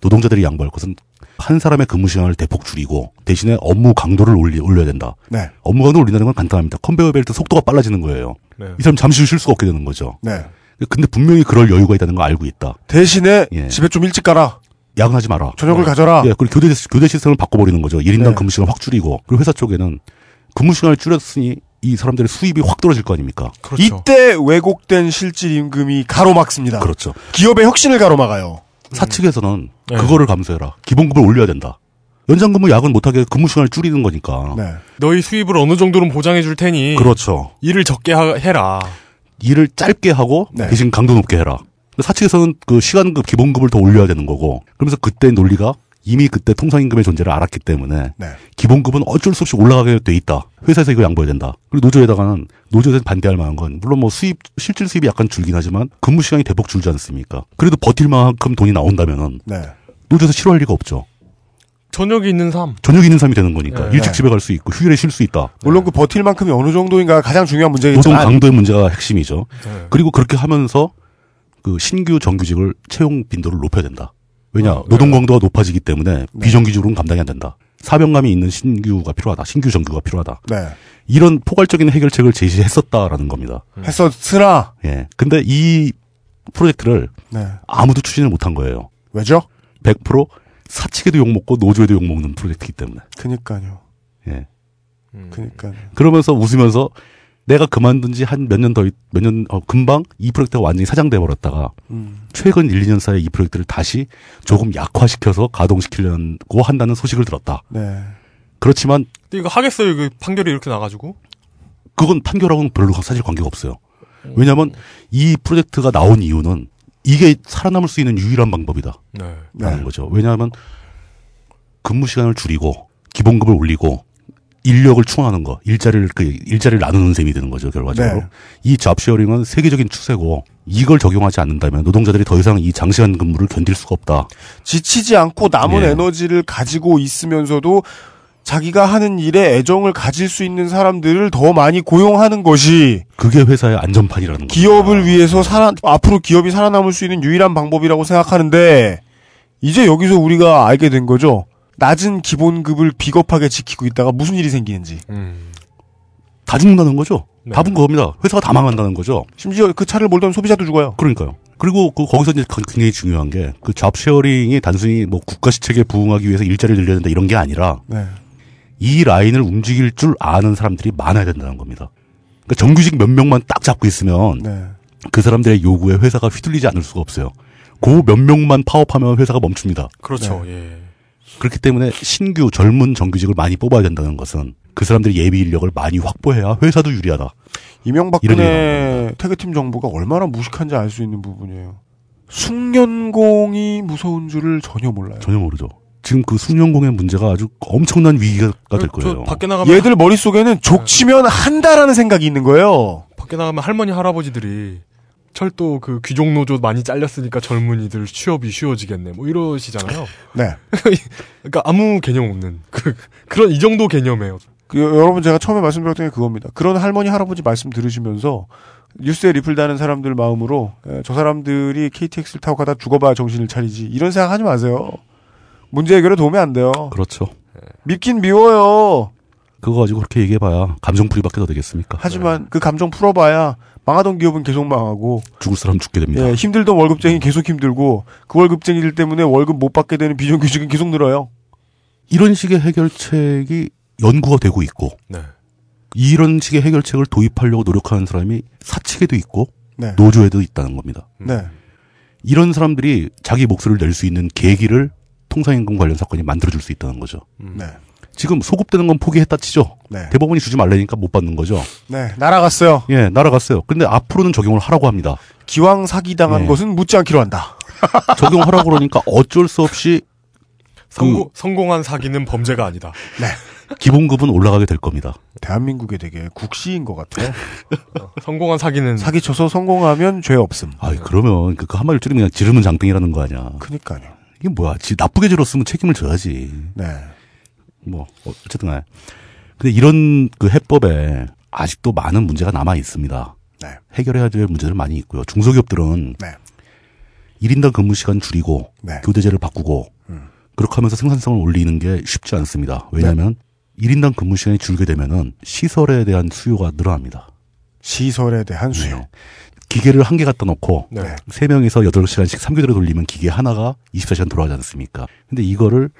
노동자들이 양보할 것은 한 사람의 근무 시간을 대폭 줄이고 대신에 업무 강도를 올리, 올려야 된다. 네. 업무 강도를 올린다는 건 간단합니다. 컨베이어 벨트 속도가 빨라지는 거예요. 네. 이 사람 잠시 쉴 수가 없게 되는 거죠. 네. 근데 분명히 그럴 여유가 있다는 걸 알고 있다. 대신에 예. 집에 좀 일찍 가라. 야근하지 마라. 저녁을 네. 가져라. 예, 그리고 교대, 교대 시스템을 바꿔버리는 거죠. 일 인당 네. 근무 시간을 확 줄이고. 그리고 회사 쪽에는 근무 시간을 줄였으니 이 사람들의 수입이 확 떨어질 거 아닙니까? 그렇죠. 이때 왜곡된 실질임금이 가로막습니다. 그렇죠. 기업의 혁신을 가로막아요. 사측에서는 네. 그거를 감수해라. 기본급을 올려야 된다. 연장근무 야근 못하게 근무 시간을 줄이는 거니까. 네. 너희 수입을 어느 정도는 보장해 줄 테니. 그렇죠. 일을 적게 하, 해라. 일을 짧게 하고 네. 대신 강도 높게 해라. 사측에서는 그 시간급, 기본급을 더 올려야 되는 거고. 그러면서 그때 논리가 이미 그때 통상임금의 존재를 알았기 때문에 네. 기본급은 어쩔 수 없이 올라가게 돼 있다. 회사에서 이거 양보해야 된다. 그리고 노조에다가는 노조에서 반대할 만한 건 물론 뭐 수입 실질 수입이 약간 줄긴 하지만 근무 시간이 대폭 줄지 않습니까? 그래도 버틸 만큼 돈이 나온다면은 네. 노조에서 싫어할 리가 없죠. 저녁이 있는 삶. 저녁이 있는 삶이 되는 거니까. 네. 일찍 집에 갈 수 있고 휴일에 쉴 수 있다. 물론 그 버틸 만큼이 어느 정도인가 가장 중요한 문제겠죠. 노동 강도의 문제가 핵심이죠. 네. 그리고 그렇게 하면서 그 신규 정규직을 채용 빈도를 높여야 된다. 왜냐 어, 노동 강도가 네. 높아지기 때문에 네. 비정규직으로는 감당이 안 된다. 사명감이 있는 신규가 필요하다. 신규 정규가 필요하다. 네. 이런 포괄적인 해결책을 제시했었다라는 겁니다. 음. 했었으나 예. 근데 이 프로젝트를 네. 아무도 추진을 못한 거예요. 왜죠? 백 퍼센트 사측에도 욕먹고 노조에도 욕먹는 프로젝트이기 때문에. 그니까요. 예. 음. 그니까요. 그러면서 웃으면서 내가 그만둔 지 한 몇 년 더, 몇 년, 어, 금방 이 프로젝트가 완전히 사장돼버렸다가, 음. 최근 일, 이 년 사이에 이 프로젝트를 다시 조금 약화시켜서 가동시키려고 한다는 소식을 들었다. 네. 그렇지만. 근데 이거 하겠어요? 이거 판결이 이렇게 나가지고? 그건 판결하고는 별로 사실 관계가 없어요. 왜냐면 이 프로젝트가 나온 이유는 이게 살아남을 수 있는 유일한 방법이다. 네. 라는 거죠. 왜냐하면 근무 시간을 줄이고, 기본급을 올리고, 인력을 충원하는 거, 일자리를 그 일자리를 나누는 셈이 되는 거죠 결과적으로. 네. 이 잡쉐어링은 세계적인 추세고 이걸 적용하지 않는다면 노동자들이 더 이상 이 장시간 근무를 견딜 수가 없다. 지치지 않고 남은 예. 에너지를 가지고 있으면서도 자기가 하는 일에 애정을 가질 수 있는 사람들을 더 많이 고용하는 것이 그게 회사의 안전판이라는 거죠. 기업을 겁니다. 위해서 살아 앞으로 기업이 살아남을 수 있는 유일한 방법이라고 생각하는데 이제 여기서 우리가 알게 된 거죠. 낮은 기본급을 비겁하게 지키고 있다가 무슨 일이 생기는지. 음. 다 죽는다는 거죠. 네. 답은 그겁니다. 회사가 다 망한다는 거죠. 심지어 그 차를 몰던 소비자도 죽어요. 그러니까요. 그리고 그 거기서 이제 굉장히 중요한 게 그 잡쉐어링이 단순히 뭐 국가 시책에 부응하기 위해서 일자리를 늘려야 된다 이런 게 아니라 네. 이 라인을 움직일 줄 아는 사람들이 많아야 된다는 겁니다. 그러니까 정규직 몇 명만 딱 잡고 있으면 네. 그 사람들의 요구에 회사가 휘둘리지 않을 수가 없어요. 그 몇 명만 파업하면 회사가 멈춥니다. 그렇죠. 네. 예. 그렇기 때문에 신규 젊은 정규직을 많이 뽑아야 된다는 것은 그 사람들의 예비 인력을 많이 확보해야 회사도 유리하다. 이명박근혜 퇴계팀 정부가 얼마나 무식한지 알 수 있는 부분이에요. 숙련공이 무서운 줄을 전혀 몰라요. 전혀 모르죠. 지금 그 숙련공의 문제가 아주 엄청난 위기가 될 거예요. 밖에 나가면 얘들 머릿속에는 족치면 한다라는 생각이 있는 거예요. 밖에 나가면 할머니 할아버지들이 철도 그 귀족 노조 많이 잘렸으니까 젊은이들 취업이 쉬워지겠네 뭐 이러시잖아요. 네. 그러니까 아무 개념 없는 그 그런 이 정도 개념이에요. 그, 여러분 제가 처음에 말씀드렸던 게 그겁니다. 그런 할머니 할아버지 말씀 들으시면서 뉴스에 리플 다는 사람들 마음으로 에, 저 사람들이 케이티엑스를 타고 가다 죽어봐야 정신을 차리지 이런 생각하지 마세요. 문제 해결에 도움이 안 돼요. 그렇죠. 밉긴 미워요. 그거 가지고 그렇게 얘기해봐야 감정풀이밖에 더 되겠습니까? 하지만 네. 그 감정 풀어봐야 망하던 기업은 계속 망하고 죽을 사람 죽게 됩니다. 예, 힘들던 월급쟁이 계속 힘들고 그 월급쟁이들 때문에 월급 못 받게 되는 비정규직은 계속 늘어요. 이런 식의 해결책이 연구가 되고 있고 네. 이런 식의 해결책을 도입하려고 노력하는 사람이 사측에도 있고 네. 노조에도 있다는 겁니다. 네. 이런 사람들이 자기 목소리를 낼 수 있는 계기를 통상임금 관련 사건이 만들어줄 수 있다는 거죠. 네. 지금 소급되는 건 포기했다 치죠. 네. 대법원이 주지 말라니까 못 받는 거죠. 네, 날아갔어요. 예, 날아갔어요. 근데 앞으로는 적용을 하라고 합니다. 기왕 사기당한 예. 것은 묻지 않기로 한다. 적용하라고 그러니까 어쩔 수 없이 성공, 그, 성공한 사기는 범죄가 아니다. 네. 기본급은 올라가게 될 겁니다. 대한민국에 되게 국시인 것 같아요. 성공한 사기는 사기쳐서 성공하면 죄 없음. 아, 그러면 그거 한마디로 줄이면 그냥 지르면 장땡이라는 거 아니야. 그러니까요. 이게 뭐야? 지 나쁘게 질렀으면 책임을 져야지. 네. 뭐 어쨌든 간에. 근데 이런 그 해법에 아직도 많은 문제가 남아 있습니다. 네. 해결해야 될 문제들 많이 있고요. 중소기업들은 네. 일 인당 근무 시간 줄이고 네. 교대제를 바꾸고 음. 그렇게 하면서 생산성을 올리는 게 쉽지 않습니다. 왜냐하면 네. 일 인당 근무 시간이 줄게 되면은 시설에 대한 수요가 늘어납니다. 시설에 대한 수요. 네. 기계를 한 개 갖다 놓고 네. 세 명에서 여덟 시간씩 삼 교대로 돌리면 기계 하나가 이십사 시간 돌아가지 않습니까? 근데 이거를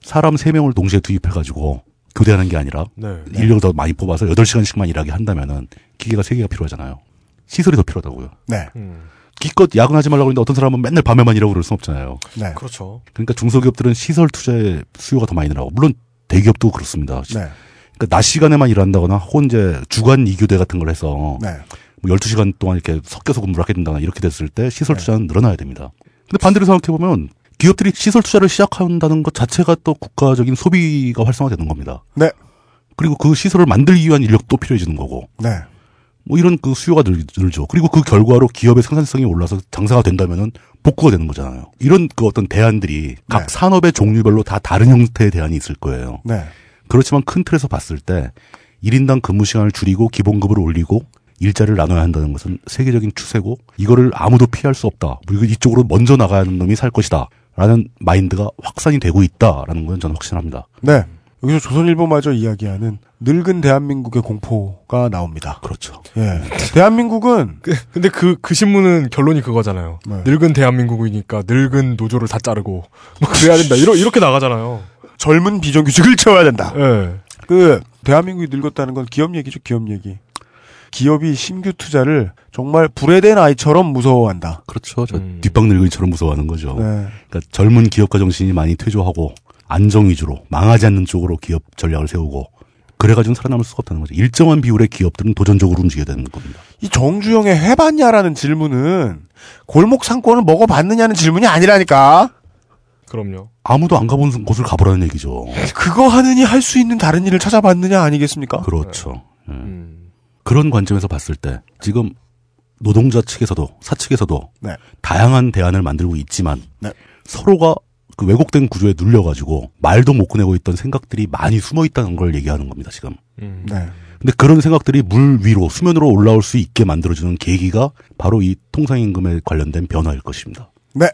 사람 세 명을 동시에 투입해가지고 교대하는 게 아니라 네. 인력을 더 많이 뽑아서 여덟 시간씩만 일하게 한다면은 기계가 세 개가 필요하잖아요. 시설이 더 필요하다고요. 네. 음. 기껏 야근하지 말라고 했는데 어떤 사람은 맨날 밤에만 일하고 그럴 순 없잖아요. 네. 그렇죠. 그러니까 중소기업들은 시설 투자에 수요가 더 많이 늘어나고 물론 대기업도 그렇습니다. 네. 그러니까 낮 시간에만 일한다거나 혹은 이제 주간 이 교대 같은 걸 해서 네. 뭐 열두 시간 동안 이렇게 섞여서 근무를 하게 된다거나 이렇게 됐을 때 시설 투자는 네. 늘어나야 됩니다. 근데 반대로 생각해보면 기업들이 시설 투자를 시작한다는 것 자체가 또 국가적인 소비가 활성화되는 겁니다. 네. 그리고 그 시설을 만들기 위한 인력도 필요해지는 거고. 네. 뭐 이런 그 수요가 늘, 늘죠. 그리고 그 결과로 기업의 생산성이 올라서 장사가 된다면은 복구가 되는 거잖아요. 이런 그 어떤 대안들이 각 네. 산업의 종류별로 다 다른 형태의 대안이 있을 거예요. 네. 그렇지만 큰 틀에서 봤을 때 일 인당 근무 시간을 줄이고 기본급을 올리고 일자리를 나눠야 한다는 것은 세계적인 추세고 이거를 아무도 피할 수 없다. 그리고 이쪽으로 먼저 나가야 하는 놈이 살 것이다. 라는 마인드가 확산이 되고 있다라는 건 저는 확신합니다. 네. 여기서 조선일보마저 이야기하는 늙은 대한민국의 공포가 나옵니다. 그렇죠. 예. 대한민국은 그, 근데 그, 그 신문은 결론이 그거잖아요. 네. 늙은 대한민국이니까 늙은 노조를 다 자르고 뭐 그래야 된다. 이러, 이렇게 나가잖아요. 젊은 비정규직을 채워야 된다. 예. 그 대한민국이 늙었다는 건 기업 얘기죠. 기업 얘기. 기업이 신규 투자를 정말 불에 댄 아이처럼 무서워한다. 그렇죠. 저 음. 뒷방 늙은이처럼 무서워하는 거죠. 네. 그러니까 젊은 기업가 정신이 많이 퇴조하고 안정 위주로 망하지 않는 쪽으로 기업 전략을 세우고 그래가지고 살아남을 수가 없다는 거죠. 일정한 비율의 기업들은 도전적으로 움직여야 되는 겁니다. 이 정주영의 해봤냐라는 질문은 골목 상권을 먹어봤느냐는 질문이 아니라니까. 그럼요. 아무도 안 가본 곳을 가보라는 얘기죠. 그거 하느니 할 수 있는 다른 일을 찾아봤느냐 아니겠습니까? 그렇죠. 네. 음. 그런 관점에서 봤을 때 지금 노동자 측에서도 사측에서도 네. 다양한 대안을 만들고 있지만 네. 서로가 그 왜곡된 구조에 눌려가지고 말도 못 꺼내고 있던 생각들이 많이 숨어 있다는 걸 얘기하는 겁니다 지금. 음. 네. 근데 그런 생각들이 물 위로 수면으로 올라올 수 있게 만들어주는 계기가 바로 이 통상임금에 관련된 변화일 것입니다. 네.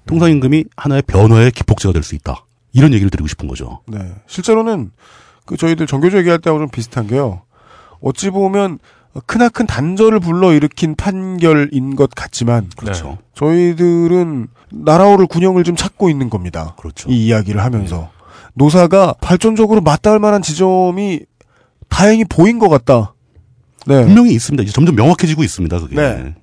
통상임금이 하나의 변화의 기폭제가 될 수 있다. 이런 얘기를 드리고 싶은 거죠. 네. 실제로는 그 저희들 정교조 얘기할 때하고 좀 비슷한 게요. 어찌 보면 크나큰 단절을 불러일으킨 판결인 것 같지만 그렇죠. 네. 저희들은 날아오를 군형을 좀 찾고 있는 겁니다. 그렇죠. 이 이야기를 하면서. 네. 노사가 발전적으로 맞닿을 만한 지점이 다행히 보인 것 같다. 네. 분명히 있습니다. 이제 점점 명확해지고 있습니다. 그게. 네.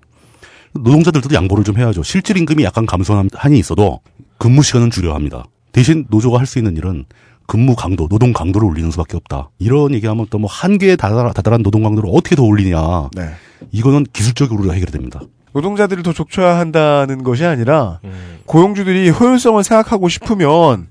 노동자들도 양보를 좀 해야죠. 실질임금이 약간 감소한 한이 있어도 근무 시간은 줄여야 합니다. 대신 노조가 할 수 있는 일은 근무 강도, 노동 강도를 올리는 수밖에 없다. 이런 얘기하면 또 뭐 한계에 다다란 노동 강도를 어떻게 더 올리냐. 네. 이거는 기술적으로 해결됩니다. 노동자들을 더 족쳐야 한다는 것이 아니라 음. 고용주들이 효율성을 생각하고 싶으면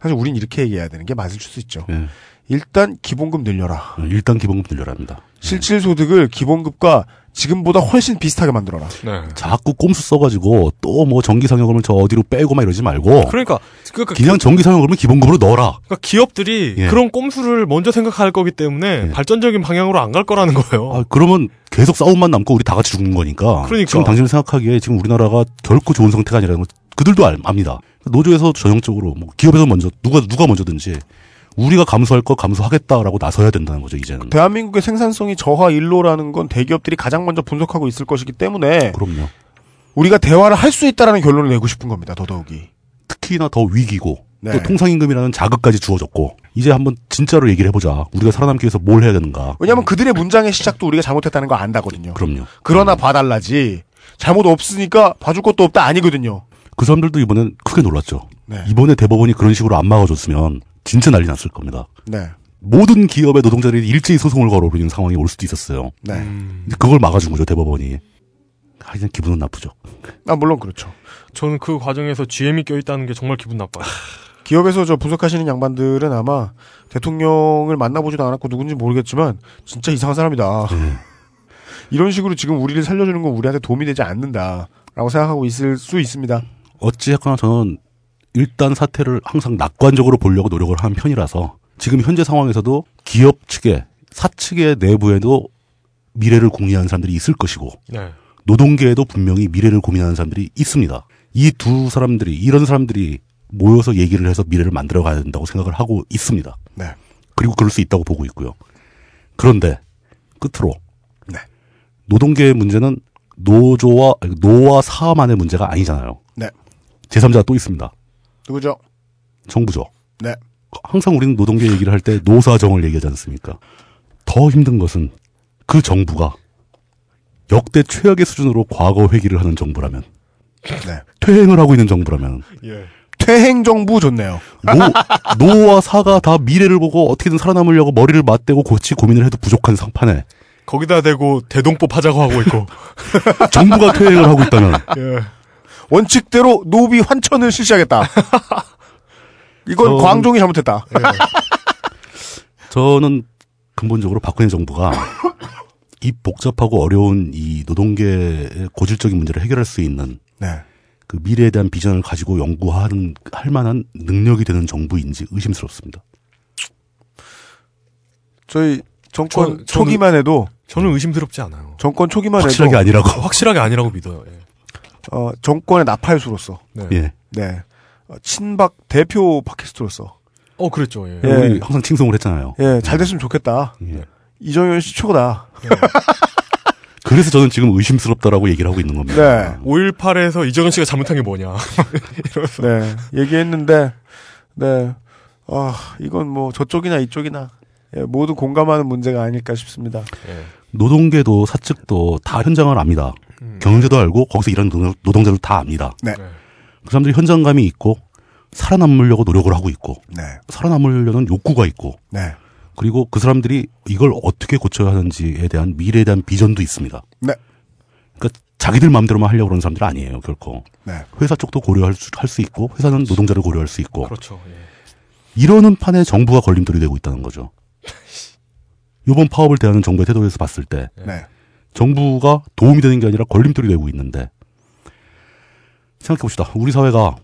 사실 우린 이렇게 얘기해야 되는 게 맞을 수도 있죠. 네. 일단 기본급 늘려라. 네, 일단 기본급 늘려라 합니다. 실질소득을 기본급과 지금보다 훨씬 비슷하게 만들어라. 네. 자꾸 꼼수 써가지고 또 뭐 정기상여금을 저 어디로 빼고 막 이러지 말고. 그러니까, 그러니까 그냥 정기상여금을 기본급으로 넣어라. 그러니까 기업들이 예. 그런 꼼수를 먼저 생각할 거기 때문에 예. 발전적인 방향으로 안 갈 거라는 거예요. 아, 그러면 계속 싸움만 남고 우리 다 같이 죽는 거니까. 그러니까. 지금 당신이 생각하기에 지금 우리나라가 결코 좋은 상태가 아니라는 걸 그들도 알, 압니다. 노조에서 전형적으로 뭐 기업에서 먼저 누가 누가 먼저든지. 우리가 감소할 거 감소하겠다라고 나서야 된다는 거죠, 이제는. 대한민국의 생산성이 저하 일로라는 건 대기업들이 가장 먼저 분석하고 있을 것이기 때문에. 그럼요. 우리가 대화를 할 수 있다라는 결론을 내고 싶은 겁니다, 더더욱이. 특히나 더 위기고, 네. 또 통상임금이라는 자극까지 주어졌고, 이제 한번 진짜로 얘기를 해보자. 우리가 살아남기 위해서 뭘 해야 되는가. 왜냐면 그들의 문장의 시작도 우리가 잘못했다는 거 안다거든요. 그럼요. 그러나 그럼요. 봐달라지. 잘못 없으니까 봐줄 것도 없다 아니거든요. 그 사람들도 이번엔 크게 놀랐죠. 네. 이번에 대법원이 그런 식으로 안 막아줬으면 진짜 난리 났을 겁니다. 네. 모든 기업의 노동자들이 일제히 소송을 걸어오는 상황이 올 수도 있었어요. 네. 근데 그걸 막아준 거죠, 대법원이. 하여튼 기분은 나쁘죠. 아, 물론 그렇죠. 저는 그 과정에서 지엠이 껴있다는 게 정말 기분 나빠요. 기업에서 저 분석하시는 양반들은 아마 대통령을 만나보지도 않았고 누군지 모르겠지만 진짜 이상한 사람이다. 네. 이런 식으로 지금 우리를 살려주는 건 우리한테 도움이 되지 않는다라고 생각하고 있을 수 있습니다. 어찌했거나 저는 일단 사태를 항상 낙관적으로 보려고 노력을 한 편이라서 지금 현재 상황에서도 기업 측에 사측의 내부에도 미래를 궁리하는 사람들이 있을 것이고 네. 노동계에도 분명히 미래를 고민하는 사람들이 있습니다. 이 두 사람들이 이런 사람들이 모여서 얘기를 해서 미래를 만들어가야 된다고 생각을 하고 있습니다. 네. 그리고 그럴 수 있다고 보고 있고요. 그런데 끝으로 네. 노동계의 문제는 노조와 노와 사만의 문제가 아니잖아요. 네. 제삼자가 또 있습니다. 누구죠? 정부죠. 네. 항상 우리는 노동계 얘기를 할 때 노사정을 얘기하지 않습니까? 더 힘든 것은 그 정부가 역대 최악의 수준으로 과거 회기를 하는 정부라면 네. 퇴행을 하고 있는 정부라면 예. 퇴행 정부 좋네요. 노, 노와 사가 다 미래를 보고 어떻게든 살아남으려고 머리를 맞대고 고치 고민을 해도 부족한 상판에 거기다 대고 대동법 하자고 하고 있고 정부가 퇴행을 하고 있다면 예. 원칙대로 노비 환천을 실시하겠다. 이건 전... 광종이 잘못했다. 예. 저는 근본적으로 박근혜 정부가 이 복잡하고 어려운 이 노동계의 고질적인 문제를 해결할 수 있는 네. 그 미래에 대한 비전을 가지고 연구하는 할 만한 능력이 되는 정부인지 의심스럽습니다. 저희 정권 저, 초기만 저는, 해도 저는 의심스럽지 않아요. 정권 초기만 확실하게 해도 확실하게 아니라고 확실하게 아니라고 믿어요. 예. 어, 정권의 나팔수로서 네, 예. 네. 어, 친박 대표 팟캐스트로서 어 그랬죠. 예. 예. 우리 항상 칭송을 했잖아요. 예, 잘 됐으면 좋겠다. 예. 이정현 씨 최고다. 네. 그래서 저는 지금 의심스럽다라고 얘기를 하고 있는 겁니다. 네. 오일팔에서 이정현 씨가 잘못한 게 뭐냐. 이러면서. 네. 얘기했는데, 네. 아, 이건 뭐 저쪽이나 이쪽이나 예, 모두 공감하는 문제가 아닐까 싶습니다. 네. 노동계도 사측도 다 현장을 압니다. 음. 경제도 알고 거기서 일하는 노동, 노동자도 다 압니다. 네. 그 사람들이 현장감이 있고 살아남으려고 노력을 하고 있고 네. 살아남으려는 욕구가 있고 네. 그리고 그 사람들이 이걸 어떻게 고쳐야 하는지에 대한 미래에 대한 비전도 있습니다. 네. 그러니까 자기들 마음대로만 하려고 그러는 사람들 아니에요, 결코. 네. 회사 쪽도 고려할 수, 할 수 있고, 회사는 노동자를 고려할 수 있고. 그렇죠. 예. 이러는 판에 정부가 걸림돌이 되고 있다는 거죠. 이번 파업을 대하는 정부의 태도에서 봤을 때, 네. 정부가 도움이 되는 게 아니라 걸림돌이 되고 있는데, 생각해 봅시다. 우리 사회가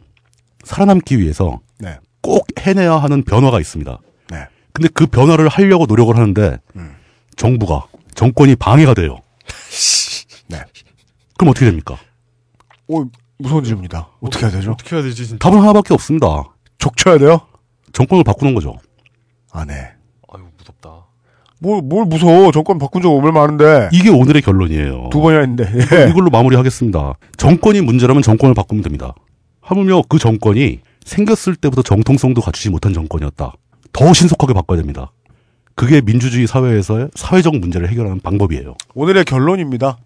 살아남기 위해서 네. 꼭 해내야 하는 변화가 있습니다. 네. 근데 그 변화를 하려고 노력을 하는데 음. 정부가 정권이 방해가 돼요. 네. 그럼 어떻게 됩니까? 오, 무서운 질문이다. 어떻게 해야 되죠? 어떻게 해야 되지? 진짜? 답은 하나밖에 없습니다. 족쳐야 돼요? 정권을 바꾸는 거죠. 아, 네. 아유 무섭다. 뭘, 뭘 무서워? 정권 바꾼 적 얼마 많은데. 이게 오늘의 결론이에요. 두 번이나 했는데. 예. 이걸로 마무리하겠습니다. 정권이 문제라면 정권을 바꾸면 됩니다. 하물며 그 정권이 생겼을 때부터 정통성도 갖추지 못한 정권이었다. 더 신속하게 바꿔야 됩니다. 그게 민주주의 사회에서의 사회적 문제를 해결하는 방법이에요. 오늘의 결론입니다.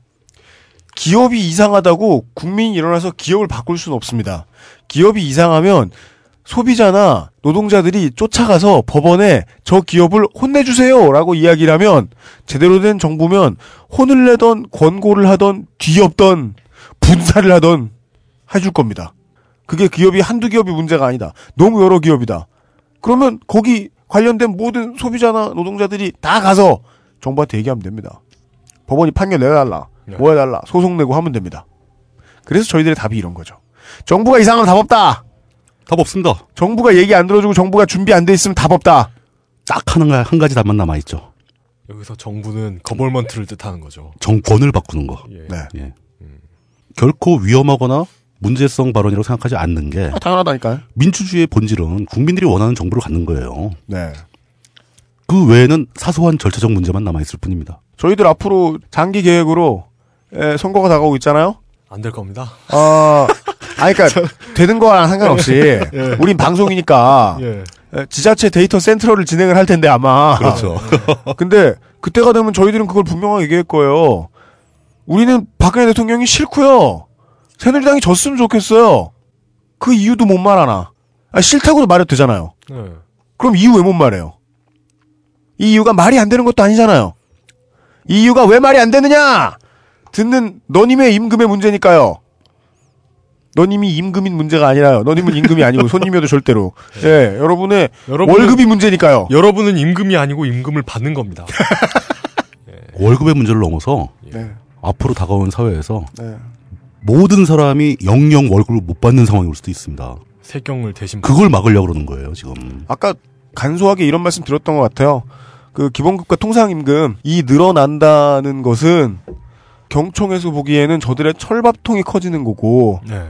기업이 이상하다고 국민이 일어나서 기업을 바꿀 수는 없습니다. 기업이 이상하면 소비자나 노동자들이 쫓아가서 법원에 저 기업을 혼내주세요 라고 이야기를 하면 제대로 된 정부면 혼을 내던 권고를 하던 뒤엎던 분사를 하던 해줄 겁니다. 그게 기업이 한두 기업이 문제가 아니다. 너무 여러 기업이다. 그러면 거기 관련된 모든 소비자나 노동자들이 다 가서 정부한테 얘기하면 됩니다. 법원이 판결 내달라, 네. 뭐 해달라, 소송 내고 하면 됩니다. 그래서 저희들의 답이 이런 거죠. 정부가 이상하면 답 없다. 답 없습니다. 정부가 얘기 안 들어주고 정부가 준비 안 돼 있으면 답 없다. 딱 하나, 한 가지 답만 남아있죠. 여기서 정부는 거벌먼트를 뜻하는 거죠. 정권을 바꾸는 거. 예. 네. 예. 음. 결코 위험하거나 문제성 발언이라고 생각하지 않는 게. 아, 당연하다니까요. 민주주의의 본질은 국민들이 원하는 정부를 갖는 거예요. 네. 그 외에는 사소한 절차적 문제만 남아있을 뿐입니다. 저희들 앞으로 장기 계획으로, 에, 선거가 다가오고 있잖아요? 안 될 겁니다. 아, 아니, 그니까, 저... 되는 거랑 상관없이. 예. 우린 방송이니까. 예. 지자체 데이터 센트럴을 진행을 할 텐데, 아마. 그렇죠. 근데, 그때가 되면 저희들은 그걸 분명하게 얘기할 거예요. 우리는 박근혜 대통령이 싫고요. 새누리당이 졌으면 좋겠어요. 그 이유도 못 말하나. 아, 싫다고도 말해도 되잖아요. 네. 그럼 이유 왜 못 말해요? 이 이유가 말이 안 되는 것도 아니잖아요. 이 이유가 왜 말이 안 되느냐? 듣는 너님의 임금의 문제니까요. 너님이 임금인 문제가 아니라요. 너님은 임금이 아니고 손님이어도 절대로. 예, 여러분의 월급이 문제니까요. 여러분은 임금이 아니고 임금을 받는 겁니다. 예. 월급의 문제를 넘어서 예. 앞으로 다가온 사회에서 예. 모든 사람이 영영 월급을 못 받는 상황이 올 수도 있습니다. 세경을 대신 그걸 막으려고 그러는 거예요, 지금. 아까 간소하게 이런 말씀 드렸던 것 같아요. 그 기본급과 통상임금 이 늘어난다는 것은 경청에서 보기에는 저들의 철밥통이 커지는 거고 네.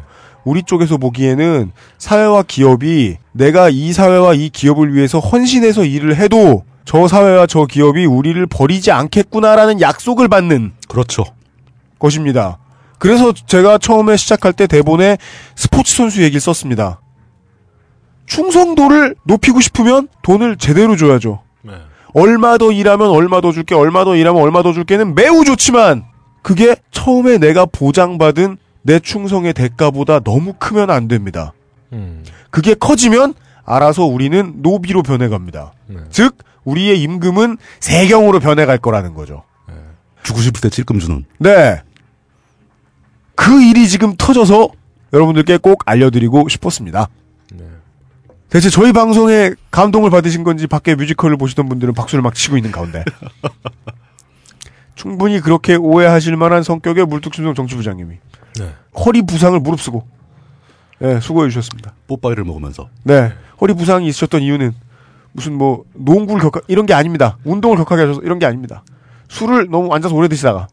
우리 쪽에서 보기에는 사회와 기업이 내가 이 사회와 이 기업을 위해서 헌신해서 일을 해도 저 사회와 저 기업이 우리를 버리지 않겠구나라는 약속을 받는 그렇죠. 것입니다. 그래서 제가 처음에 시작할 때 대본에 스포츠 선수 얘기를 썼습니다. 충성도를 높이고 싶으면 돈을 제대로 줘야죠. 네. 얼마 더 일하면 얼마 더 줄게, 얼마 더 일하면 얼마 더 줄게는 매우 좋지만 그게 처음에 내가 보장받은 내 충성의 대가보다 너무 크면 안 됩니다. 음. 그게 커지면 알아서 우리는 노비로 변해갑니다. 네. 즉 우리의 임금은 세경으로 변해갈 거라는 거죠. 네. 주고 싶을 때 찔끔 주는. 네. 그 일이 지금 터져서 여러분들께 꼭 알려드리고 싶었습니다. 네. 대체 저희 방송에 감동을 받으신 건지 밖에 뮤지컬을 보시던 분들은 박수를 막 치고 있는 가운데 충분히 그렇게 오해하실 만한 성격의 물뚝심송 정치부장님이 네. 허리 부상을 무릅쓰고 네, 수고해 주셨습니다. 뽀빠이를 먹으면서 네 허리 부상이 있으셨던 이유는 무슨 뭐 농구를 격하 이런 게 아닙니다. 운동을 격하게 하셔서 이런 게 아닙니다. 술을 너무 앉아서 오래 드시다가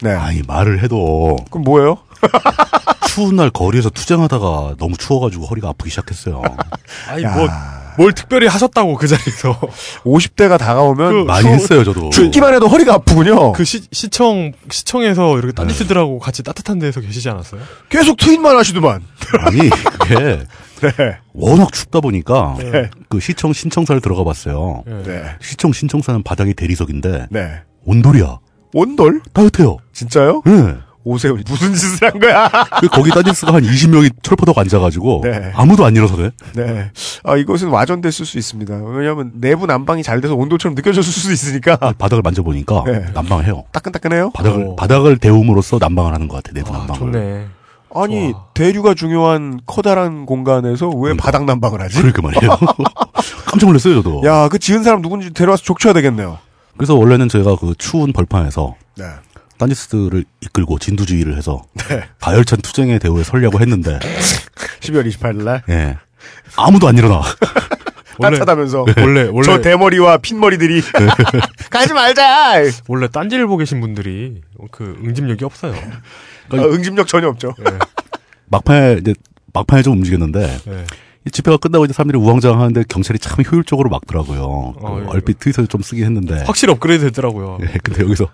네 아니 말을 해도 그럼 뭐예요? 추운 날 거리에서 투쟁하다가 너무 추워가지고 허리가 아프기 시작했어요. 아니 야. 뭐. 뭘 특별히 하셨다고 그 자리에서 오십 대가 다가오면 그, 많이 추, 했어요 저도 춥기만 해도 허리가 아프군요. 그 시, 시청 시청에서 이렇게 딴지들하고 같이 따뜻한 데서 계시지 않았어요? 계속 트윗만 하시더만. 아니 그게 네. 워낙 춥다 보니까 네. 그 시청 신청사를 들어가봤어요. 네. 시청 신청사는 바닥이 대리석인데 네. 온돌이야. 온돌? 따뜻해요. 진짜요? 네. 오세훈이 무슨 짓을 한 거야? 거기 딴지스가 한 이십 명이 철퍼덕 앉아가지고 네. 아무도 안 일어서네. 네, 아 이것은 와전됐을 수 있습니다. 왜냐하면 내부 난방이 잘 돼서 온돌처럼 느껴졌을 수도 있으니까. 아, 바닥을 만져보니까 네. 난방을 해요. 따끈따끈해요? 바닥을 오. 바닥을 데움으로써 난방을 하는 것 같아. 내부 아, 난방을. 좋네. 아니 와. 대류가 중요한 커다란 공간에서 왜 그러니까. 바닥 난방을 하지? 그러니까 말이에요. 깜짝 놀랐어요 저도. 야, 그 지은 사람 누군지 데려와서 족쳐야 되겠네요. 그래서 원래는 저희가 그 추운 벌판에서. 네. 딴지스트를 이끌고 진두지휘를 해서 네. 가열찬 투쟁의 대우에 설려고 했는데 십이월 이십팔일날 네. 아무도 안 일어나. 따뜻하다면서 네. 원래 원래 저 대머리와 핀머리들이 네. 가지 말자. 원래 딴지를 보고 계신 분들이 그 응집력이 없어요. 그러니까 아, 응집력 전혀 없죠. 네. 막판에 이제 막판에 좀 움직였는데 네. 이 집회가 끝나고 이제 사람들이 우왕좌왕하는데 경찰이 참 효율적으로 막더라고요. 아, 예. 얼핏 트윗에서 좀 쓰긴 했는데 확실히 업그레이드 됐더라고요. 네. 근데 여기서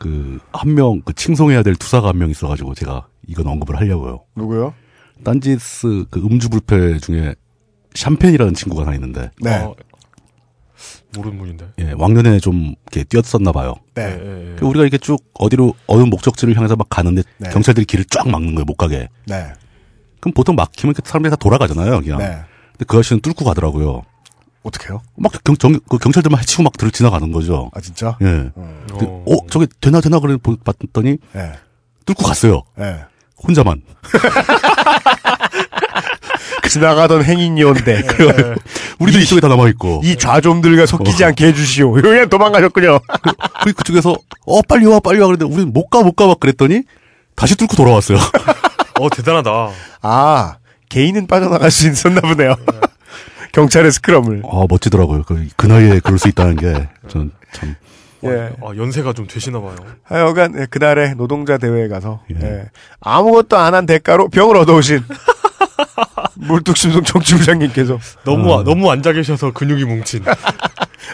그, 한 명, 그, 칭송해야 될 투사가 한 명 있어가지고, 제가 이건 언급을 하려고요. 누구요? 딴지스, 그, 음주불패 중에, 샴펜이라는 친구가 하나 있는데. 네. 어, 모르는 분인데. 예, 왕년에 좀, 이렇게, 뛰었었나봐요. 네. 네. 우리가 이렇게 쭉, 어디로, 어느 목적지를 향해서 막 가는데, 네. 경찰들이 길을 쫙 막는 거예요, 못 가게. 네. 그럼 보통 막히면 사람들이 다 돌아가잖아요, 그냥. 네. 근데 그 아저씨는 뚫고 가더라고요. 어떡해요? 막 경, 정, 그 경찰들만 해치고 막 들어 지나가는 거죠. 아 진짜? 예. 음. 근데, 어 저게 되나 되나 그래 봤더니 네. 뚫고 갔어요. 네. 혼자만. 지나가던 행인이었는데. 네. 우리도 이, 이쪽에 다 남아 있고. 이 좌좀들과 섞이지 어. 않게 해주시오. 그냥 도망가셨군요. 그, 그쪽에서 어 빨리 와 빨리 와 그랬는데 우리는 못 가 못 가 막 그랬더니 다시 뚫고 돌아왔어요. 어 대단하다. 아 개인은 빠져나갈 수 있었나 보네요. 경찰의 스크럼을. 아 멋지더라고요. 그, 그 나이에 그럴 수 있다는 게 전 참. 예. 아 연세가 좀 되시나 봐요. 하여간 예, 그날에 노동자 대회에 가서 예. 예. 아무것도 안 한 대가로 병을 얻어오신 물뚝심송 정치부장님께서 너무 아. 너무 앉아 계셔서 근육이 뭉친.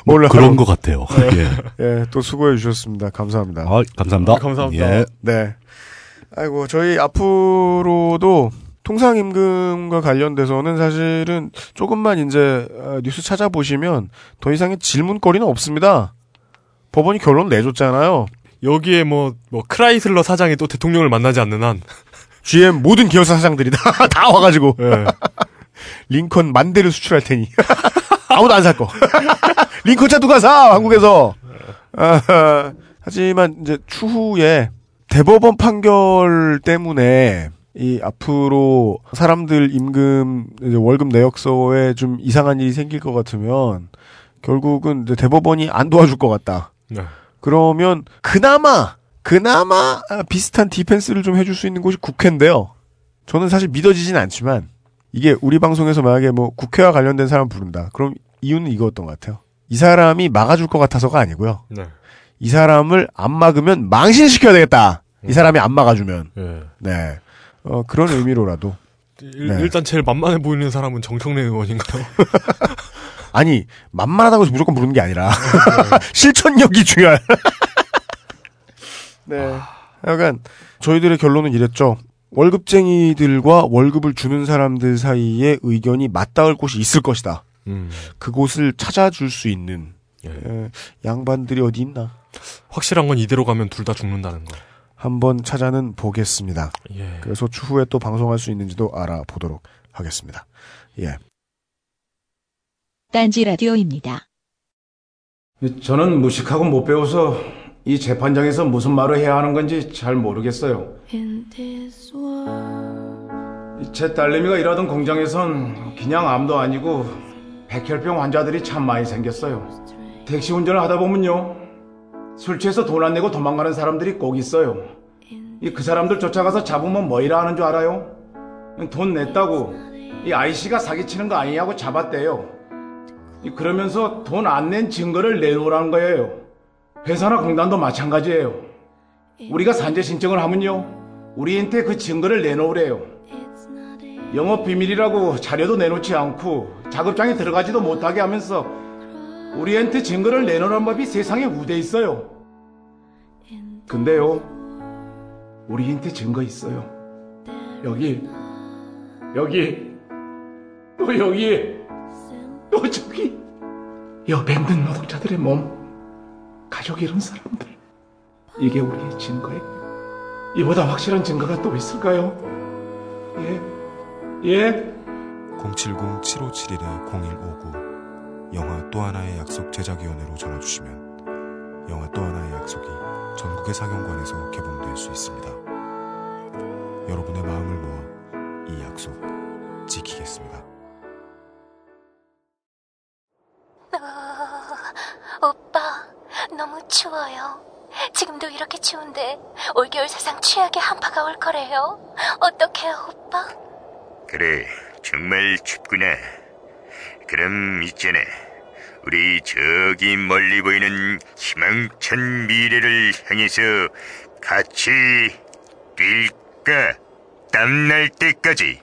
뭐 그런 것 같아요. 예. 예. 또 수고해 주셨습니다. 감사합니다. 아 감사합니다. 아, 감사합니다. 예. 네. 아이고 저희 앞으로도. 통상임금과 관련돼서는 사실은 조금만 이제 뉴스 찾아보시면 더 이상의 질문거리는 없습니다. 법원이 결론 내줬잖아요. 여기에 뭐, 뭐 크라이슬러 사장이 또 대통령을 만나지 않는 한 지엠 모든 기업사 사장들이 다, 다 와가지고 네. 링컨 만대를 수출할 테니 아무도 안 살 거. 링컨차 누가 사? 한국에서. 아, 하지만 이제 추후에 대법원 판결 때문에 이 앞으로 사람들 임금 이제 월급 내역서에 좀 이상한 일이 생길 것 같으면 결국은 이제 대법원이 안 도와줄 것 같다. 네. 그러면 그나마 그나마 비슷한 디펜스를 좀 해줄 수 있는 곳이 국회인데요. 저는 사실 믿어지진 않지만 이게 우리 방송에서 만약에 뭐 국회와 관련된 사람 부른다. 그럼 이유는 이거였던 것 같아요. 이 사람이 막아줄 것 같아서가 아니고요. 네. 이 사람을 안 막으면 망신시켜야 되겠다. 이 사람이 안 막아주면. 네. 네. 어, 그런 의미로라도. 일, 네. 일단 제일 만만해 보이는 사람은 정청래 의원인가요? 아니, 만만하다고 해서 무조건 부르는 게 아니라. 실천력이 중요한. 네. 약간, 저희들의 결론은 이랬죠. 월급쟁이들과 월급을 주는 사람들 사이에 의견이 맞닿을 곳이 있을 것이다. 음. 그곳을 찾아줄 수 있는, 예. 에, 양반들이 어디 있나? 확실한 건 이대로 가면 둘 다 죽는다는 거. 한번 찾아는 보겠습니다. 예. 그래서 추후에 또 방송할 수 있는지도 알아보도록 하겠습니다. 예. 딴지라디오입니다. 저는 무식하고 못 배워서 이 재판장에서 무슨 말을 해야 하는 건지 잘 모르겠어요. 제 딸내미가 일하던 공장에선 그냥 암도 아니고 백혈병 환자들이 참 많이 생겼어요. 택시 운전을 하다 보면요, 술 취해서 돈 안 내고 도망가는 사람들이 꼭 있어요. 이 그 사람들 쫓아가서 잡으면 뭐이라 하는 줄 알아요? 돈 냈다고 이 아이씨가 사기치는 거 아니냐고 잡았대요. 그러면서 돈 안 낸 증거를 내놓으라는 거예요. 회사나 공단도 마찬가지예요. 우리가 산재 신청을 하면요, 우리한테 그 증거를 내놓으래요. 영업 비밀이라고 자료도 내놓지 않고 작업장에 들어가지도 못하게 하면서 우리한테 증거를 내놓으라는 법이 세상에 우대 있어요. 근데요, 우리한테 증거 있어요. 여기, 여기, 또 여기, 또 저기. 옆에 있는 노동자들의 몸, 가족 잃은 사람들. 이게 우리의 증거예요. 이보다 확실한 증거가 또 있을까요? 예, 예. 공칠공 칠오칠일 공일오구 영화 또 하나의 약속 제작위원회로 전화주시면 영화 또 하나의 약속이 전국의 상영관에서 개봉될 수 있습니다. 여러분의 마음을 모아 이 약속 지키겠습니다. 어, 오빠, 너무 추워요. 지금도 이렇게 추운데 올겨울 사상 최악의 한파가 올 거래요. 어떡해요, 오빠? 그래, 정말 춥구나. 그럼 있잖아, 우리 저기 멀리 보이는 희망찬 미래를 향해서 같이 뛸까? 땀날 때까지.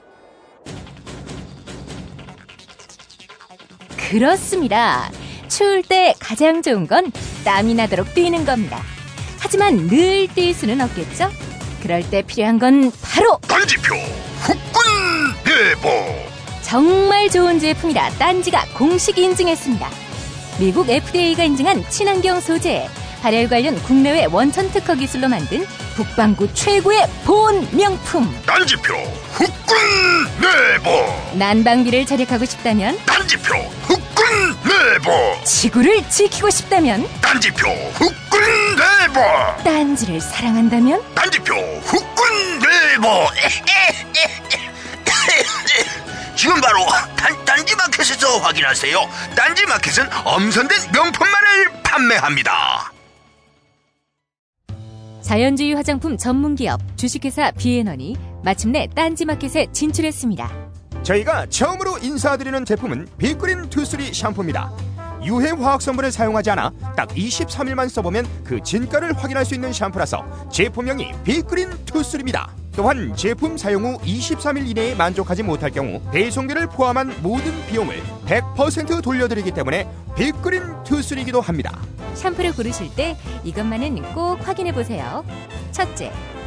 그렇습니다. 추울 때 가장 좋은 건 땀이 나도록 뛰는 겁니다. 하지만 늘 뛸 수는 없겠죠? 그럴 때 필요한 건 바로 딴지표 후끈 대보. 정말 좋은 제품이라 딴지가 공식 인증했습니다. 미국 에프디에이가 인증한 친환경 소재, 발열 관련 국내외 원천 특허 기술로 만든 북방구 최고의 보온 명품 딴지표 후끈 내보. 난방비를 절약하고 싶다면 딴지표 후끈 내보. 지구를 지키고 싶다면 딴지표 후끈 내보. 딴지를 사랑한다면 딴지표 후끈 내보. 지금 바로 단, 딴지마켓에서 확인하세요. 딴지마켓은 엄선된 명품만을 판매합니다. 자연주의 화장품 전문기업 주식회사 비앤원이 마침내 딴지마켓에 진출했습니다. 저희가 처음으로 인사드리는 제품은 빅그린 투쓰리 샴푸입니다. 유해 화학 성분을 사용하지 않아 딱 이십삼 일만 써보면 그 진가를 확인할 수 있는 샴푸라서 제품명이 빅그린 투쓰리입니다. 또한 제품 사용 후 이십삼 일 이내에 만족하지 못할 경우 배송비를 포함한 모든 비용을 백 퍼센트 돌려드리기 때문에 빅그린 투쓰리이기도 합니다. 샴푸를 고르실 때 이것만은 꼭 확인해보세요. 첫째,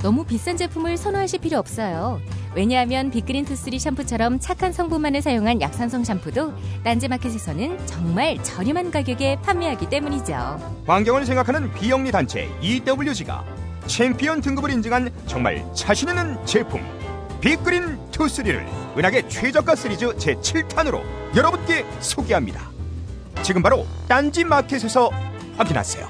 너무 비싼 제품을 선호하실 필요 없어요. 왜냐하면 빅그린투쓰리 샴푸처럼 착한 성분만을 사용한 약산성 샴푸도 딴지마켓에서는 정말 저렴한 가격에 판매하기 때문이죠. 환경을 생각하는 비영리 단체 이더블유지가 챔피언 등급을 인증한 정말 자신 있는 제품 빅그린투쓰리를 은하계 최저가 시리즈 제칠 탄으로 여러분께 소개합니다. 지금 바로 딴지마켓에서 확인하세요.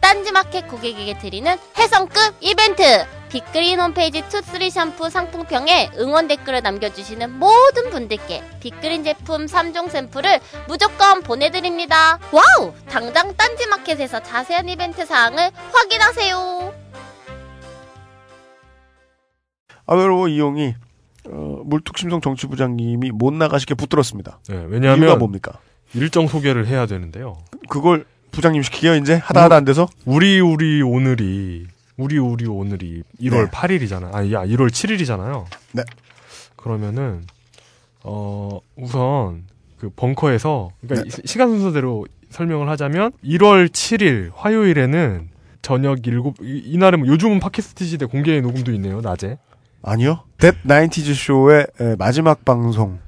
딴지마켓 고객에게 드리는 해성급 이벤트! 빅그린 홈페이지 투쓰리 샴푸 상품평에 응원 댓글을 남겨주시는 모든 분들께 빅그린 제품 삼 종 샘플을 무조건 보내드립니다. 와우! 당장 딴지마켓에서 자세한 이벤트 사항을 확인하세요. 아베로 이용이 어, 물뚝심송 정치부장님이 못 나가시게 붙들었습니다. 네, 왜냐하면 이유가 뭡니까? 일정 소개를 해야 되는데요. 그걸 부장님 시키게요. 이제 하다 하다 안 돼서 우리 우리 오늘이 우리 우리 오늘이 일월 네. 팔 일이잖아요. 아니, 야, 일월 칠 일이잖아요. 네. 그러면은 어, 우선 그 벙커에서 그러니까 네. 시간 순서대로 설명을 하자면 일월 칠 일 화요일에는 저녁 일곱 이날은 요즘은 팟캐스트 시대 공개 녹음도 있네요. 낮에. 아니요. 댓 나인티즈 쇼의 마지막 방송,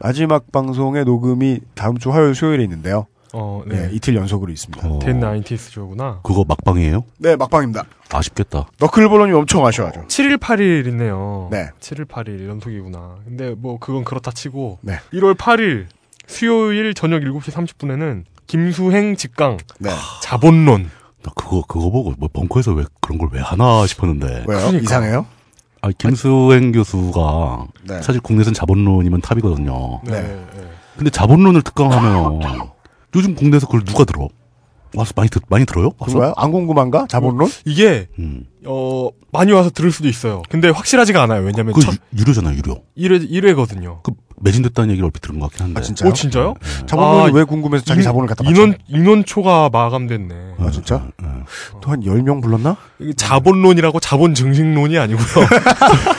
마지막 방송의 녹음이 다음 주 화요일, 수요일에 있는데요. 어, 네. 네, 이틀 연속으로 있습니다. 어... 댓 나인티즈 쇼구나. 그거 막방이에요? 네, 막방입니다. 아쉽겠다. 너클볼러님 엄청 아쉬워하죠. 칠일, 팔일 있네요. 네. 칠일, 팔일 연속이구나. 근데 뭐 그건 그렇다 치고. 네. 일월 팔일 수요일 저녁 일곱 시 삼십 분에는 김수행 직강. 네. 자본론. 나 그거, 그거 보고 뭐 벙커에서 왜 그런 걸 왜 하나 싶었는데. 왜요? 그러니까. 이상해요? 아, 김수행 아니, 교수가 네. 사실 국내선 자본론이면 탑이거든요. 네. 네. 근데 자본론을 특강하면 요즘 국내에서 그걸 누가 들어? 와서 많이 듣 많이 들어요? 와서? 안 궁금한가? 자본론? 어, 이게 음. 어 많이 와서 들을 수도 있어요. 근데 확실하지가 않아요. 왜냐면 그, 그 첫... 유료잖아요, 유료. 일 회 일 회거든요. 그 매진됐다는 얘기를 얼핏 들은 것 같긴 한데. 아, 진짜요? 어, 진짜요? 네. 자본론이 아, 왜 궁금해서 자기 인, 자본을 갖다 맞췄네. 인원 인원 초가 마감됐네. 아, 진짜? 네. 또 한 열 명 불렀나? 자본론이라고 자본 증식론이 아니고요.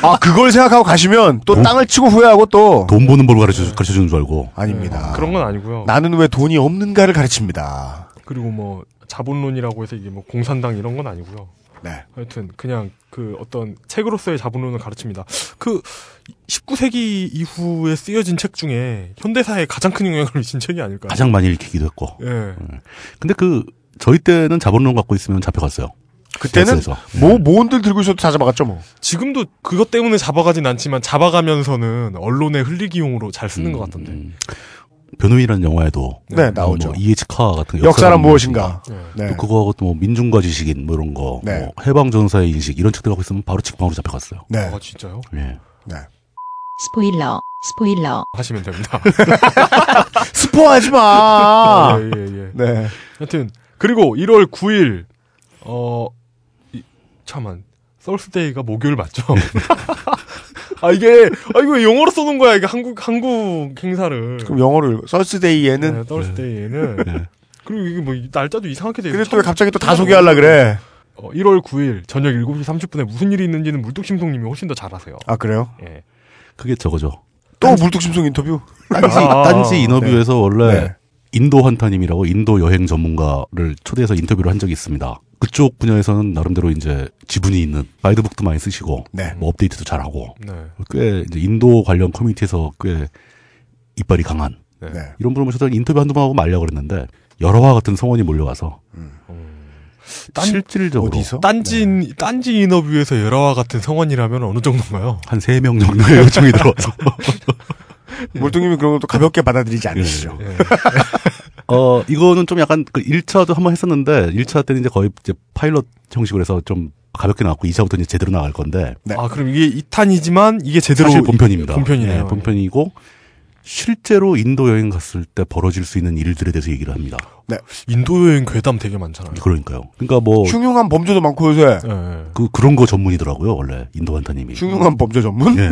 아, 그걸 생각하고 가시면 또 돈, 땅을 치고 후회하고 또 돈 버는 법을 가르쳐 네. 가르쳐 주는 줄 알고. 아닙니다. 네. 그런 건 아니고요. 나는 왜 돈이 없는가를 가르칩니다. 그리고 뭐 자본론이라고 해서 이게 뭐 공산당 이런 건 아니고요. 네. 하여튼 그냥 그 어떤 책으로서의 자본론을 가르칩니다. 그 십구 세기 이후에 쓰여진 책 중에 현대사에 가장 큰 영향을 미친 책이 아닐까요? 가장 많이 읽히기도 했고. 예. 네. 근데 그 저희 때는 자본론 갖고 있으면 잡혀갔어요. 그때는 뭐 모험들 들고 있어도 다 잡아갔죠 뭐. 지금도 그것 때문에 잡아가진 않지만 잡아가면서는 언론의 흘리기용으로 잘 쓰는 음, 것 같던데. 음. 변호인이라는 영화에도 네 나오죠. 뭐 E.H. 카 같은 거, 역사란 무엇인가. 네. 또 그거하고 또 뭐 민중과 지식인 뭐 이런 거, 네. 뭐 해방 전사의 인식 이런 책들 갖고 있으면 바로 직방으로 잡혀갔어요. 네, 아, 진짜요? 네. 네. 스포일러, 스포일러 하시면 됩니다. 스포하지 마. 아, 예, 예, 예. 네. 하여튼 그리고 일월 구 일 어 이, 잠깐만 서스데이가 목요일 맞죠? 아, 이게, 아, 이거 영어로 써놓은 거야, 이게 한국, 한국 행사를. 그럼 영어로, 서스데이에는? 서스데이에는. 네, 네. 그리고 이게 뭐, 날짜도 이상하게 되어 근데 또 왜 갑자기 또 다 소개하려고 그래? 어, 일월 구 일, 저녁 일곱 시 삼십 분에 무슨 일이 있는지는 물뚝심송님이 훨씬 더 잘 아세요. 아, 그래요? 예. 네. 그게 저거죠. 또 딴지, 물뚝심송 인터뷰? 딴지, 아, 딴지 인터뷰에서 네. 원래 네. 인도 환타님이라고 인도 여행 전문가를 초대해서 인터뷰를 한 적이 있습니다. 그쪽 분야에서는 나름대로 이제 지분이 있는 가이드북도 많이 쓰시고 네. 뭐 업데이트도 잘하고 네. 꽤 이제 인도 관련 커뮤니티에서 꽤 이빨이 강한 네. 이런 분을 모셔서 인터뷰 한두 번 하고 말려고 그랬는데 여러와 같은 성원이 몰려가서 음. 딴, 실질적으로 어디서? 딴지 네. 딴지 인터뷰에서 여러와 같은 성원이라면 어느 정도인가요? 한 세 명 정도의 요청이 들어와서 몰뚱님이 그런 것도 가볍게 받아들이지 않으시죠? 네. 네. 어, 이거는 좀 약간, 그, 일 차도 한번 했었는데, 일 차 때는 이제 거의 이제 파일럿 형식으로 해서 좀 가볍게 나왔고, 이 차부터 이제 제대로 나갈 건데. 네. 아, 그럼 이게 이 탄이지만, 이게 제대로. 사실 본편입니다. 본편이네요. 네, 본편이고, 실제로 인도 여행 갔을 때 벌어질 수 있는 일들에 대해서 얘기를 합니다. 네. 인도 여행 괴담 되게 많잖아요. 그러니까요. 그러니까 뭐. 흉흉한 범죄도 많고, 요새. 네. 그, 그런 거 전문이더라고요, 원래. 인도 한타님이. 흉흉한 범죄 전문? 네.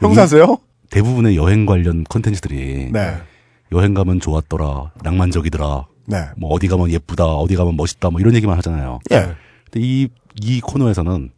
형사세요? 대부분의 여행 관련 컨텐츠들이. 네. 여행 가면 좋았더라, 낭만적이더라, 네. 뭐 어디 가면 예쁘다, 어디 가면 멋있다, 뭐 이런 얘기만 하잖아요. 예. 근데 이, 이 코너에서는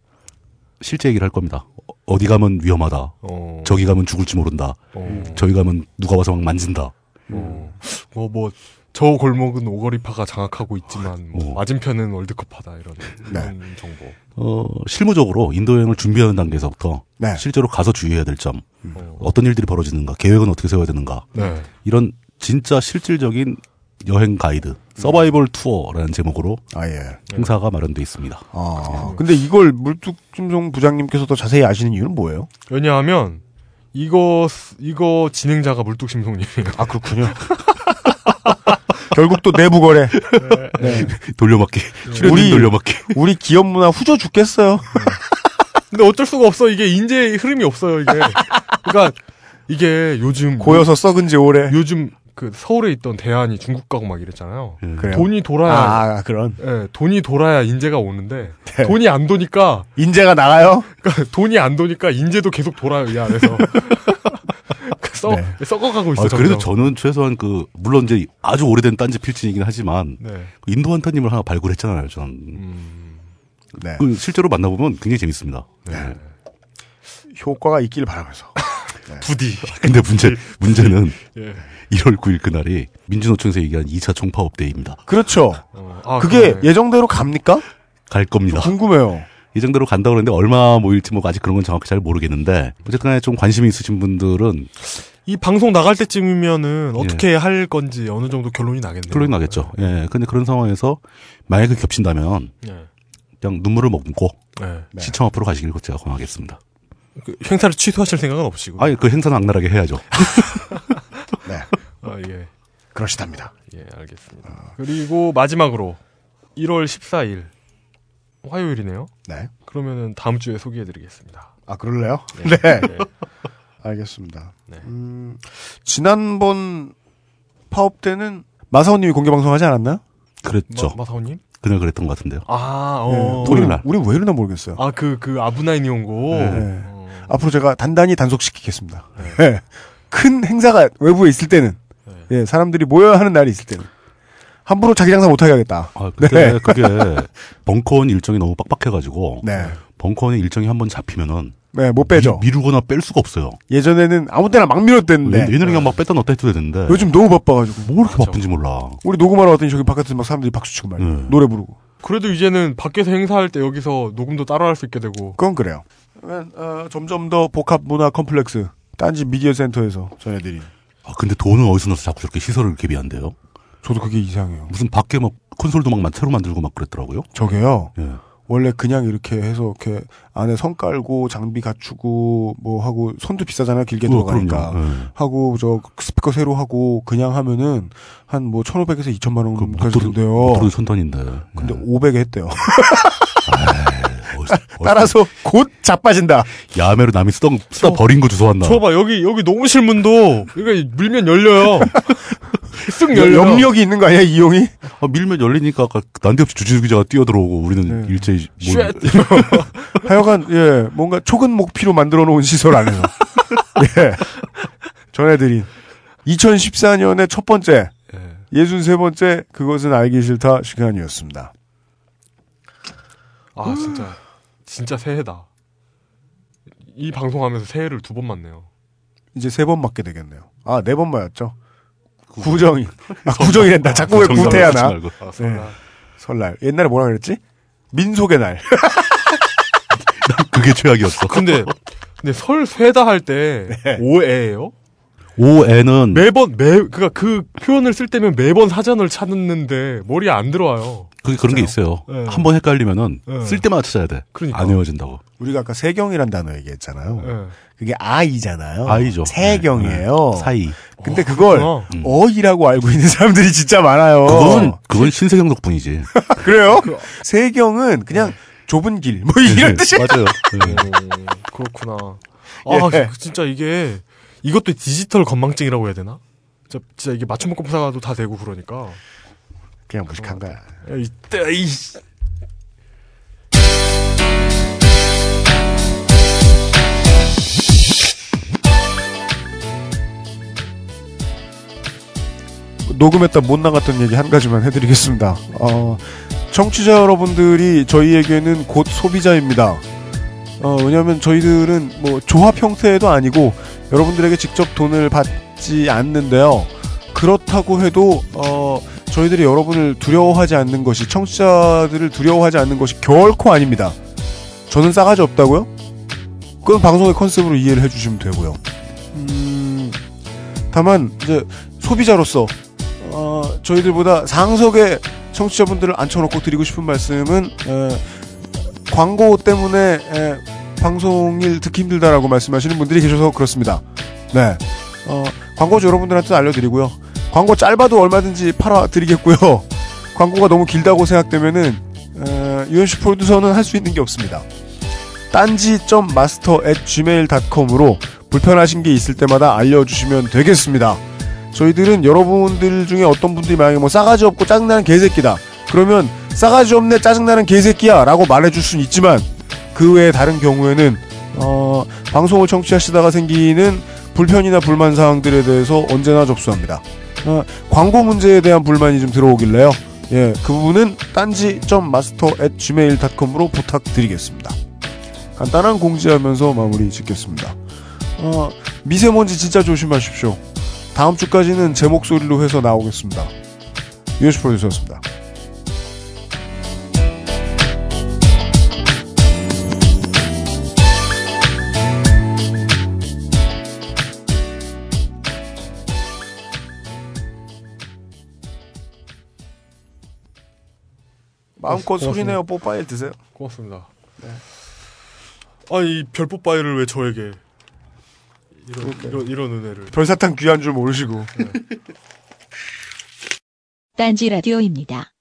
실제 얘기를 할 겁니다. 어디 가면 위험하다, 어... 저기 가면 죽을지 모른다, 어... 저기 가면 누가 와서 막 만진다. 어... 뭐, 뭐, 저 골목은 오거리파가 장악하고 있지만 뭐 맞은편은 월드컵파다 이런, 이런 네. 정보. 어, 실무적으로 인도여행을 준비하는 단계에서부터 네. 실제로 가서 주의해야 될 점, 음. 어떤 일들이 벌어지는가, 계획은 어떻게 세워야 되는가, 네. 이런 진짜 실질적인 여행 가이드, 서바이벌 투어라는 제목으로 아, 예. 행사가 마련돼 있습니다. 아, 근데 이걸 물뚝심송 부장님께서도 자세히 아시는 이유는 뭐예요? 왜냐하면 이거 이거 진행자가 물뚝심송님이에요. 아 그렇군요. 결국 또 내부 거래. 네. 네. 돌려막기. 우리 돌려막기. 우리 기업 문화 후져 죽겠어요. 근데 어쩔 수가 없어. 이게 인재의 흐름이 없어요. 이게. 그러니까 이게 요즘 고여서 썩은 지 오래. 요즘 그 서울에 있던 대안이 중국 가고 막 이랬잖아요. 음. 돈이 돌아야 아, 그런. 예, 돈이 돌아야 인재가 오는데 네. 돈이 안 도니까 인재가 나가요. 그러니까 돈이 안 도니까 인재도 계속 돌아요 이 안에서. 써, 네. 썩어가고 있어요. 아, 그래도 저는 최소한 그, 물론 이제 아주 오래된 딴지 필진이긴 하지만, 네. 그 인도한타님을 하나 발굴했잖아요, 전. 음... 네. 그 실제로 만나보면 굉장히 재밌습니다. 네. 네. 효과가 있길 바라면서. 네. 부디. 근데 문제, 문제는 네. 일월 구일 그날이 민주노총에서 얘기한 이차 총파업 데이입니다. 그렇죠. 어, 아, 그게 그러네. 예정대로 갑니까? 갈 겁니다. 궁금해요. 예정대로 간다고 그러는데 얼마 모일지 뭐 아직 그런 건 정확히 잘 모르겠는데 어쨌든 간에 좀 관심이 있으신 분들은 이 방송 나갈 때쯤이면은 어떻게 예. 할 건지 어느 정도 결론이 나겠네요. 결론이 나겠죠. 네. 예. 근데 그런 상황에서 만약에 겹친다면 네. 그냥 눈물을 머금고 네. 시청 앞으로 가시길 제가 권하겠습니다. 그 행사를 취소하실 생각은 없으시고? 아니, 그 행사는 악랄하게 해야죠. 네. 아, 예. 그러시답니다. 예, 알겠습니다. 어. 그리고 마지막으로 일월 십사일 화요일이네요. 네. 그러면은 다음 주에 소개해드리겠습니다. 아 그럴래요? 네. 네. 네. 알겠습니다. 네. 음, 지난번 파업 때는 마사오님이 공개 방송하지 않았나요? 그랬죠. 마, 마사오님? 그날 그랬던 것 같은데요. 아, 어. 토요일 날. 우리 왜 이러나 모르겠어요. 아, 그, 그 아브나인이 온 거. 네. 네. 어. 앞으로 제가 단단히 단속시키겠습니다. 네. 네. 큰 행사가 외부에 있을 때는, 네. 네. 사람들이 모여야 하는 날이 있을 때는. 함부로 자기 장사 못하게 하겠다. 아, 그때 네. 그게 벙커원 일정이 너무 빡빡해가지고 네. 벙커원의 일정이 한번 잡히면은 네, 못 빼죠. 미, 미루거나 뺄 수가 없어요. 예전에는 아무 때나 막 밀었댔는데 얘네는 그냥 막 뺐다 넣었다 해도 되는데 요즘 너무 바빠가지고 뭐 이렇게 맞아. 바쁜지 몰라. 우리 녹음하러 왔더니 저기 바깥에서 막 사람들이 박수치고 말이야. 네. 노래 부르고. 그래도 이제는 밖에서 행사할 때 여기서 녹음도 따로 할 수 있게 되고. 그건 그래요. 어, 점점 더 복합 문화 컴플렉스 딴지 미디어 센터에서 전해드린. 아 근데 돈은 어디서 넣어서 자꾸 저렇게 시설을 개비한대요? 저도 그게 이상해요. 무슨 밖에 막 콘솔도 막 새로 만들고 막 그랬더라고요. 저게요. 예. 원래 그냥 이렇게 해서 이렇게 안에 선 깔고 장비 갖추고 뭐 하고 손도 비싸잖아요. 길게 어, 들어가니까. 예. 하고 저 스피커 새로 하고 그냥 하면은 한 뭐 천오백에서 이천만 원 정도까지 된대요. 모터는 천단인데. 근데 예. 오백에 했대요. 따라서 곧 자빠진다. 야매로 남이 쓰던, 쓰다 저, 버린 거 주워왔나. 저봐, 여기, 여기 농무실 문도, 그러니까 밀면 열려요. 쓱 열려요. 염력이 있는 거 아니야, 이 형이? 아, 밀면 열리니까 아까 난데없이 주진우 기자가 뛰어들어오고 우리는 네. 일제히. 쉣! 하여간, 예, 뭔가 초근 목피로 만들어 놓은 시설 안에서. 예. 전해드린. 이천십사년의 첫 번째, 예순세 번째, 그것은 알기 싫다 시간이었습니다. 아, 진짜. 진짜 새해다. 이 방송하면서 새해를 두 번 맞네요. 이제 세 번 맞게 되겠네요. 아, 네 번 맞았죠. 구정이. 아, 구정이 된다. 자꾸 왜 구태야 나. 아, 설날. 네. 설날. 옛날에 뭐라 그랬지? 민속의 날. 난 그게 최악이었어. 근데, 근데 설 세다 할 때, 네. 오해예요? 오해는 매번 매 그러니까 그 표현을 쓸 때면 매번 사전을 찾는데 머리에 안 들어와요. 그게 그런 게 있어요. 네. 한번 헷갈리면은 네. 쓸 때마다 찾아야 돼. 그러니까. 안 외워진다고. 우리가 아까 세경이란 단어 얘기했잖아요. 네. 그게 아이잖아요. 아이죠. 세경이에요. 네. 사이. 근데 오, 그걸 음. 어이라고 알고 있는 사람들이 진짜 많아요. 그건 그건 신세경 덕분이지. 그래요? 세경은 그냥 네. 좁은 길 뭐 이런 네. 뜻이. 맞아요. 네. 그렇구나. 아 예. 진짜 이게. 이것도 디지털 건망증이라고 해야 되나? 진짜, 진짜 이게 맞춤법 검사도 다 되고 그러니까. 그냥 무식한 거야. 야, 이때, 이. 녹음했다 못 나갔던 얘기 한 가지만 해드리겠습니다. 어, 청취자 여러분들이 저희에게는 곧 소비자입니다. 어, 왜냐면 저희들은 뭐 조합 형태도 아니고 여러분들에게 직접 돈을 받지 않는데요. 그렇다고 해도 어, 저희들이 여러분을 두려워하지 않는 것이, 청취자들을 두려워하지 않는 것이 결코 아닙니다. 저는 싸가지 없다고요? 그건 방송의 컨셉으로 이해를 해주시면 되고요. 음, 다만 이제 소비자로서 어, 저희들보다 상석에 청취자분들을 앉혀놓고 드리고 싶은 말씀은 에, 광고 때문에 에, 방송일 듣기 힘들다라고 말씀하시는 분들이 계셔서 그렇습니다. 네, 어, 광고주 여러분들한테는 알려드리고요. 광고 짧아도 얼마든지 팔아드리겠고요. 광고가 너무 길다고 생각되면은 어, 유현씨 프로듀서는 할 수 있는 게 없습니다. 딴지 점 마스터 앳 지메일 닷컴으로 불편하신 게 있을 때마다 알려주시면 되겠습니다. 저희들은 여러분들 중에 어떤 분들이 만약에 뭐 싸가지 없고 짜증나는 개새끼다, 그러면 싸가지 없네 짜증나는 개새끼야 라고 말해줄 수는 있지만, 그 외에 다른 경우에는 어, 방송을 청취하시다가 생기는 불편이나 불만 사항들에 대해서 언제나 접수합니다. 어, 광고 문제에 대한 불만이 좀 들어오길래요. 예, 그 부분은 딴지 점 마스터 앳 지메일 닷컴으로 부탁드리겠습니다. 간단한 공지하면서 마무리 짓겠습니다. 어, 미세먼지 진짜 조심하십시오. 다음 주까지는 제 목소리로 해서 나오겠습니다. 유현식 프로듀서였습니다. 마음껏 소리내어 뽀빠이 드세요. 고맙습니다. 네. 아니, 별 뽀빠이를 왜 저에게 이런, 이런, 이런 은혜를. 별사탕 귀한 줄 모르시고. 네. 딴지 라디오입니다.